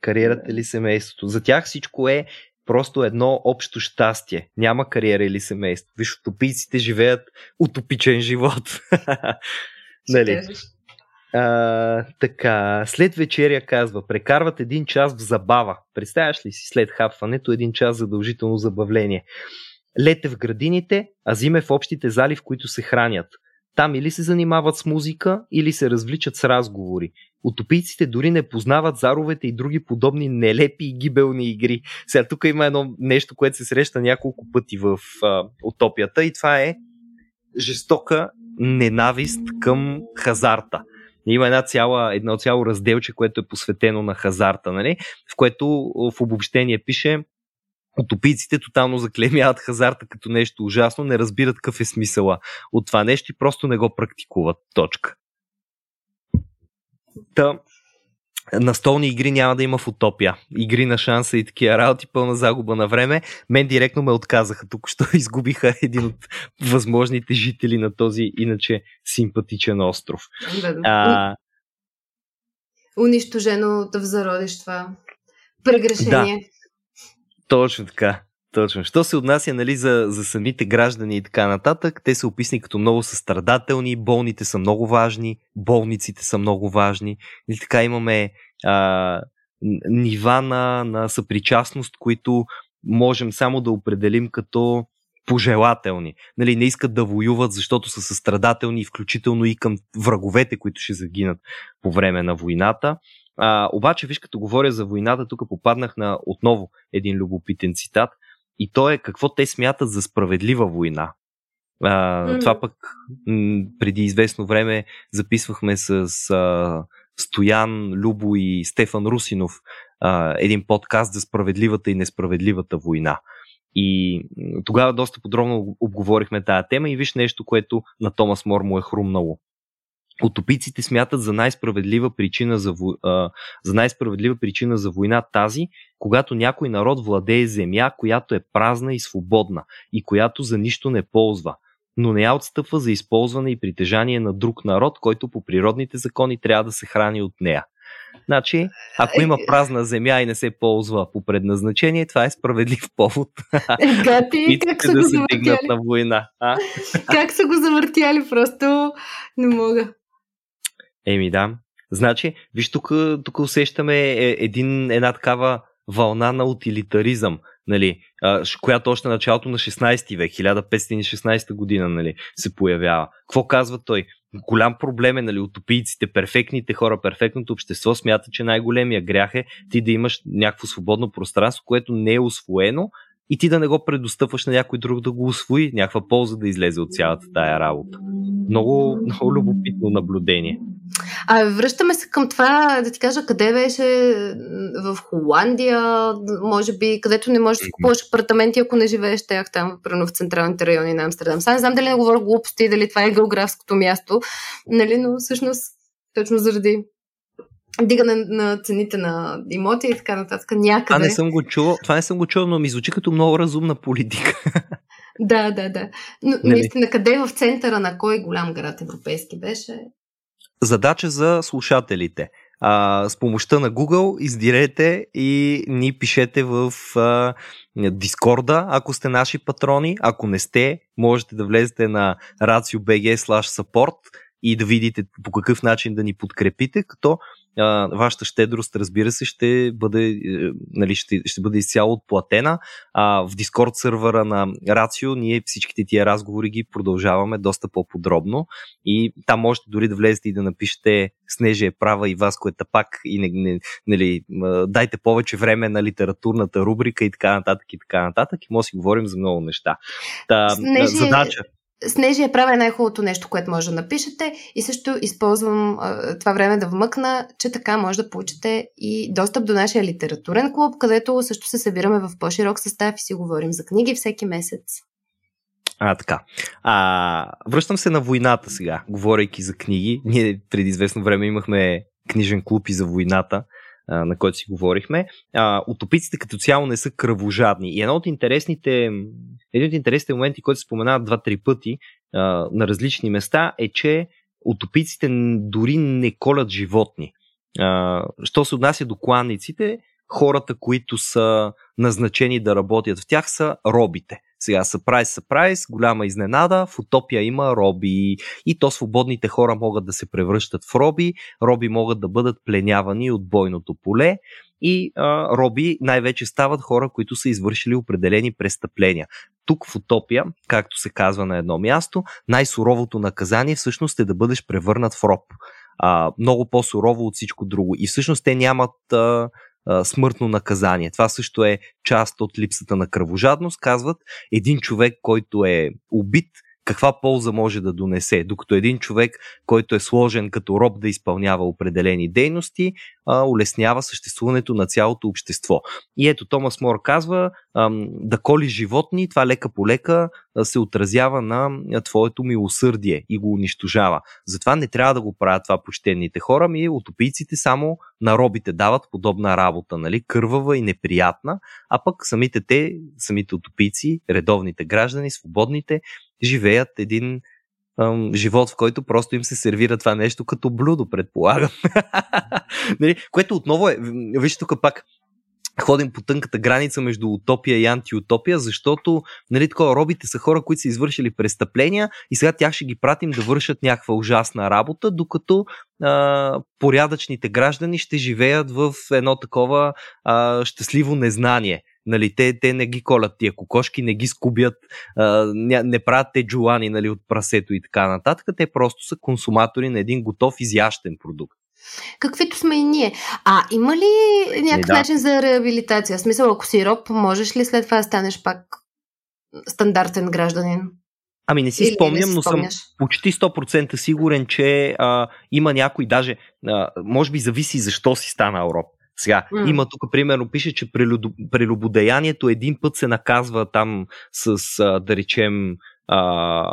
Кариерата или семейството. За тях всичко е просто едно общо щастие. Няма кариера или семейство. Виж, утопийците живеят утопичен живот. Нали? А, така, след вечеря казва, прекарват един час в забава. Представяш ли си след хапването един час задължително забавление? Лете в градините, а зиме в общите зали, в които се хранят. Там или се занимават с музика, или се развличат с разговори. Утопийците дори не познават заровете и други подобни нелепи и гибелни игри. Сега тук има едно нещо, което се среща няколко пъти в а, утопията и това е жестока ненавист към хазарта. Има една цяла, едно цяло разделче, което е посветено на хазарта, нали? В което в обобщение пише: утопийците тотално заклемяват хазарта като нещо ужасно, не разбират какъв е смисъла от това нещо и просто не го практикуват. Точка. Та, настолни игри няма да има в утопия. Игри на шанса и такива работи, пълна загуба на време. Мен директно ме отказаха. Току-що изгубиха един от възможните жители на този иначе симпатичен остров. Да, а... унищожено да взародиш това прегрешение. Да. Точно така. Точно. Що се отнася, нали, за, за самите граждани и така нататък, те са описани като много състрадателни, болните са много важни, болниците са много важни. И така имаме а, нива на, на съпричастност, които можем само да определим като пожелателни. Нали, не искат да воюват, защото са състрадателни, включително и към враговете, които ще загинат по време на войната. А, обаче, виж, като говоря за войната, тук попаднах на отново един любопитен цитат. И то е какво те смятат за справедлива война. А, mm-hmm. Това пък м- преди известно време записвахме с а, Стоян, Любо и Стефан Русинов а, един подкаст за справедливата и несправедливата война. И тогава доста подробно обговорихме тая тема и виж нещо, което на Томас Мор му е хрумнало. Утопиците смятат за най-справедлива причина за, а, за най-справедлива причина за война тази, когато някой народ владее земя, която е празна и свободна и която за нищо не ползва, но не я отстъпва за използване и притежание на друг народ, който по природните закони трябва да се храни от нея. Значи, ако има празна земя и не се ползва по предназначение, това е справедлив повод. Гати, как са да го завъртяли? На война, а? Как са го завъртяли? Просто не мога. Еми да. Значи, виж, тук, тук усещаме един, една такава вълна на утилитаризъм, нали, която още на началото на шестнайсети век, хиляда петстотин и шестнайсета година, нали, се появява. Какво казва той? Голям проблем е, нали, утопийците, перфектните хора, перфектното общество смята, че най-големия грях е ти да имаш някакво свободно пространство, което не е усвоено и ти да не го предоставаш на някой друг да го усвои, някаква полза да излезе от цялата тая работа. Много, много любопитно наблюдение. А, връщаме се към това, да ти кажа, къде беше в Холандия, може би, където не можеш да си купуваш апартаменти, ако не живееш тях там, примерно в централните райони на Амстердам. Сега не знам дали не говоря глупости, дали това е географското място, нали, но всъщност точно заради дигане на цените на имоти и така нататък, някъде... А, не съм го чул, това не съм го чул, но ми звучи като много разумна политика. Да, да, да. Но не, наистина, къде в центъра на кой голям град европейски беше? Задача за слушателите. А, с помощта на Google издирете и ни пишете в а, Дискорда, ако сте наши патрони. Ако не сте, можете да влезете на racio.bg slash support и да видите по какъв начин да ни подкрепите, като а, вашата щедрост, разбира се, ще бъде, нали, ще, ще бъде изцяло отплатена. А, в Discord сървъра на Рацио ние всичките тия разговори ги продължаваме доста по-подробно и там можете дори да влезете и да напишете Снежа е права и Васко е тапак и не, не, нали, дайте повече време на литературната рубрика и така нататък и така нататък и може да си говорим за много неща. Та, Снежи... задача. Снежи е права е най-хубавото нещо, което може да напишете и също използвам а, това време да вмъкна, че така може да получите и достъп до нашия литературен клуб, където също се събираме в по-широк състав и си говорим за книги всеки месец. А, така. А, връщам се на войната сега, говорейки за книги. Ние преди известно време имахме книжен клуб и за войната, а, на който си говорихме. А, утопиците като цяло не са кръвожадни и едно от интересните... Един от интересните моменти, които се споменават два-три пъти а, на различни места, е, че утопиците дори не колят животни. А, що се отнася до кланниците, хората, които са назначени да работят в тях, са робите. Сега, сюрприз, сюрприз, голяма изненада, в Утопия има роби и то свободните хора могат да се превръщат в роби, роби могат да бъдат пленявани от бойното поле и а, роби най-вече стават хора, които са извършили определени престъпления. Тук в Утопия, както се казва на едно място, най-суровото наказание всъщност е да бъдеш превърнат в роб. А, много по-сурово от всичко друго и всъщност те нямат... А, смъртно наказание. Това също е част от липсата на кръвожадност. Казват, един човек, който е убит, каква полза може да донесе, докато един човек, който е сложен като роб да изпълнява определени дейности, улеснява съществуването на цялото общество. И ето Томас Мор казва, да колиш животни, това лека по лека се отразява на твоето милосърдие и го унищожава. Затова не трябва да го правят това почтените хора, ми утопийците само на робите дават подобна работа, нали? Кървава и неприятна, а пък самите те, самите утопийци, редовните граждани, свободните, живеят един ъм, живот, в който просто им се сервира това нещо като блюдо, предполагам. Което отново е, вижте тук пак, ходим по тънката граница между утопия и антиутопия, защото нали, такова, робите са хора, които са извършили престъпления и сега тях ще ги пратим да вършат някаква ужасна работа, докато а, порядъчните граждани ще живеят в едно такова а, щастливо незнание. Нали, те, те не ги колят тия кокошки, не ги скубят, а, не, не правят те джулани нали, от прасето и така нататък. Те просто са консуматори на един готов изящен продукт. Каквито сме и ние. А има ли някакъв да. начин за реабилитация? В смисъл, ако си роб, можеш ли след това да станеш пак стандартен гражданин? Ами не си Или спомням, не си но съм почти сто процента сигурен, че а, има някой, даже, а, може би зависи защо си станал роб. Сега, mm. има тук, примерно, пише, че прелюбодеянието един път се наказва там с, а, да речем... А,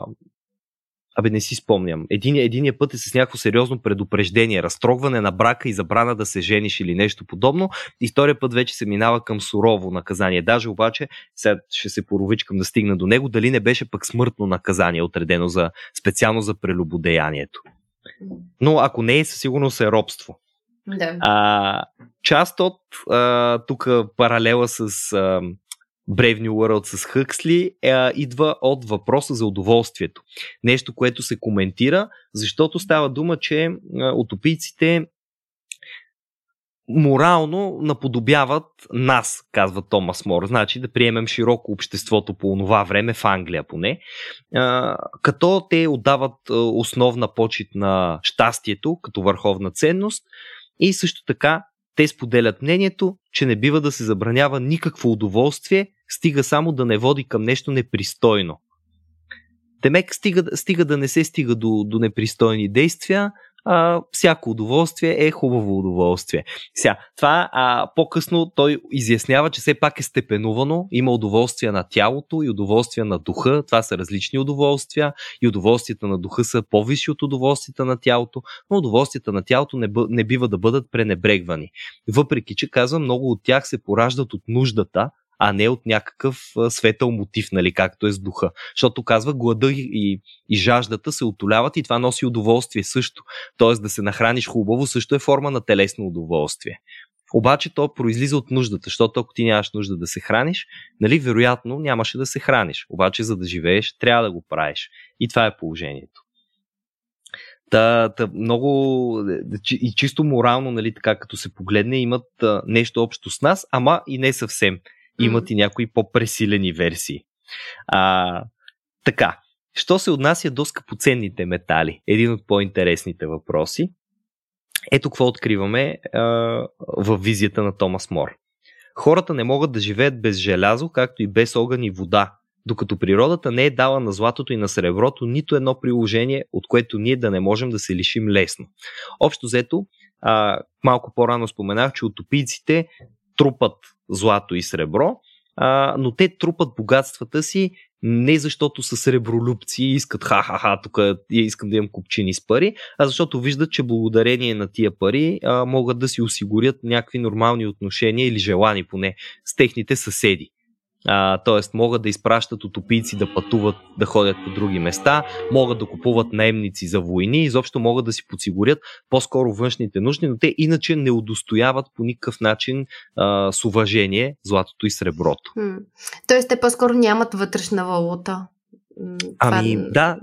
Абе, не си спомням. Единия, единия път е с някакво сериозно предупреждение, разтрогване на брака и забрана да се жениш или нещо подобно. И втория път вече се минава към сурово наказание. Даже обаче, сега ще се поровичкам да стигна до него, дали не беше пък смъртно наказание, отредено за, специално за прелюбодеянието. Но ако не е, със сигурност е робство. Да. А, част от а, тук паралела с... А, Brave New World с Хъксли е, идва от въпроса за удоволствието. Нещо, което се коментира, защото става дума, че е, утопийците морално наподобяват нас, казва Томас Мор. Значи да приемем широко обществото по онова време, в Англия поне, като те отдават основна почит на щастието като върховна ценност и също така те споделят мнението, че не бива да се забранява никакво удоволствие, стига само да не води към нещо непристойно. Демек стига, стига да не се стига до, до непристойни действия, а, всяко удоволствие е хубаво удоволствие. Сега, това а, по-късно той изяснява, че все пак е степенувано, има удоволствие на тялото и удоволствие на духа, това са различни удоволствия и удоволствията на духа са по-висши от удоволствията на тялото, но удоволствията на тялото не, бъ, не бива да бъдат пренебрегвани. Въпреки, че казвам, много от тях се пораждат от нуждата, а не от някакъв светъл мотив, нали, както е с духа. Защото казва, глада и, и жаждата се утоляват и това носи удоволствие също. Тоест да се нахраниш хубаво също е форма на телесно удоволствие. Обаче то произлиза от нуждата, защото ако ти нямаш нужда да се храниш, нали, вероятно нямаше да се храниш. Обаче за да живееш трябва да го правиш. И това е положението. Та, та, много и чисто морално, нали, така като се погледне, имат нещо общо с нас, ама и не съвсем. Имат и някои по-пресилени версии. А, така, що се отнася до скъпоценните метали? Един от по-интересните въпроси. Ето какво откриваме а, във визията на Томас Мор. Хората не могат да живеят без желязо, както и без огън и вода, докато природата не е дала на златото и на среброто нито едно приложение, от което ние да не можем да се лишим лесно. Общо взето, а, малко по-рано споменах, че утопийците трупат злато и сребро, а, но те трупат богатствата си не защото са сребролюбци и искат ха-ха-ха, тук искам да имам купчини с пари, а защото виждат, че благодарение на тия пари а, могат да си осигурят някакви нормални отношения или желани поне с техните съседи. А, тоест могат да изпращат утопийци да пътуват, да ходят по други места, могат да купуват наемници за войни, изобщо могат да си подсигурят по-скоро външните нужди, но те иначе не удостояват по никакъв начин а, с уважение златото и среброто. Хм. Тоест те по-скоро нямат вътрешна валута. Ами Това... да,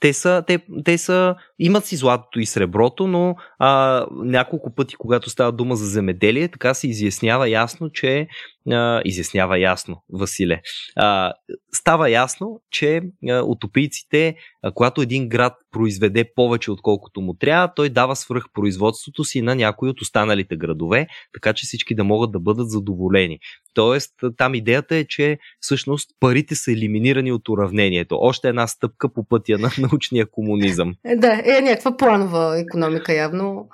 те са, те, те са, имат си златото и среброто, но а, няколко пъти, когато става дума за земеделие, така се изяснява ясно, че а, изяснява ясно, Василе. А, става ясно, че а, утопийците, а, когато един град произведе повече отколкото му трябва, той дава свръх производството си на някои от останалите градове, така че всички да могат да бъдат задоволени. Тоест, там идеята е, че всъщност парите са елиминирани от уравнението. Още една стъпка по пътя на научния комунизъм. Да, е някаква планова икономика явно.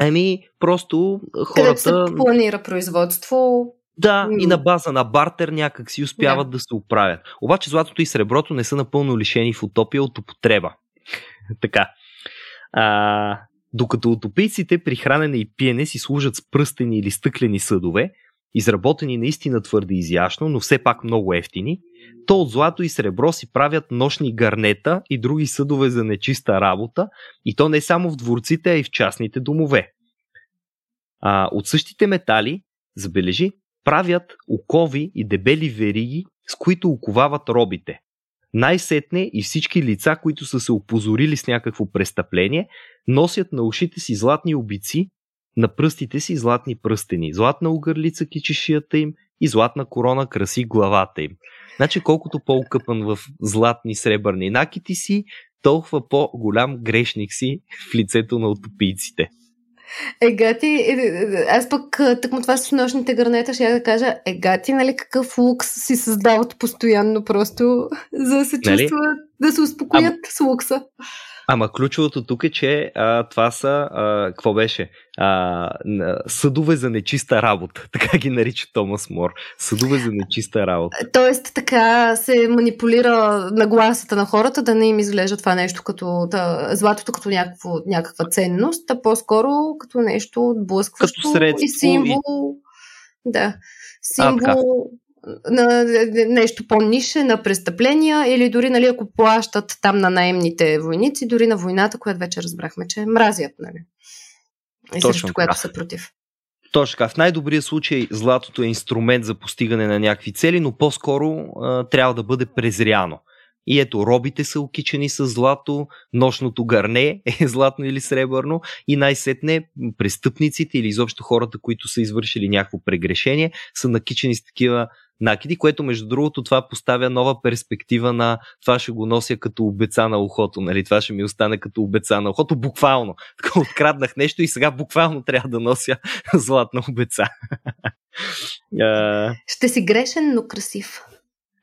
Ами, просто хората... Където се планира производство... Да, и на база на бартер някак си успяват да, да се оправят. Обаче златото и среброто не са напълно лишени в утопия от употреба. Така. А, докато утопийците при хранене и пиене си служат с пръстени или стъклени съдове, изработени наистина твърде изящно, но все пак много евтини, то от злато и сребро си правят нощни гарнета и други съдове за нечиста работа, и то не само в дворците, а и в частните домове. А, от същите метали, забележи, правят окови и дебели вериги, с които оковават робите. Най-сетне и всички лица, които са се опозорили с някакво престъпление, носят на ушите си златни обици, на пръстите си златни пръстени, златна огърлица кичи шията им и златна корона краси главата им. Значи колкото по-укъпан в златни сребърни накити си, толкова по-голям грешник си в лицето на утопийците. Егати, аз пък тъкмо това с нощните гърнета ще я да кажа, егати, нали, какъв лукс си създават постоянно просто, за да се чувстват, нали? Да се успокоят а... с лукса. Ама ключовото тук е, че а, това са, а, какво беше, а, съдове за нечиста работа, така ги нарича Томас Мор. Съдове за нечиста работа. Тоест така се манипулира нагласата на хората, да не им изглежда това нещо като да, златото като някакво, някаква ценност, а по-скоро като нещо отблъскващо като средство и символ, и... да, символ... А, на нещо по-нише, на престъпления или дори, нали, ако плащат там на наемните войници, дори на войната, която вече разбрахме, че мразят, нали? И срещу което са против. Точно така. В най-добрия случай златото е инструмент за постигане на някакви цели, но по-скоро а, трябва да бъде презряно. И ето, робите са окичени с злато, нощното гарне е златно или сребърно и най-сетне престъпниците или изобщо хората, които са извършили някакво прегрешение, са накичени с такива накиди, което между другото това поставя нова перспектива на това ще го нося като обеца на ухото, нали? Това ще ми остане като обеца на ухото, буквално. Така откраднах нещо и сега буквално трябва да нося златна обеца. Ще си грешен, но красив.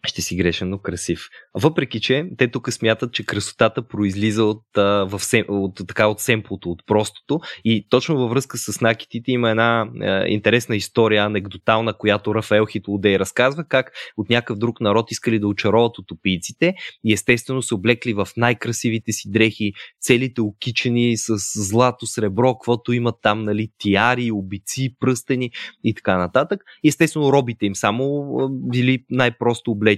Ще си грешен, но красив. Въпреки че те тук смятат, че красотата произлиза от, в сем, от, така, от семплото, от простото, и точно във връзка с накитите има една е, интересна история, анекдотална, която Рафаел Хитлодей разказва, как от някакъв друг народ искали да очароват утопийците и естествено се облекли в най-красивите си дрехи, целите окичени с злато, сребро, каквото имат там, нали, тиари, обици, пръстени и така нататък. Естествено робите им само били най-просто облечени.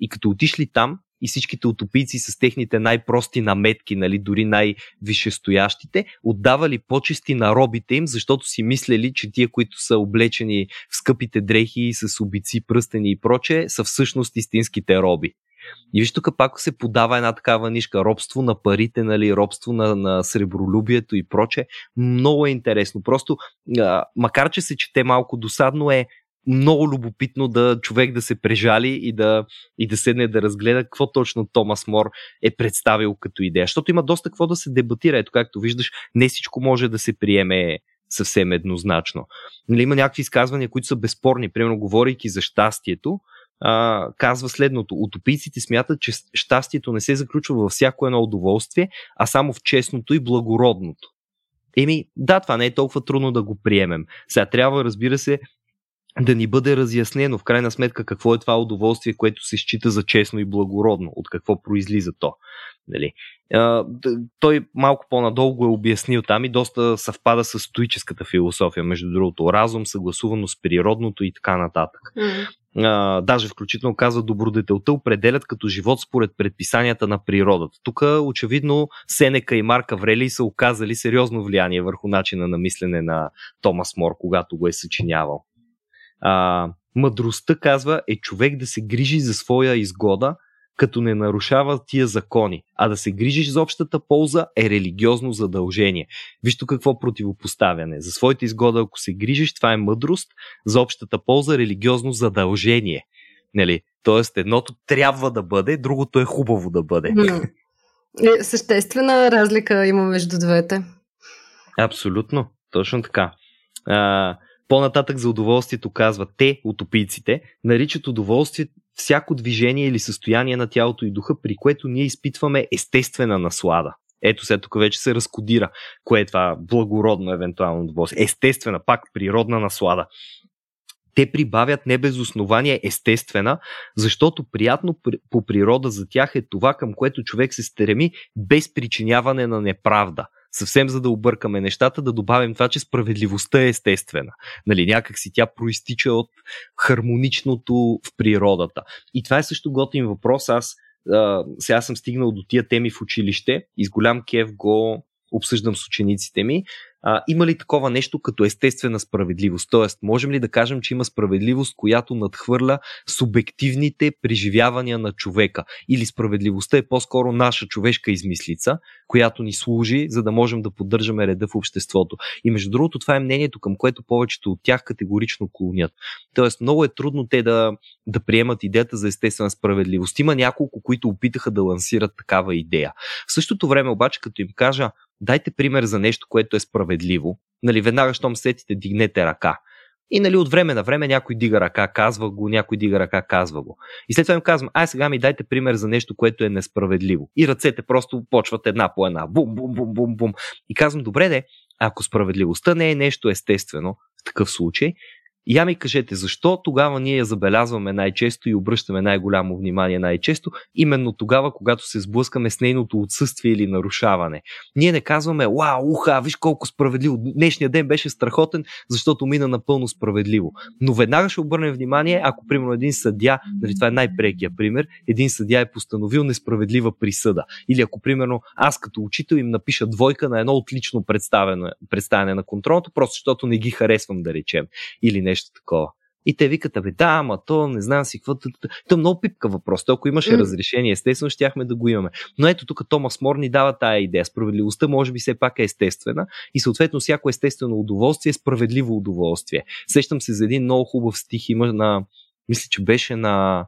И като отишли там и всичките утопийци с техните най-прости наметки, нали, дори най-висшестоящите, отдавали почести на робите им, защото си мислели, че тия, които са облечени в скъпите дрехи с обици, пръстени и прочее, са всъщност истинските роби. И виж, тук пак се подава една такава нишка. Робство на парите, нали, робство на, на сребролюбието и прочее. Много е интересно. Просто, а, макар че се чете малко досадно, е много любопитно да човек да се прежали и да, и да седне да разгледа какво точно Томас Мор е представил като идея. Защото има доста какво да се дебатира. Ето, както виждаш, не всичко може да се приеме съвсем еднозначно. Нали, има някакви изказвания, които са безспорни. Примерно, говорейки за щастието, Uh, казва следното. Утопийците смятат, че щастието не се заключва във всяко едно удоволствие, а само в честното и благородното. Еми, да, това не е толкова трудно да го приемем. Сега трябва, разбира се, да ни бъде разяснено в крайна сметка какво е това удоволствие, което се счита за честно и благородно, от какво произлиза то. Нали? А, той малко по-надолу го е обяснил там и доста съвпада с стоическата философия, между другото. Разум, съгласувано с природното и така нататък. Mm-hmm. А, даже включително казва, добродетелта определят като живот според предписанията на природата. Тук очевидно Сенека и Марк Аврелий са оказали сериозно влияние върху начина на мислене на Томас Мор, когато го е съчинявал. А, мъдростта, казва, е човек да се грижи за своя изгода, като не нарушава тия закони, а да се грижиш за общата полза е религиозно задължение. Вижте какво противопоставяне. За своите изгода, ако се грижиш, това е мъдрост, за общата полза религиозно задължение. Нали? Тоест, едното трябва да бъде, другото е хубаво да бъде. Съществена разлика има между двете. Абсолютно, точно така. А, по-нататък за удоволствието казва, те, утопийците, наричат удоволствие всяко движение или състояние на тялото и духа, при което ние изпитваме естествена наслада. Ето сега тук вече се разкодира кое е това благородно евентуално удоволствие. Естествена, пак природна наслада. Те прибавят не без основание естествена, защото приятно по природа за тях е това, към което човек се стреми без причиняване на неправда. Съвсем за да объркаме нещата, да добавим това, че справедливостта е естествена. Нали, някак си тя проистича от хармоничното в природата. И това е също готин въпрос. Аз а, сега съм стигнал до тия теми в училище и с голям кеф го обсъждам с учениците ми. А, има ли такова нещо като естествена справедливост? Тоест, можем ли да кажем, че има справедливост, която надхвърля субективните преживявания на човека? Или справедливостта е по-скоро наша човешка измислица, която ни служи, за да можем да поддържаме реда в обществото? И между другото, това е мнението, към което повечето от тях категорично клонят. Тоест, много е трудно те да, да приемат идеята за естествена справедливост. Има няколко, които опитаха да лансират такава идея. В същото време обаче, като им кажа, дайте пример за нещо, което е справедливо. Нали, веднага, щом сетите, дигнете ръка. И нали, от време на време някой дига ръка, казва го, някой дига ръка, казва го. И след това им казвам, ай сега ми дайте пример за нещо, което е несправедливо. И ръцете просто почват една по една. Бум, бум, бум, бум, бум. И казвам, добре де, ако справедливостта не е нещо естествено, в такъв случай, я ми кажете, защо тогава ние я забелязваме най-често и обръщаме най-голямо внимание най-често, именно тогава, когато се сблъскаме с нейното отсъствие или нарушаване. Ние не казваме, уау, уха, виж колко справедливо, днешния ден беше страхотен, защото мина напълно справедливо. Но веднага ще обърнем внимание, ако примерно един съдия, нали, това е най-прекия пример, един съдия е постановил несправедлива присъда. Или ако примерно аз като учител им напиша двойка на едно отлично представяне на контролното, просто защото не ги харесвам, да речем, или нещо такова. И те викат, абе, да, ама то не знам си какво. То е много пипка въпрос. То, ако имаше mm. разрешение, естествено, щяхме да го имаме. Но ето тук Томас Мор ни дава тая идея. Справедливостта може би все пак е естествена и съответно всяко естествено удоволствие е справедливо удоволствие. Сещам се за един много хубав стих, има на, мисля, че беше на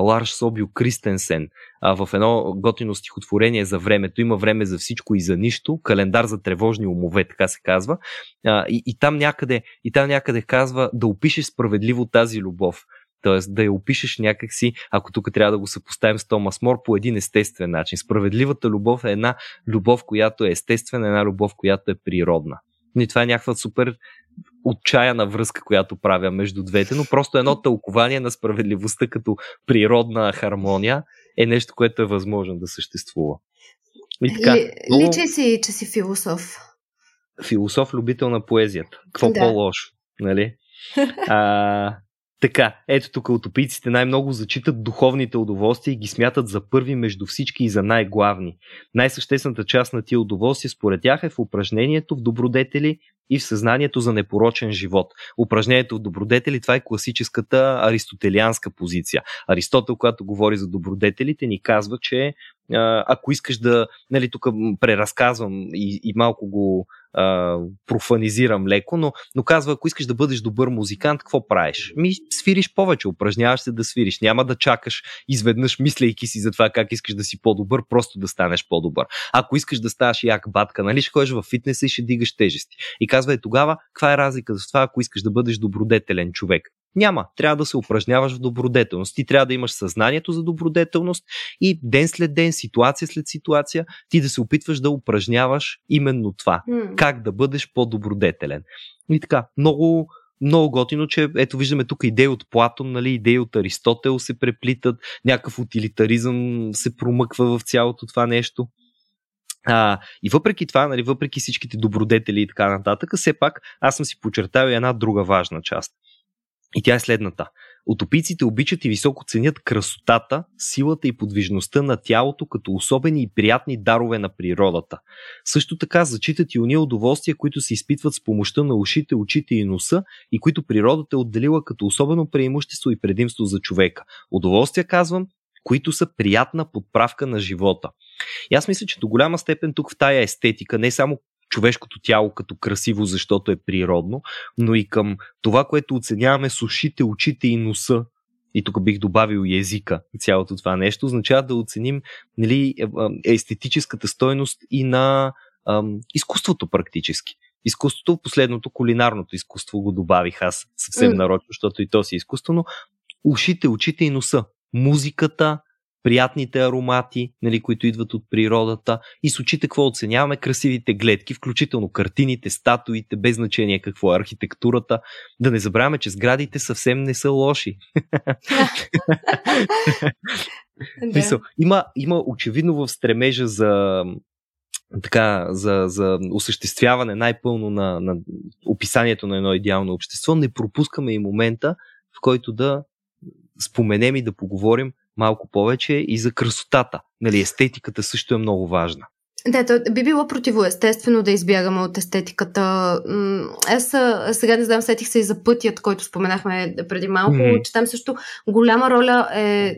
Ларш Собю Кристенсен, в едно готино стихотворение за времето. Има време за всичко и за нищо. Календар за тревожни умове, така се казва. И, и, там, някъде, и там някъде казва да опишеш справедливо тази любов. Тоест да я опишеш някакси, ако тук трябва да го съпоставим с Томас Мор, по един естествен начин. Справедливата любов е една любов, която е естествена, една любов, която е природна. И това е някаква супер отчаяна връзка, която правя между двете, но просто едно тълкование на справедливостта като природна хармония е нещо, което е възможно да съществува. И така, Ли, но... Личи си, че си философ. Философ, любител на поезията. Какво да. По-лошо, нали? А... Така, ето тук утопийците най-много зачитат духовните удоволствия и ги смятат за първи между всички и за най-главни. Най-съществената част на тия удоволствия според тях е в упражнението в добродетели и в съзнанието за непорочен живот. Упражнението от добродетели, това е класическата аристотелианска позиция. Аристотел, когато говори за добродетелите, ни казва, че ако искаш да, нали, тук преразказвам и, и малко го а, профанизирам леко, но, но казва, ако искаш да бъдеш добър музикант, какво правиш? Ми свириш повече, упражняваш се да свириш. Няма да чакаш изведнъж, мислейки си за това как искаш да си по-добър, просто да станеш по-добър. Ако искаш да ставаш як батка, нали, ще ходиш във фитнеса и ще дигаш тежести. И казва, е тогава, каква е разликата с това, ако искаш да бъдеш добродетелен човек? Няма. Трябва да се упражняваш в добродетелност. Ти трябва да имаш съзнанието за добродетелност и ден след ден, ситуация след ситуация, ти да се опитваш да упражняваш именно това. Mm. Как да бъдеш по-добродетелен. И така, много, много готино, че ето виждаме тук идеи от Платон, нали, идеи от Аристотел се преплитат, някакъв утилитаризъм се промъква в цялото това нещо. А, и въпреки това, нали, въпреки всичките добродетели и така нататък, все пак аз съм си подчертал една друга важна част. И тя е следната. Утопийците обичат и високо ценят красотата, силата и подвижността на тялото като особени и приятни дарове на природата. Също така зачитат и уния удоволствия, които се изпитват с помощта на ушите, очите и носа и които природата е отделила като особено преимущество и предимство за човека. Удоволствия, казвам, които са приятна подправка на живота. И аз мисля, че до голяма степен тук в тая естетика, не само човешкото тяло като красиво, защото е природно, но и към това, което оценяваме с ушите, очите и носа, и тук бих добавил и езика, цялото това нещо, означава да оценим, нали, естетическата стойност и на ам, изкуството практически. Изкуството, последното кулинарното изкуство го добавих аз съвсем нарочно, защото и то си е изкуство, но ушите, очите и носа, музиката, приятните аромати, нали, които идват от природата, и с очите какво оценяваме? Красивите гледки, включително картините, статуите, без значение какво е архитектурата. Да не забравяме, че сградите съвсем не са лоши. Да. Има, има очевидно в стремежа за, така, за, за осъществяване най-пълно на, на описанието на едно идеално общество, не пропускаме и момента, в който да споменем и да поговорим малко повече и за красотата. Нали, естетиката също е много важна. Да, то би било противоестествено да избягаме от естетиката. Аз сега не знам, сетих се и за пътят, който споменахме преди малко, mm-hmm. че там също голяма роля е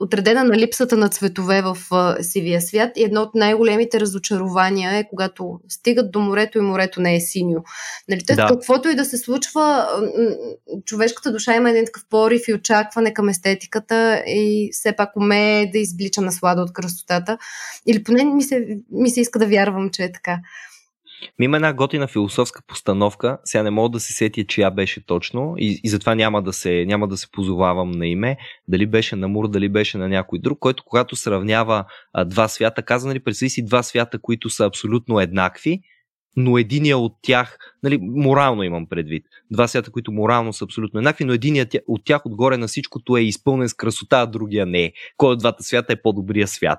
отредена на липсата на цветове в сивия свят и едно от най-големите разочарования е когато стигат до морето и морето не е синьо. Нали? Тоест, да. Каквото и да се случва, човешката душа има един такъв порив и очакване към естетиката и все пак умее да изблича наслада от красотата. Или поне ми се ми се иска да вярвам, че е така. Има една готина философска постановка, сега не мога да се сетя, чия беше точно и, и затова няма да, се, няма да се позовавам на име, дали беше на Мур, дали беше на някой друг, който когато сравнява а, два свята, казва, нали, представи си два свята, които са абсолютно еднакви, но единия от тях, нали, морално имам предвид, два свята, които морално са абсолютно еднакви, но единият от тях отгоре на всичкото е изпълнен с красота, а другия не е. Кой от двата свята е по-добрия свят?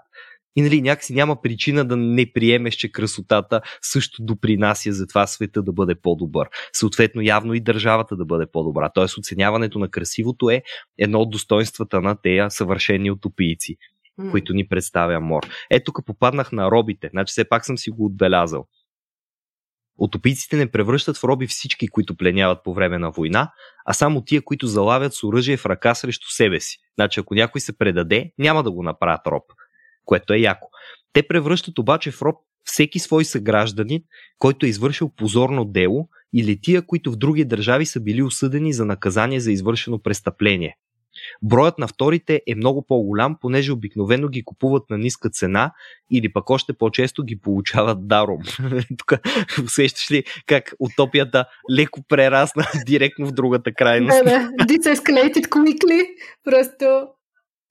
И, нали, някакси няма причина да не приемеш, че красотата също допринася за това света да бъде по-добър. Съответно, явно и държавата да бъде по-добра. Тоест, оценяването на красивото е едно от достоинствата на тея съвършени утопийци, mm. които ни представя Мор. Ето тук попаднах на робите, значи все пак съм си го отбелязал. Утопийците не превръщат в роби всички, които пленяват по време на война, а само тия, които залавят с оръжие в ръка срещу себе си. Значи, ако някой се предаде, няма да го направят роб, което е яко. Те превръщат обаче в роб всеки свой съгражданин, който е извършил позорно дело, или тия, които в други държави са били осъдени за наказание за извършено престъпление. Броят на вторите е много по-голям, понеже обикновено ги купуват на ниска цена или пък още по-често ги получават даром. Тук усещаш ли как утопията леко прерасна директно в другата крайност? Да, да. This escalated quickly. Просто...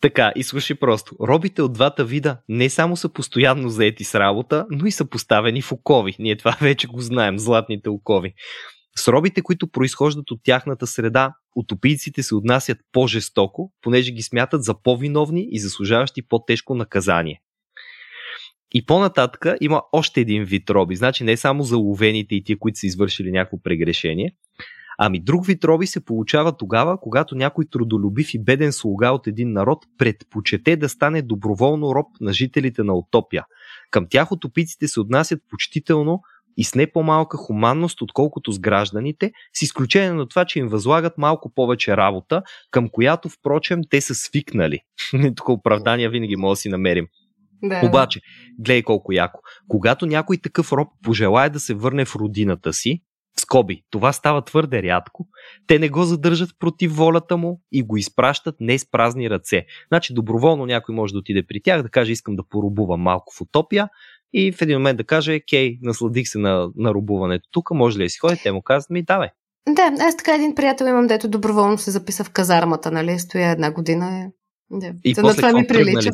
Така, и слушай просто, робите от двата вида не само са постоянно заети с работа, но и са поставени в окови. Ние това вече го знаем, златните окови. С робите, които произхождат от тяхната среда, утопийците се отнасят по-жестоко, понеже ги смятат за по-виновни и заслужаващи по-тежко наказание. И по-нататък има още един вид роби, значи не само заловените и тия, които са извършили някакво прегрешение, ами друг вид роби се получава тогава, когато някой трудолюбив и беден слуга от един народ предпочете да стане доброволно роб на жителите на Утопия. Към тях утопиците се отнасят почтително и с не по-малка хуманност, отколкото с гражданите, с изключение на това, че им възлагат малко повече работа, към която, впрочем, те са свикнали. Тук оправдания винаги може да си намерим. Да. Обаче, гледай колко яко. Когато някой такъв роб пожелае да се върне в родината си, скоби, това става твърде рядко, те не го задържат против волята му и го изпращат не с празни ръце. Значи доброволно някой може да отиде при тях, да каже искам да порубувам малко в Утопия и в един момент да каже окей, насладих се на, на рубуването тук, може ли да си ходи? Те му казват ми давай. Да, аз така един приятел имам, дето доброволно се записа в казармата, нали, стоя една година. Да. И за после какво тръгнали?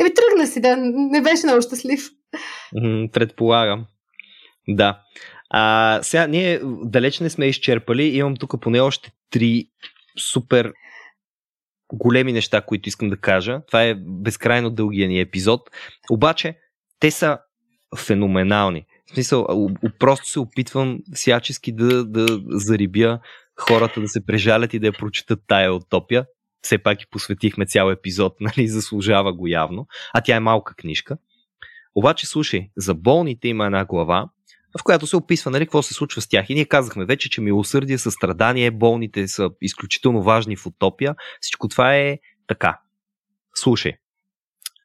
Еми тръгна си, да, не беше много щастлив. Предполагам, да. А, сега ние далеч не сме изчерпали, имам тук поне още три супер големи неща, които искам да кажа. Това е безкрайно дългия ни епизод, обаче те са феноменални. В смисъл, просто се опитвам всячески да, да зарибя хората да се прежалят и да я прочитат тая Утопия. Все пак и посветихме цял епизод, нали, заслужава го явно, а тя е малка книжка. Обаче, слушай, за болните има една глава, в която се описва, нали, какво се случва с тях. И ние казахме вече, че милосърдие, състрадание, болните са изключително важни в Утопия. Всичко това е така. Слушай,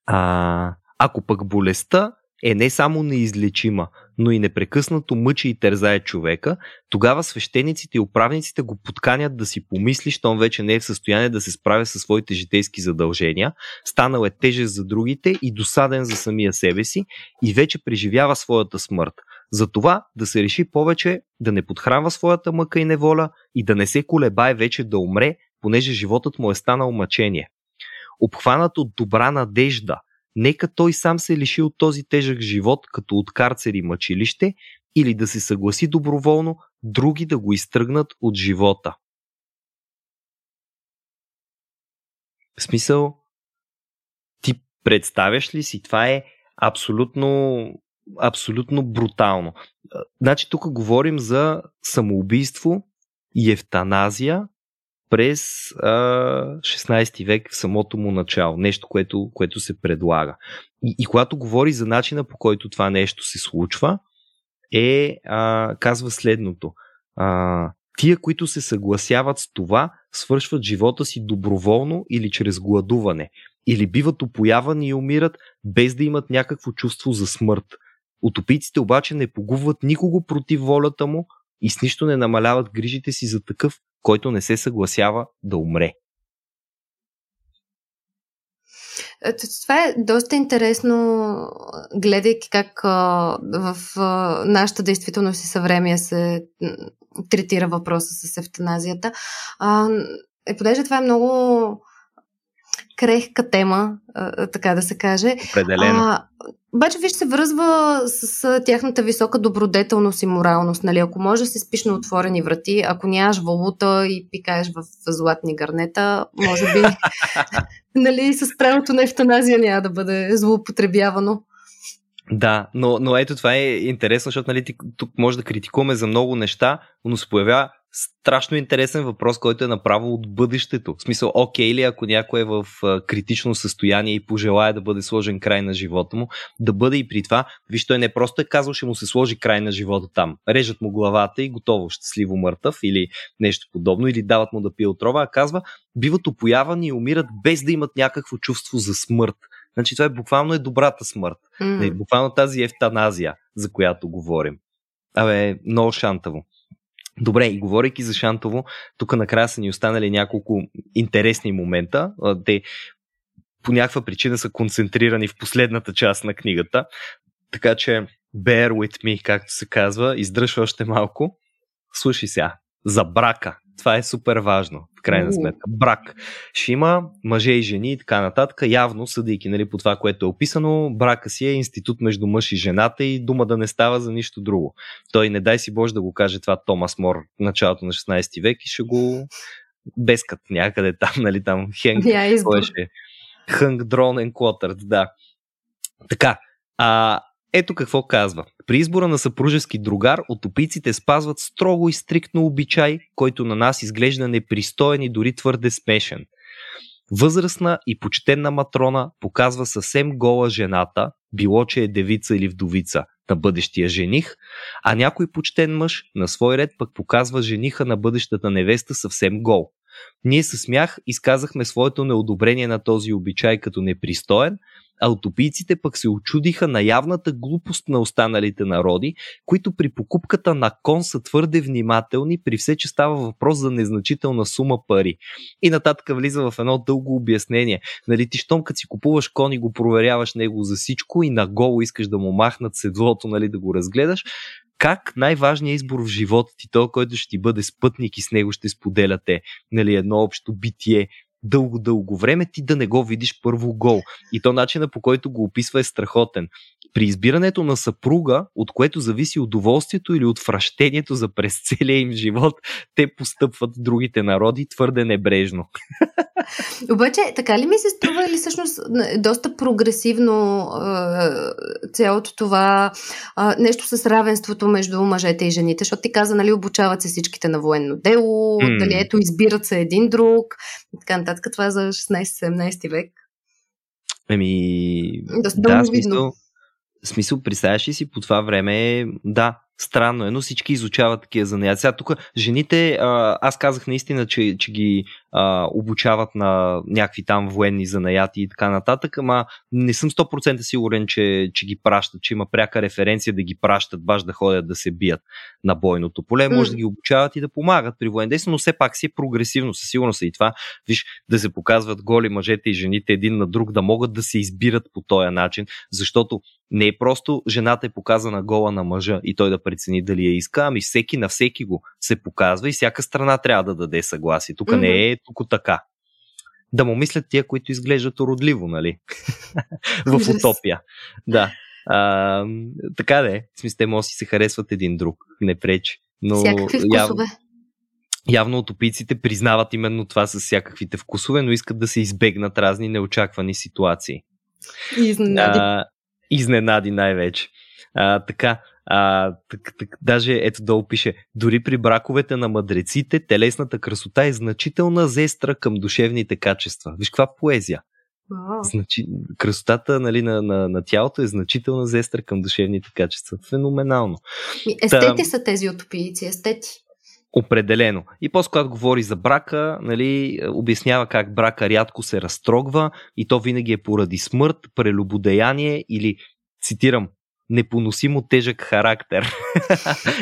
а, ако пък болестта е не само неизлечима, но и непрекъснато мъчи и терзае човека, тогава свещениците и управниците го подканят да си помисли, щом вече не е в състояние да се справя със своите житейски задължения, станал е тежест за другите и досаден за самия себе си и вече преживява своята смърт. Затова да се реши повече да не подхранва своята мъка и неволя и да не се колебае вече да умре, понеже животът му е станал мъчение. Обхванат от добра надежда, нека той сам се лиши от този тежък живот, като от карцер и мъчилище, или да се съгласи доброволно други да го изтръгнат от живота. В смисъл, ти представяш ли си? Това е абсолютно, абсолютно брутално. Значи тук говорим за самоубийство и евтаназия през а, шестнайсети век в самото му начало. Нещо, което, което се предлага. И, и когато говори за начина, по който това нещо се случва, е, а, казва следното. А, Тия, които се съгласяват с това, свършват живота си доброволно или чрез гладуване. Или биват опоявани и умират, без да имат някакво чувство за смърт. Утопийците обаче не погубват никого против волята му и с нищо не намаляват грижите си за такъв, който не се съгласява да умре. Това е доста интересно, гледайки как в нашата действителност и съвремие се третира въпроса с евтаназията. Е, понеже това е много крехка тема, така да се каже. Определено. А, обаче виж се връзва с, с тяхната висока добродетелност и моралност. Нали? Ако можеш да си спиш на отворени врати, ако нямаш валута и пикаеш в златни гърнета, може би нали, с правото на евтаназия няма да бъде злоупотребявано. Да, но, но ето това е интересно, защото нали, тук може да критикуваме за много неща, но се появява страшно интересен въпрос, който е направо от бъдещето. В смисъл, окей ли, ако някой е в критично състояние и пожелая да бъде сложен край на живота му, да бъде и при това, виж, той не просто е казал, ще му се сложи край на живота там. Режат му главата и готово, щастливо мъртъв или нещо подобно, или дават му да пие отрова, а казва, биват опоявани и умират без да имат някакво чувство за смърт. Значи това е буквално е добрата смърт. Mm. Буквално тази евтаназия, за която говорим. Абе, много шантаво. Добре, и говорейки за шантово, тук накрая са ни останали няколко интересни момента. Те по някаква причина са концентрирани в последната част на книгата. Така че bear with me, както се казва, издръжва още малко. Слушай сега, за брака. Това е супер важно, в крайна сметка. Брак. Ще има мъже и жени и така нататък. Явно, съдейки нали, по това, което е описано, брака си е институт между мъж и жената и дума да не става за нищо друго. Той не дай си Боже да го каже това Томас Мор в началото на шестнайсети век и ще го бескат някъде там, нали там Хенг. Yeah, Хънг Дрон енд Клотърд, да. Така, а... Ето какво казва. При избора на съпружески другар, утопийците спазват строго и стриктно обичай, който на нас изглежда непристоен и дори твърде смешен. Възрастна и почтенна матрона показва съвсем гола жената, било че е девица или вдовица. на бъдещия жених, а някой почтен мъж на свой ред пък показва жениха на бъдещата невеста съвсем гол. Ние със смях изказахме своето неодобрение на този обичай като непристоен, а утопийците пък се очудиха на явната глупост на останалите народи, които при покупката на кон са твърде внимателни, при все, че става въпрос за незначителна сума пари. И нататък влиза в едно дълго обяснение. Нали, ти щом като си купуваш кон и го проверяваш него за всичко и наголо искаш да му махнат седлото, нали, да го разгледаш, как най-важният избор в живота ти, той, който ще ти бъде спътник и с него ще споделяте, нали, едно общо битие, дълго-дълго време, ти да не го видиш първо гол. И то начина, по който го описва, е страхотен. При избирането на съпруга, от което зависи удоволствието или отвращението за през целия им живот, те постъпват другите народи твърде небрежно. Обаче, така ли ми се струва, или всъщност доста прогресивно цялото това нещо с равенството между мъжете и жените? Защото ти каза, нали, обучават се всичките на военно дело, mm. дали ето избират се един друг, така нататък. Това е за шестнайсети-седемнайсети век. Еми, доста да, видно. Смисъл, представяш ли си по това време, да, странно е, но всички изучават такива занятия. Сега тук жените, аз казах наистина, че, че ги а, обучават на някакви там военни занаяти и така нататък, ама не съм сто процента сигурен, че, че ги пращат, че има пряка референция да ги пращат, баш да ходят да се бият на бойното поле. Може mm. да ги обучават и да помагат при военни действия, но все пак си е прогресивно, със сигурност е и това. Виж, да се показват голи мъжете и жените един на друг, да могат да се избират по този начин, защото не е просто жената е показана гола на мъжа и той да прецени дали я иска, ами всеки на всеки го се показва и всяка страна трябва да даде съгласие. Тук mm-hmm. не е тук така. Да му мислят тия, които изглеждат уродливо, нали? В утопия. Да. А, така да е. В смисъл, те може си се харесват един друг. Не пречи. Но всякакви вкусове. Яв... Явно утопийците признават именно това с всякаквите вкусове, но искат да се избегнат разни неочаквани ситуации. Изненади. А, изненади най-вече. А, така. А, так, так, даже ето долу пише: дори при браковете на мъдреците телесната красота е значителна зестра към душевните качества. Виж каква поезия. Wow. Значи, красотата, нали, на, на, на тялото е значителна зестра към душевните качества. Феноменално. Естети Та... са тези утопийци, естети. Определено. И по-скоро говори за брака, нали, обяснява как брака рядко се разтрогва и то винаги е поради смърт, прелюбодеяние или, цитирам, непоносимо тежък характер.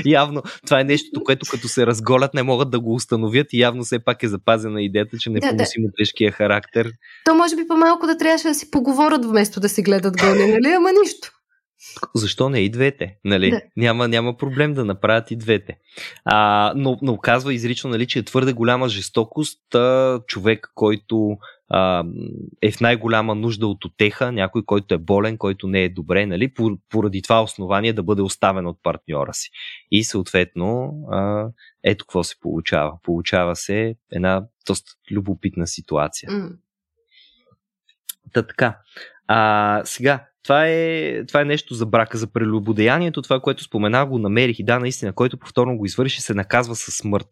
Явно това е нещото, което като се разголят не могат да го установят и явно все пак е запазена идеята, че непоносимо да, да. тежкия характер. То може би по-малко да трябваше да си поговорят вместо да си гледат голи, нали? Ама нищо. Защо не и двете, нали? Да. Няма, няма проблем да направят и двете. А, но, но казва изрично, нали, че е твърде голяма жестокост а, човек, който а, е в най-голяма нужда от утеха, някой, който е болен, който не е добре, нали, поради това основание да бъде оставен от партньора си. И съответно, а, ето какво се получава. Получава се една доста любопитна ситуация. Mm. Та така. А, сега, Това е, това е нещо за брака, за прелюбодеянието, това, което споменах, го намерих и да, наистина, който повторно го извърши, се наказва със смърт,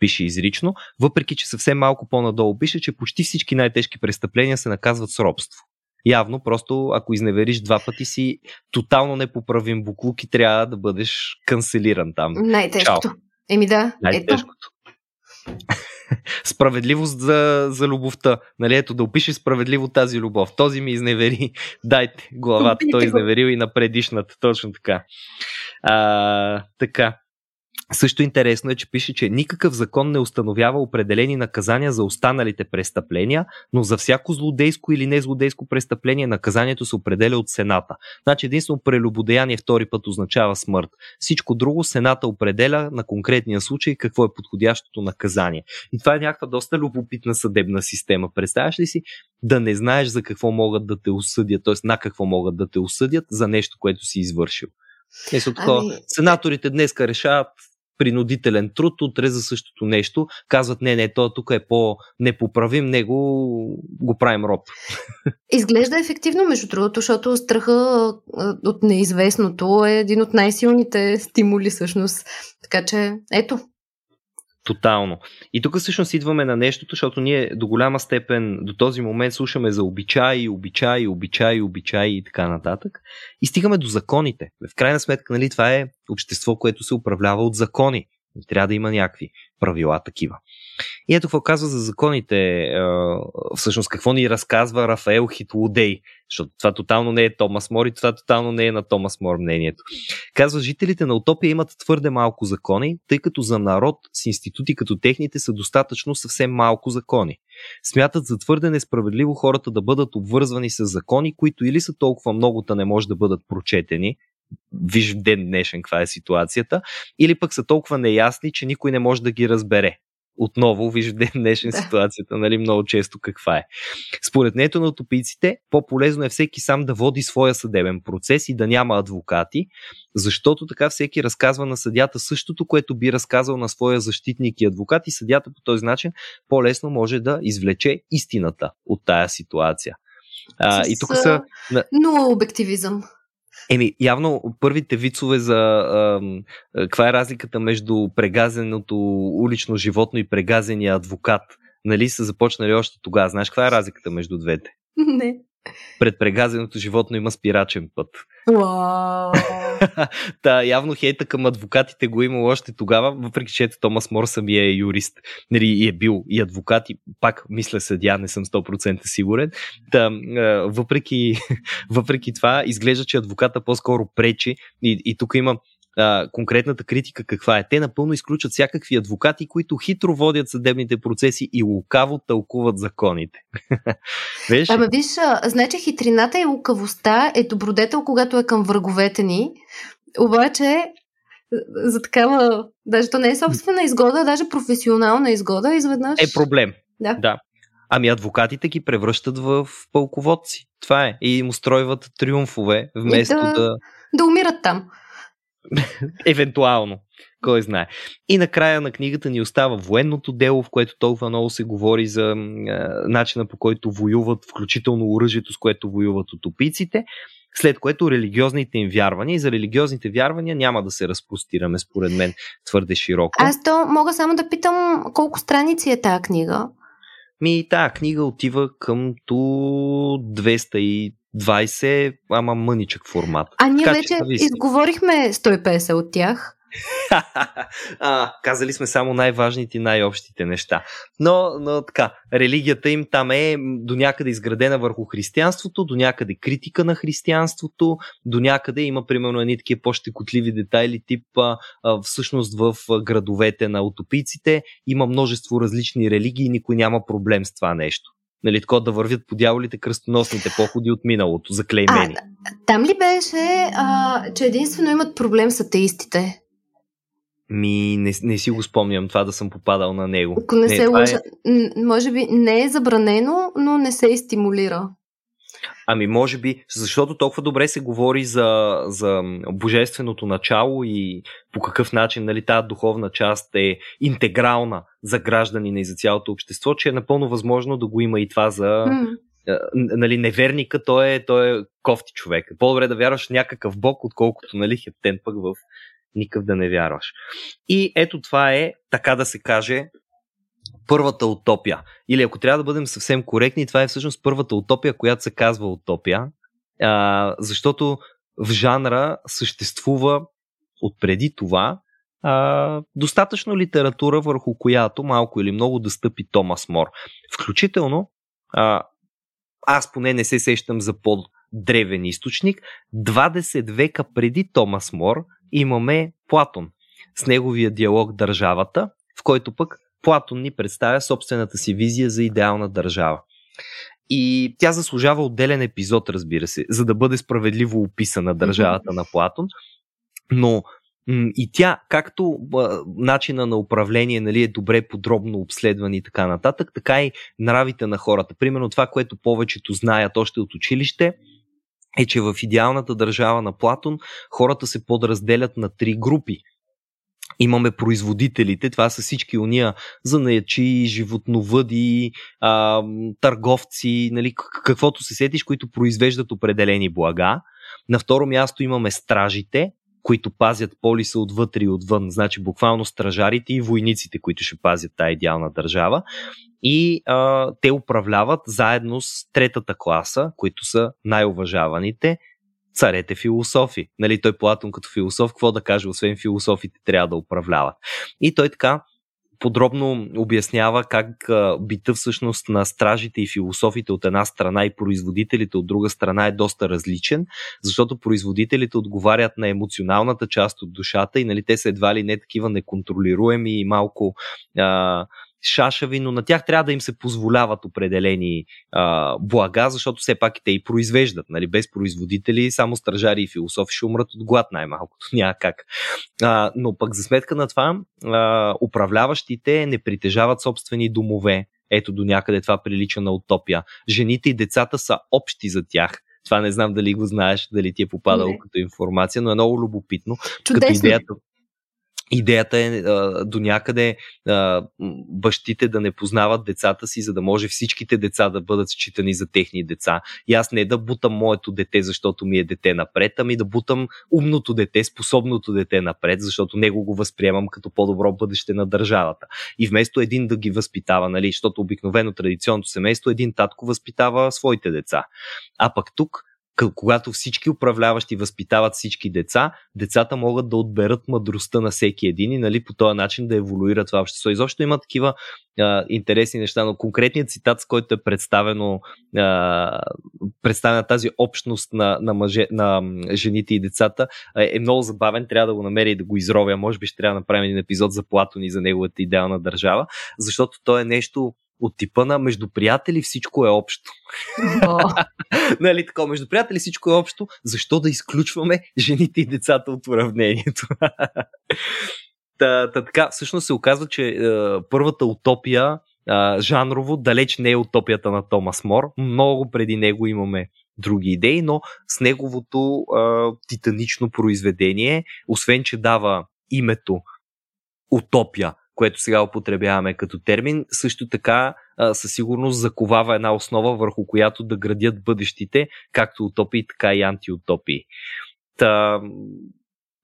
пише изрично, въпреки че съвсем малко по-надолу пише, че почти всички най-тежки престъпления се наказват с робство. Явно, просто ако изневериш два пъти си тотално непоправим буклук и трябва да бъдеш канцелиран там. Най-тежкото. Чао. Еми да, най-тежкото. Справедливост за, за любовта. Нали, ето да опише справедливо тази любов. Този ми изневери. Дайте главата. Той изневерил и на предишната. Точно така. А, така. Също интересно е, че пише, че никакъв закон не установява определени наказания за останалите престъпления, но за всяко злодейско или незлодейско престъпление наказанието се определя от Сената. Значи единствено прелюбодеяние втори път означава смърт. Всичко друго Сената определя на конкретния случай какво е подходящото наказание. И това е някаква доста любопитна съдебна система. Представяш ли си да не знаеш за какво могат да те осъдят, т.е. на какво могат да те осъдят за нещо, което си извършил? Ами... Такова, сенаторите днеска решават принудителен труд, утре за същото нещо. Казват, не, не, то тук е по-непоправим, него го правим роб. Изглежда ефективно, между другото, защото страха от неизвестното е един от най-силните стимули всъщност. Така че, ето, Тотално. И тук всъщност идваме на нещото, защото ние до голяма степен до този момент слушаме за обичаи, обичаи, обичаи, обичаи и така нататък. И стигаме до законите. В крайна сметка, нали, това е общество, което се управлява от закони. Трябва да има някакви правила такива. И ето какво казва за законите, всъщност какво ни разказва Рафаел Хитлодей, защото това тотално не е Томас Мор и това тотално не е на Томас Мор мнението. Казва, жителите на Утопия имат твърде малко закони, тъй като за народ с институти като техните са достатъчно съвсем малко закони. Смятат за твърде несправедливо хората да бъдат обвързвани с закони, които или са толкова много, та не може да бъдат прочетени, виж в ден днешен каква е ситуацията, или пък са толкова неясни, че никой не може да ги разбере. Отново, виж в ден днешен ситуацията, нали, много често каква е. Според нето на утопийците, по-полезно е всеки сам да води своя съдебен процес и да няма адвокати, защото така всеки разказва на съдията същото, което би разказал на своя защитник и адвокат, и съдията по този начин по-лесно може да извлече истината от тая ситуация. А, и тук са... Много обективизъм. Еми, явно първите вицове за каква е разликата между прегазеното улично животно и прегазения адвокат, нали, са започнали още тогава. Знаеш каква е разликата между двете? Не. Пред прегазеното животно има спирачен път. Уау! Та, явно хейта към адвокатите го имало още тогава, въпреки че Томас Мор самия е юрист. Нали, и е бил и адвокат, и пак мисля съдия, не съм сто процента сигурен. Та, въпреки, въпреки това, изглежда, че адвоката по-скоро пречи, и, и тук има а, конкретната критика каква е. Те напълно изключат всякакви адвокати, които хитро водят съдебните процеси и лукаво тълкуват законите. Виж? Абе, виж, значи хитрината и лукавостта е добродетел, когато е към враговете ни. Обаче за такава, даже то не е собствена изгода, даже професионална изгода, изведнъж е проблем. Да. Да. Ами адвокатите ги превръщат в пълководци. Това е. И им устройват триумфове, вместо да, да... да умират там. Евентуално. Кой знае. И накрая на книгата ни остава военното дело, в което толкова много се говори за е, начина, по който воюват, включително оръжието, с което воюват утопийците. След което религиозните им вярвания, и за религиозните вярвания няма да се разпростираме, според мен, твърде широко. Аз то мога само да питам колко страници е тая книга? Ми, тая книга отива към ту двеста и двадесет, ама мъничък формат. А ние така, вече изговорихме сто и петдесет от тях. а, казали сме само най-важните и най-общите неща. Но, но така, религията им там е до някъде изградена върху християнството, до някъде критика на християнството, до някъде има примерно едни такива по-щекотливи детайли, тип а, всъщност в градовете на утопийците има множество различни религии, никой няма проблем с това нещо. Нали, тако да вървят по дяволите кръстоносните походи от миналото, заклеймени. А, там ли беше, а, че единствено имат проблем с атеистите? Ми, не, не си го спомням това да съм попадал на него. Ако не, не се лъжа, е... може би не е забранено, но не се и стимулира. Ами може би, защото толкова добре се говори за, за божественото начало и по какъв начин, нали, тази духовна част е интегрална за гражданина и за цялото общество, че е напълно възможно да го има и това за... Mm. Нали, неверника, той е, той е кофти човек. По-добре да вярваш в някакъв бог, отколкото, нали, хептен пък в никъв да не вярваш. И ето това е, така да се каже, първата утопия. Или ако трябва да бъдем съвсем коректни, това е всъщност първата утопия, която се казва утопия, а, защото в жанра съществува отпреди това а, достатъчно литература, върху която малко или много да стъпи Томас Мор. Включително, а, аз поне не се сещам за по-древен източник, двадесет века преди Томас Мор имаме Платон с неговия диалог "Държавата", в който пък Платон ни представя собствената си визия за идеална държава. И тя заслужава отделен епизод, разбира се, за да бъде справедливо описана държавата на Платон. Но и тя, както начина на управление, нали, е добре подробно обследван и така нататък, така и нравите на хората. Примерно това, което повечето знаят още от училище, е, че в идеалната държава на Платон хората се подразделят на три групи. Имаме производителите, това са всички уния занаячи, животновъди, а, търговци, нали, каквото се сетиш, които произвеждат определени блага. На второ място имаме стражите, които пазят полиса отвътре и отвън. Значи буквално стражарите и войниците, които ще пазят тая идеална държава. И а, те управляват заедно с третата класа, които са най-уважаваните, царете философи. Нали, той Платон като философ, какво да каже, освен философите трябва да управляват. И той така подробно обяснява как бита всъщност на стражите и философите от една страна и производителите от друга страна е доста различен, защото производителите отговарят на емоционалната част от душата и нали, те са едва ли не такива неконтролируеми и малко а, шашави, но на тях трябва да им се позволяват определени а, блага, защото все пак и те и произвеждат. Нали? Без производители, само стражари и философи ще умрат от глад най-малкото. Няма как. А, но пък за сметка на това а, управляващите не притежават собствени домове. Ето до някъде това прилича на утопия. Жените и децата са общи за тях. Това не знам дали го знаеш, дали ти е попадало не. Като информация, но е много любопитно. Чудесно. Като идеята... Идеята е а, до някъде а, бащите да не познават децата си, за да може всичките деца да бъдат считани за техни деца. И аз не да бутам моето дете, защото ми е дете напред, ами да бутам умното дете, способното дете напред, защото него го възприемам като по-добро бъдеще на държавата. И вместо един да ги възпитава, нали, защото обикновено традиционното семейство, един татко възпитава своите деца. А пък тук, когато всички управляващи възпитават всички деца, децата могат да отберат мъдростта на всеки един и нали, по този начин да еволюира това общество. Изобщо има такива а, интересни неща, но конкретният цитат, с който е представено, а, представена тази общност на, на, мъже, на жените и децата, е много забавен, трябва да го намеря и да го изровя. Може би ще трябва да направим един епизод за Платон и за неговата идеална държава, защото то е нещо... от типа на между приятели всичко е общо. Oh. нали, така, между приятели всичко е общо, защо да изключваме жените и децата от уравнението? та, та, така, всъщност се оказва, че е, първата утопия е, жанрово далеч не е утопията на Томас Мор. Много преди него имаме други идеи, но с неговото е, титанично произведение, освен че дава името утопия, което сега употребяваме като термин, също така а, със сигурност заковава една основа, върху която да градят бъдещите, както утопии, така и антиутопии. Та,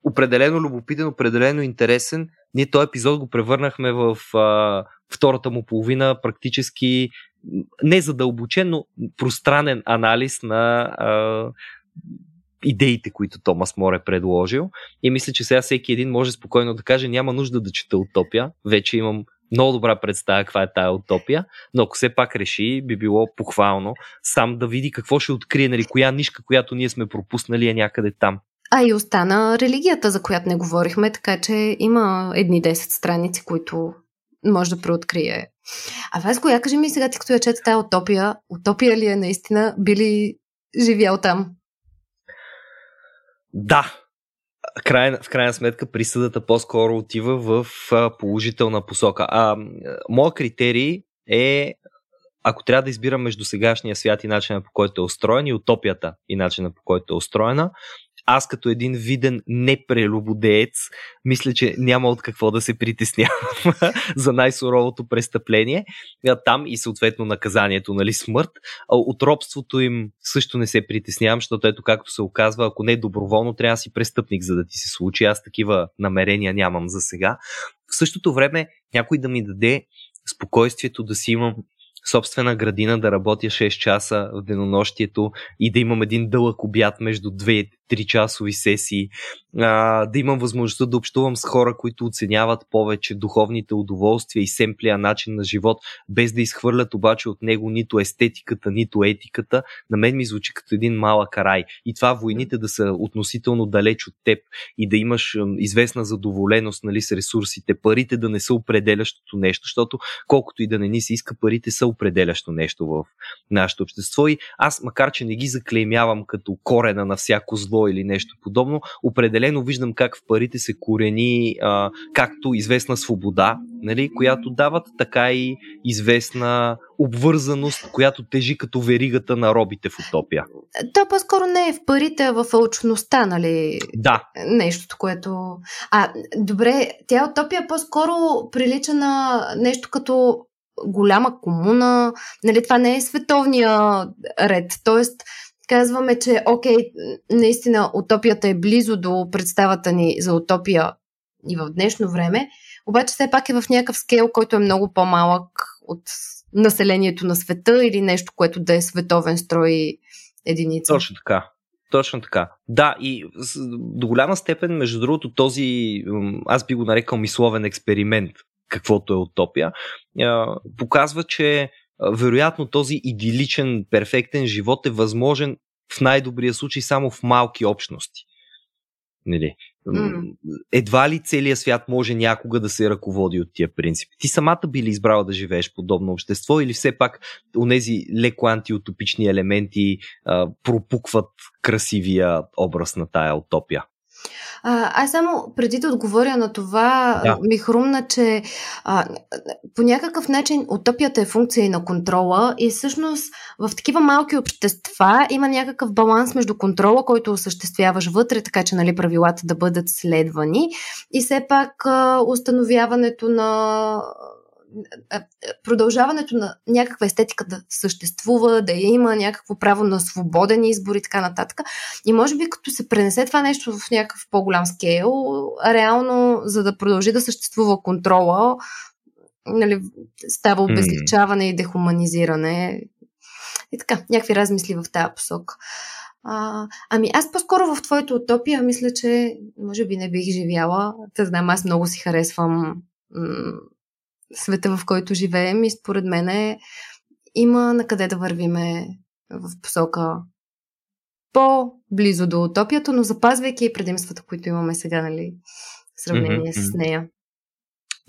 определено любопитен, определено интересен. Ние този епизод го превърнахме в а, втората му половина, практически не задълбочен, но пространен анализ на а, идеите, които Томас Мор е предложил. И мисля, че сега всеки един може спокойно да каже, няма нужда да чета утопия. Вече имам много добра представа каква е тая утопия, но ако все пак реши, би било похвално сам да види какво ще открие, нали, коя нишка, която ние сме пропуснали е някъде там. А и остана религията, за която не говорихме, така че има едни десет страници, които може да преоткрие. А Васко, я кажи ми сега, ти като я чета тая утопия, утопия ли е наистина, би ли живял там? Да, в крайна сметка присъдата по-скоро отива в положителна посока. А моят критерий е, ако трябва да избирам между сегашния свят и начина по който е устроен и утопията и начина по който е устроена, аз като един виден непрелюбодеец мисля, че няма от какво да се притеснявам за най-суровото престъпление. Там и съответно наказанието, нали, смърт. От робството им също не се притеснявам, защото ето както се оказва, ако не е доброволно, трябва да си престъпник, за да ти се случи. Аз такива намерения нямам за сега. В същото време някой да ми даде спокойствието да си имам собствена градина, да работя шест часа в денонощието и да имам един дълъг обяд между две и три часови сесии, а, да имам възможността да общувам с хора, които оценяват повече духовните удоволствия и семплия начин на живот, без да изхвърлят обаче от него нито естетиката, нито етиката. На мен ми звучи като един малък рай. И това войните да са относително далеч от теб и да имаш известна задоволеност, нали, с ресурсите, парите да не са определящото нещо, защото колкото и да не ни се иска, парите са определящо нещо в нашето общество и аз, макар че не ги заклеймявам като корена на всяко зло или нещо подобно, определено виждам как в парите се корени а, както известна свобода, нали, която дават, така и известна обвързаност, която тежи като веригата на робите в утопия. Да, по-скоро не е в парите, а в алчността, нали? Да. Нещото, което... А, добре, тя утопия по-скоро прилича на нещо като голяма комуна, нали, това не е световния ред, т.е. казваме, че окей, наистина утопията е близо до представата ни за утопия и в днешно време, обаче все пак е в някакъв скейл, който е много по-малък от населението на света или нещо, което да е световен строй единица. Точно така. Точно така. Да, и до голяма степен, между другото, този, аз би го нарекал мисловен експеримент, каквото е утопия, показва, че вероятно този идиличен, перфектен живот е възможен в най-добрия случай само в малки общности. Нали? Mm. Едва ли целият свят може някога да се ръководи от тия принципи? Ти самата би ли избрала да живееш в подобно общество или все пак онези леко антиутопични елементи а, пропукват красивия образ на тая утопия? А, аз само преди да отговоря на това, да. ми хрумна, че а, по някакъв начин утопията е функция и на контрола и всъщност в такива малки общества има някакъв баланс между контрола, който осъществяваш вътре, така че нали, правилата да бъдат следвани и все пак а, установяването на... продължаването на някаква естетика да съществува, да я има някакво право на свободен избор и така нататък. И може би като се пренесе това нещо в някакъв по-голям скейл, реално за да продължи да съществува контрола, нали, става обезличаване и дехуманизиране и така, някакви размисли в тази посока. А, ами аз по-скоро в твоята утопия мисля, че може би не бих живяла. Да знам, аз много си харесвам м- света, в който живеем и според мен има на къде да вървиме в посока по-близо до утопията, но запазвайки и предимствата, които имаме сега, нали, в сравнение mm-hmm. с нея.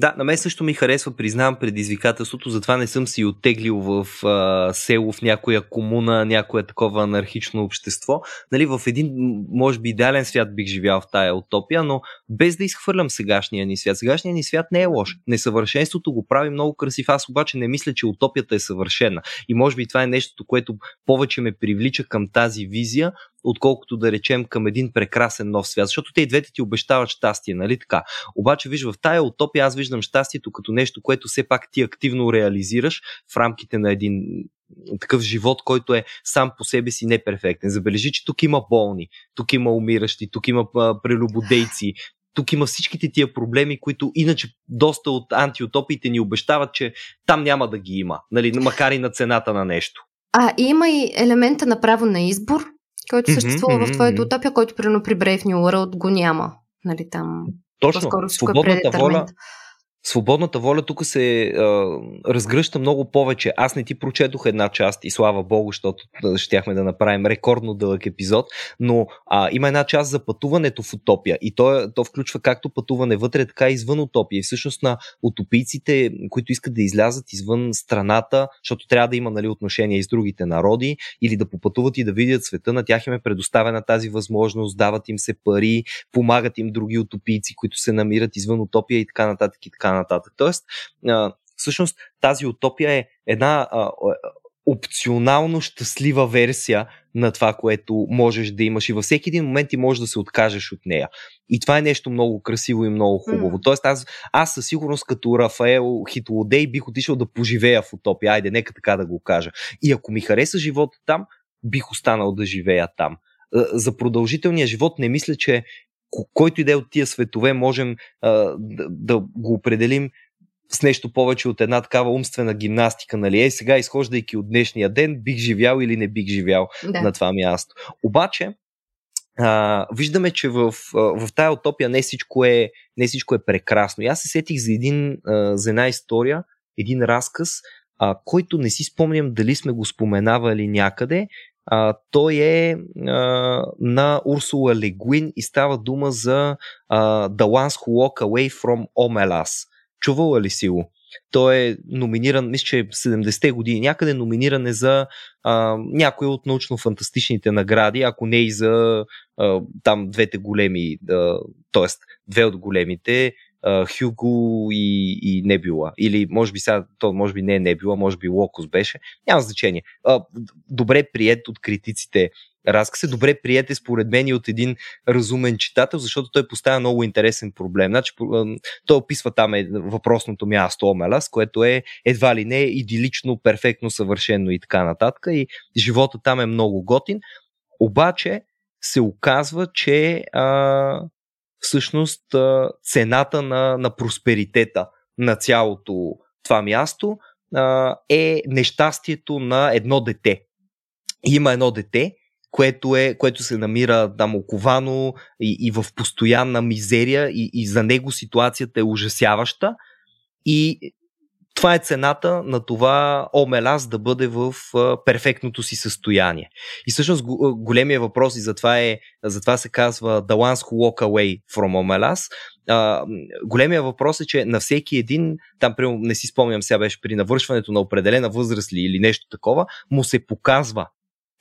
Да, на мен също ми харесва, признавам, предизвикателството, затова не съм си оттеглил в а, село, в някоя комуна, някое такова анархично общество. Нали, в един, може би, идеален свят бих живял в тая утопия, но без да изхвърлям сегашния ни свят. Сегашния ни свят не е лош. Несъвършенството го прави много красив. Аз обаче не мисля, че утопията е съвършена. И може би това е нещото, което повече ме привлича към тази визия, отколкото да речем към един прекрасен нов свят, защото те и двете ти обещават щастие, нали така? Обаче виж, в тая утопия аз виждам щастието като нещо, което все пак ти активно реализираш в рамките на един такъв живот, който е сам по себе си неперфектен. Забележи, че тук има болни, тук има умиращи, тук има прелюбодейци, тук има всичките тия проблеми, които иначе доста от антиутопиите ни обещават, че там няма да ги има, нали? Макар и на цената на нещо. А има и елемента на право на избор, който съществува mm-hmm, в твоята утопия, който примерно при Brave New World го няма. Нали, там. Точно, свободната воля, свободната воля тук се е, разгръща много повече. Аз не ти прочетох една част и слава богу, защото щяхме да направим рекордно дълъг епизод, но а, има една част за пътуването в утопия и то, то включва както пътуване вътре, така и извън утопия. И всъщност на утопийците, които искат да излязат извън страната, защото трябва да има, нали, отношения и с другите народи или да попътуват и да видят света, на тях им е предоставена тази възможност, дават им се пари, помагат им други утопийци, които се намират извън утопия и така нататък и така нататък. Тоест, всъщност тази утопия е една опционално щастлива версия на това, което можеш да имаш и във всеки един момент ти можеш да се откажеш от нея. И това е нещо много красиво и много хубаво. Mm. Тоест аз, аз със сигурност като Рафаел Хитлодей бих отишъл да поживея в утопия. Айде, нека така да го кажа. И ако ми хареса живота там, бих останал да живея там. За продължителния живот не мисля, че който иде от тия светове можем а, да, да го определим с нещо повече от една такава умствена гимнастика, нали? Ей, сега изхождайки от днешния ден, бих живял или не бих живял да. на това място. Обаче, а, виждаме, че в, в тая утопия не всичко е, не всичко е прекрасно. И аз се сетих за, един, а, за една история, един разказ, а, който не си спомням дали сме го споменавали някъде. А, той е а, на Урсула Легуин и става дума за а, The Ones Who Walk Away from Omelas. Чувала ли си го? Той е номиниран, мисля, че в седемдесетте години някъде, номиниран е за а, някои от научно-фантастичните награди, ако не и за а, там двете големи, а, т.е. две от големите, Хюго и, и Небюла. Или може би сега, то може би не е Небюла, може би Локус беше. Няма значение. Добре приет от критиците разказ е. Добре приет е според мен и от един разумен читател, защото той поставя много интересен проблем. Значи, той описва там е въпросното място Омелас, което е едва ли не идилично, перфектно, съвършено и така нататък. И живота там е много готин. Обаче се оказва, че а, всъщност а, цената на, на просперитета на цялото това място а, е нещастието на едно дете. Има едно дете, което, е, което се намира там оковано и, и в постоянна мизерия и, и за него ситуацията е ужасяваща и това е цената на това Омелас да бъде в перфектното си състояние. И всъщност големия въпрос и затова, е, затова се казва The ones who walk away from Омелас. А, големия въпрос е, че на всеки един, там прямо не си спомням сега беше при навършването на определена възраст ли, или нещо такова, му се показва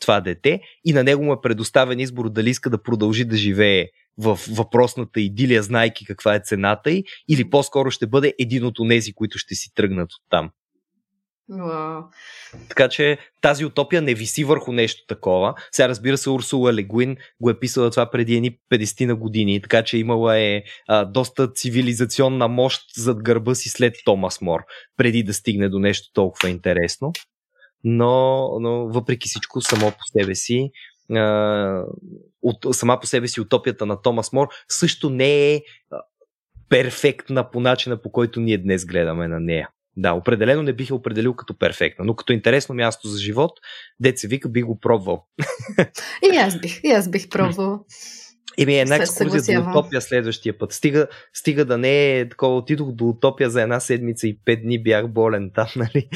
това дете и на него му е предоставен избор дали иска да продължи да живее в въпросната идилия, знайки каква е цената й, или по-скоро ще бъде един от онези, които ще си тръгнат от там. Wow. Така че тази утопия не виси върху нещо такова. Сега разбира се, Урсула Легуин го е писала това преди едни петдесет години, така че имала е а, доста цивилизационна мощ зад гърба си след Томас Мор, преди да стигне до нещо толкова интересно. Но, но въпреки всичко, само по себе си а, от, сама по себе си утопията на Томас Мор също не е перфектна по начина, по който ние днес гледаме на нея. Да, определено не бих я определил като перфектна, но като интересно място за живот, дет се вика, би го пробвал. И аз бих, и аз бих пробвал. Еми, една екскурзия до утопия следващия път. Стига, стига да не е такова, отидох до утопия за една седмица и пет дни бях болен там, нали?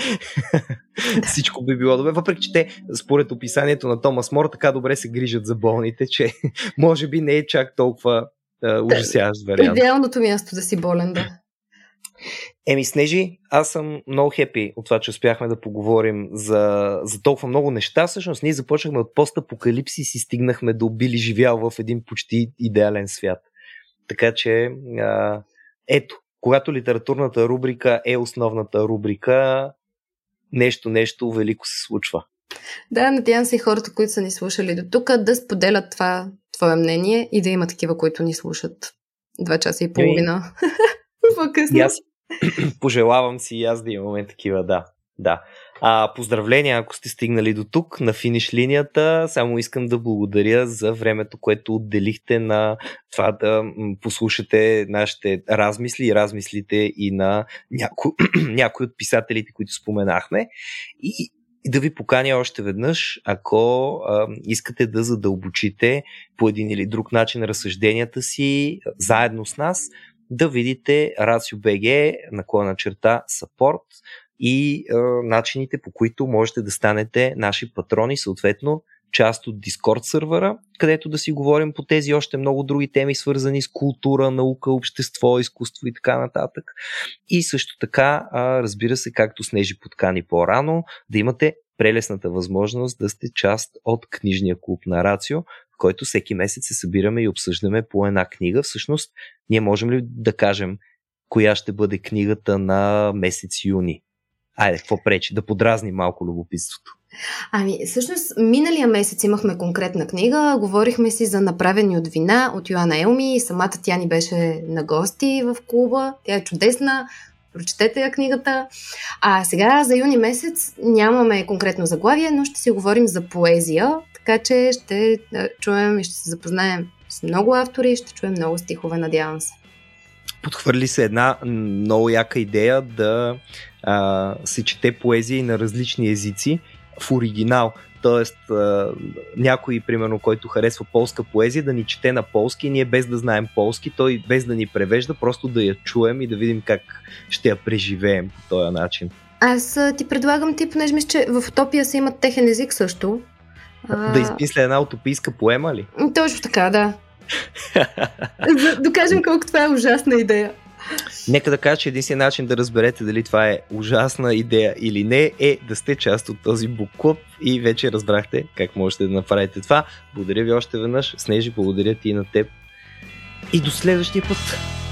Да. Всичко би било добре. Въпреки, че те, според описанието на Томас Мор, така добре се грижат за болните, че може би не е чак толкова е, ужасяващ вариант. Идеалното място да си болен, да. Еми, Снежи, аз съм много хепи от това, че успяхме да поговорим за, за толкова много неща. Всъщност ние започнахме от постапокалипсис и стигнахме до били живял в един почти идеален свят. Така че, а, ето, когато литературната рубрика е основната рубрика, нещо, нещо велико се случва. Да, надявам се и хората, които са ни слушали до тук, да споделят това твое мнение и да има такива, които ни слушат два часа и половина. По-късно. Пожелавам си и аз да имаме такива, да. да. А, поздравления, ако сте стигнали до тук на финиш линията, само искам да благодаря за времето, което отделихте на това да послушате нашите размисли и размислите и на няко... някои от писателите, които споменахме. И да ви поканя още веднъж, ако а, искате да задълбочите по един или друг начин разсъжденията си заедно с нас, да видите Рацио точка би джи наклона черта support и е, начините, по които можете да станете наши патрони, съответно част от Discord сървъра, където да си говорим по тези още много други теми, свързани с култура, наука, общество, изкуство и така нататък. И също така, разбира се, както Снежи подкани по-рано, да имате прелесната възможност да сте част от книжния клуб на Рацио, в който всеки месец се събираме и обсъждаме по една книга. Всъщност, ние можем ли да кажем коя ще бъде книгата на месец юни? Айде, какво пречи? Да подразни малко любопитството. Ами, всъщност, миналия месец имахме конкретна книга, говорихме си за Направени от вина от Йоана Елми и самата тя ни беше на гости в клуба, тя е чудесна, прочетете я книгата. А сега за юни месец нямаме конкретно заглавие, но ще си говорим за поезия, така че ще чуем и ще се запознаем с много автори и ще чуем много стихове, надявам се. Подхвърли се една много яка идея да а, се чете поезия на различни езици в оригинал, т.е. някой, примерно, който харесва полска поезия, да ни чете на полски, ние без да знаем полски, той без да ни превежда, просто да я чуем и да видим как ще я преживеем по този начин. Аз ти предлагам ти, понеже мисля, че в Утопия се имат техен език също. Да изписля една утопийска поема ли? Точно така, да. За, докажем колко това е ужасна идея. Нека да кажа, че единствен начин да разберете дали това е ужасна идея или не е да сте част от този Book Club и вече разбрахте как можете да направите това. Благодаря ви още веднъж. Снежи, благодаря ти и на теб. И до следващия път!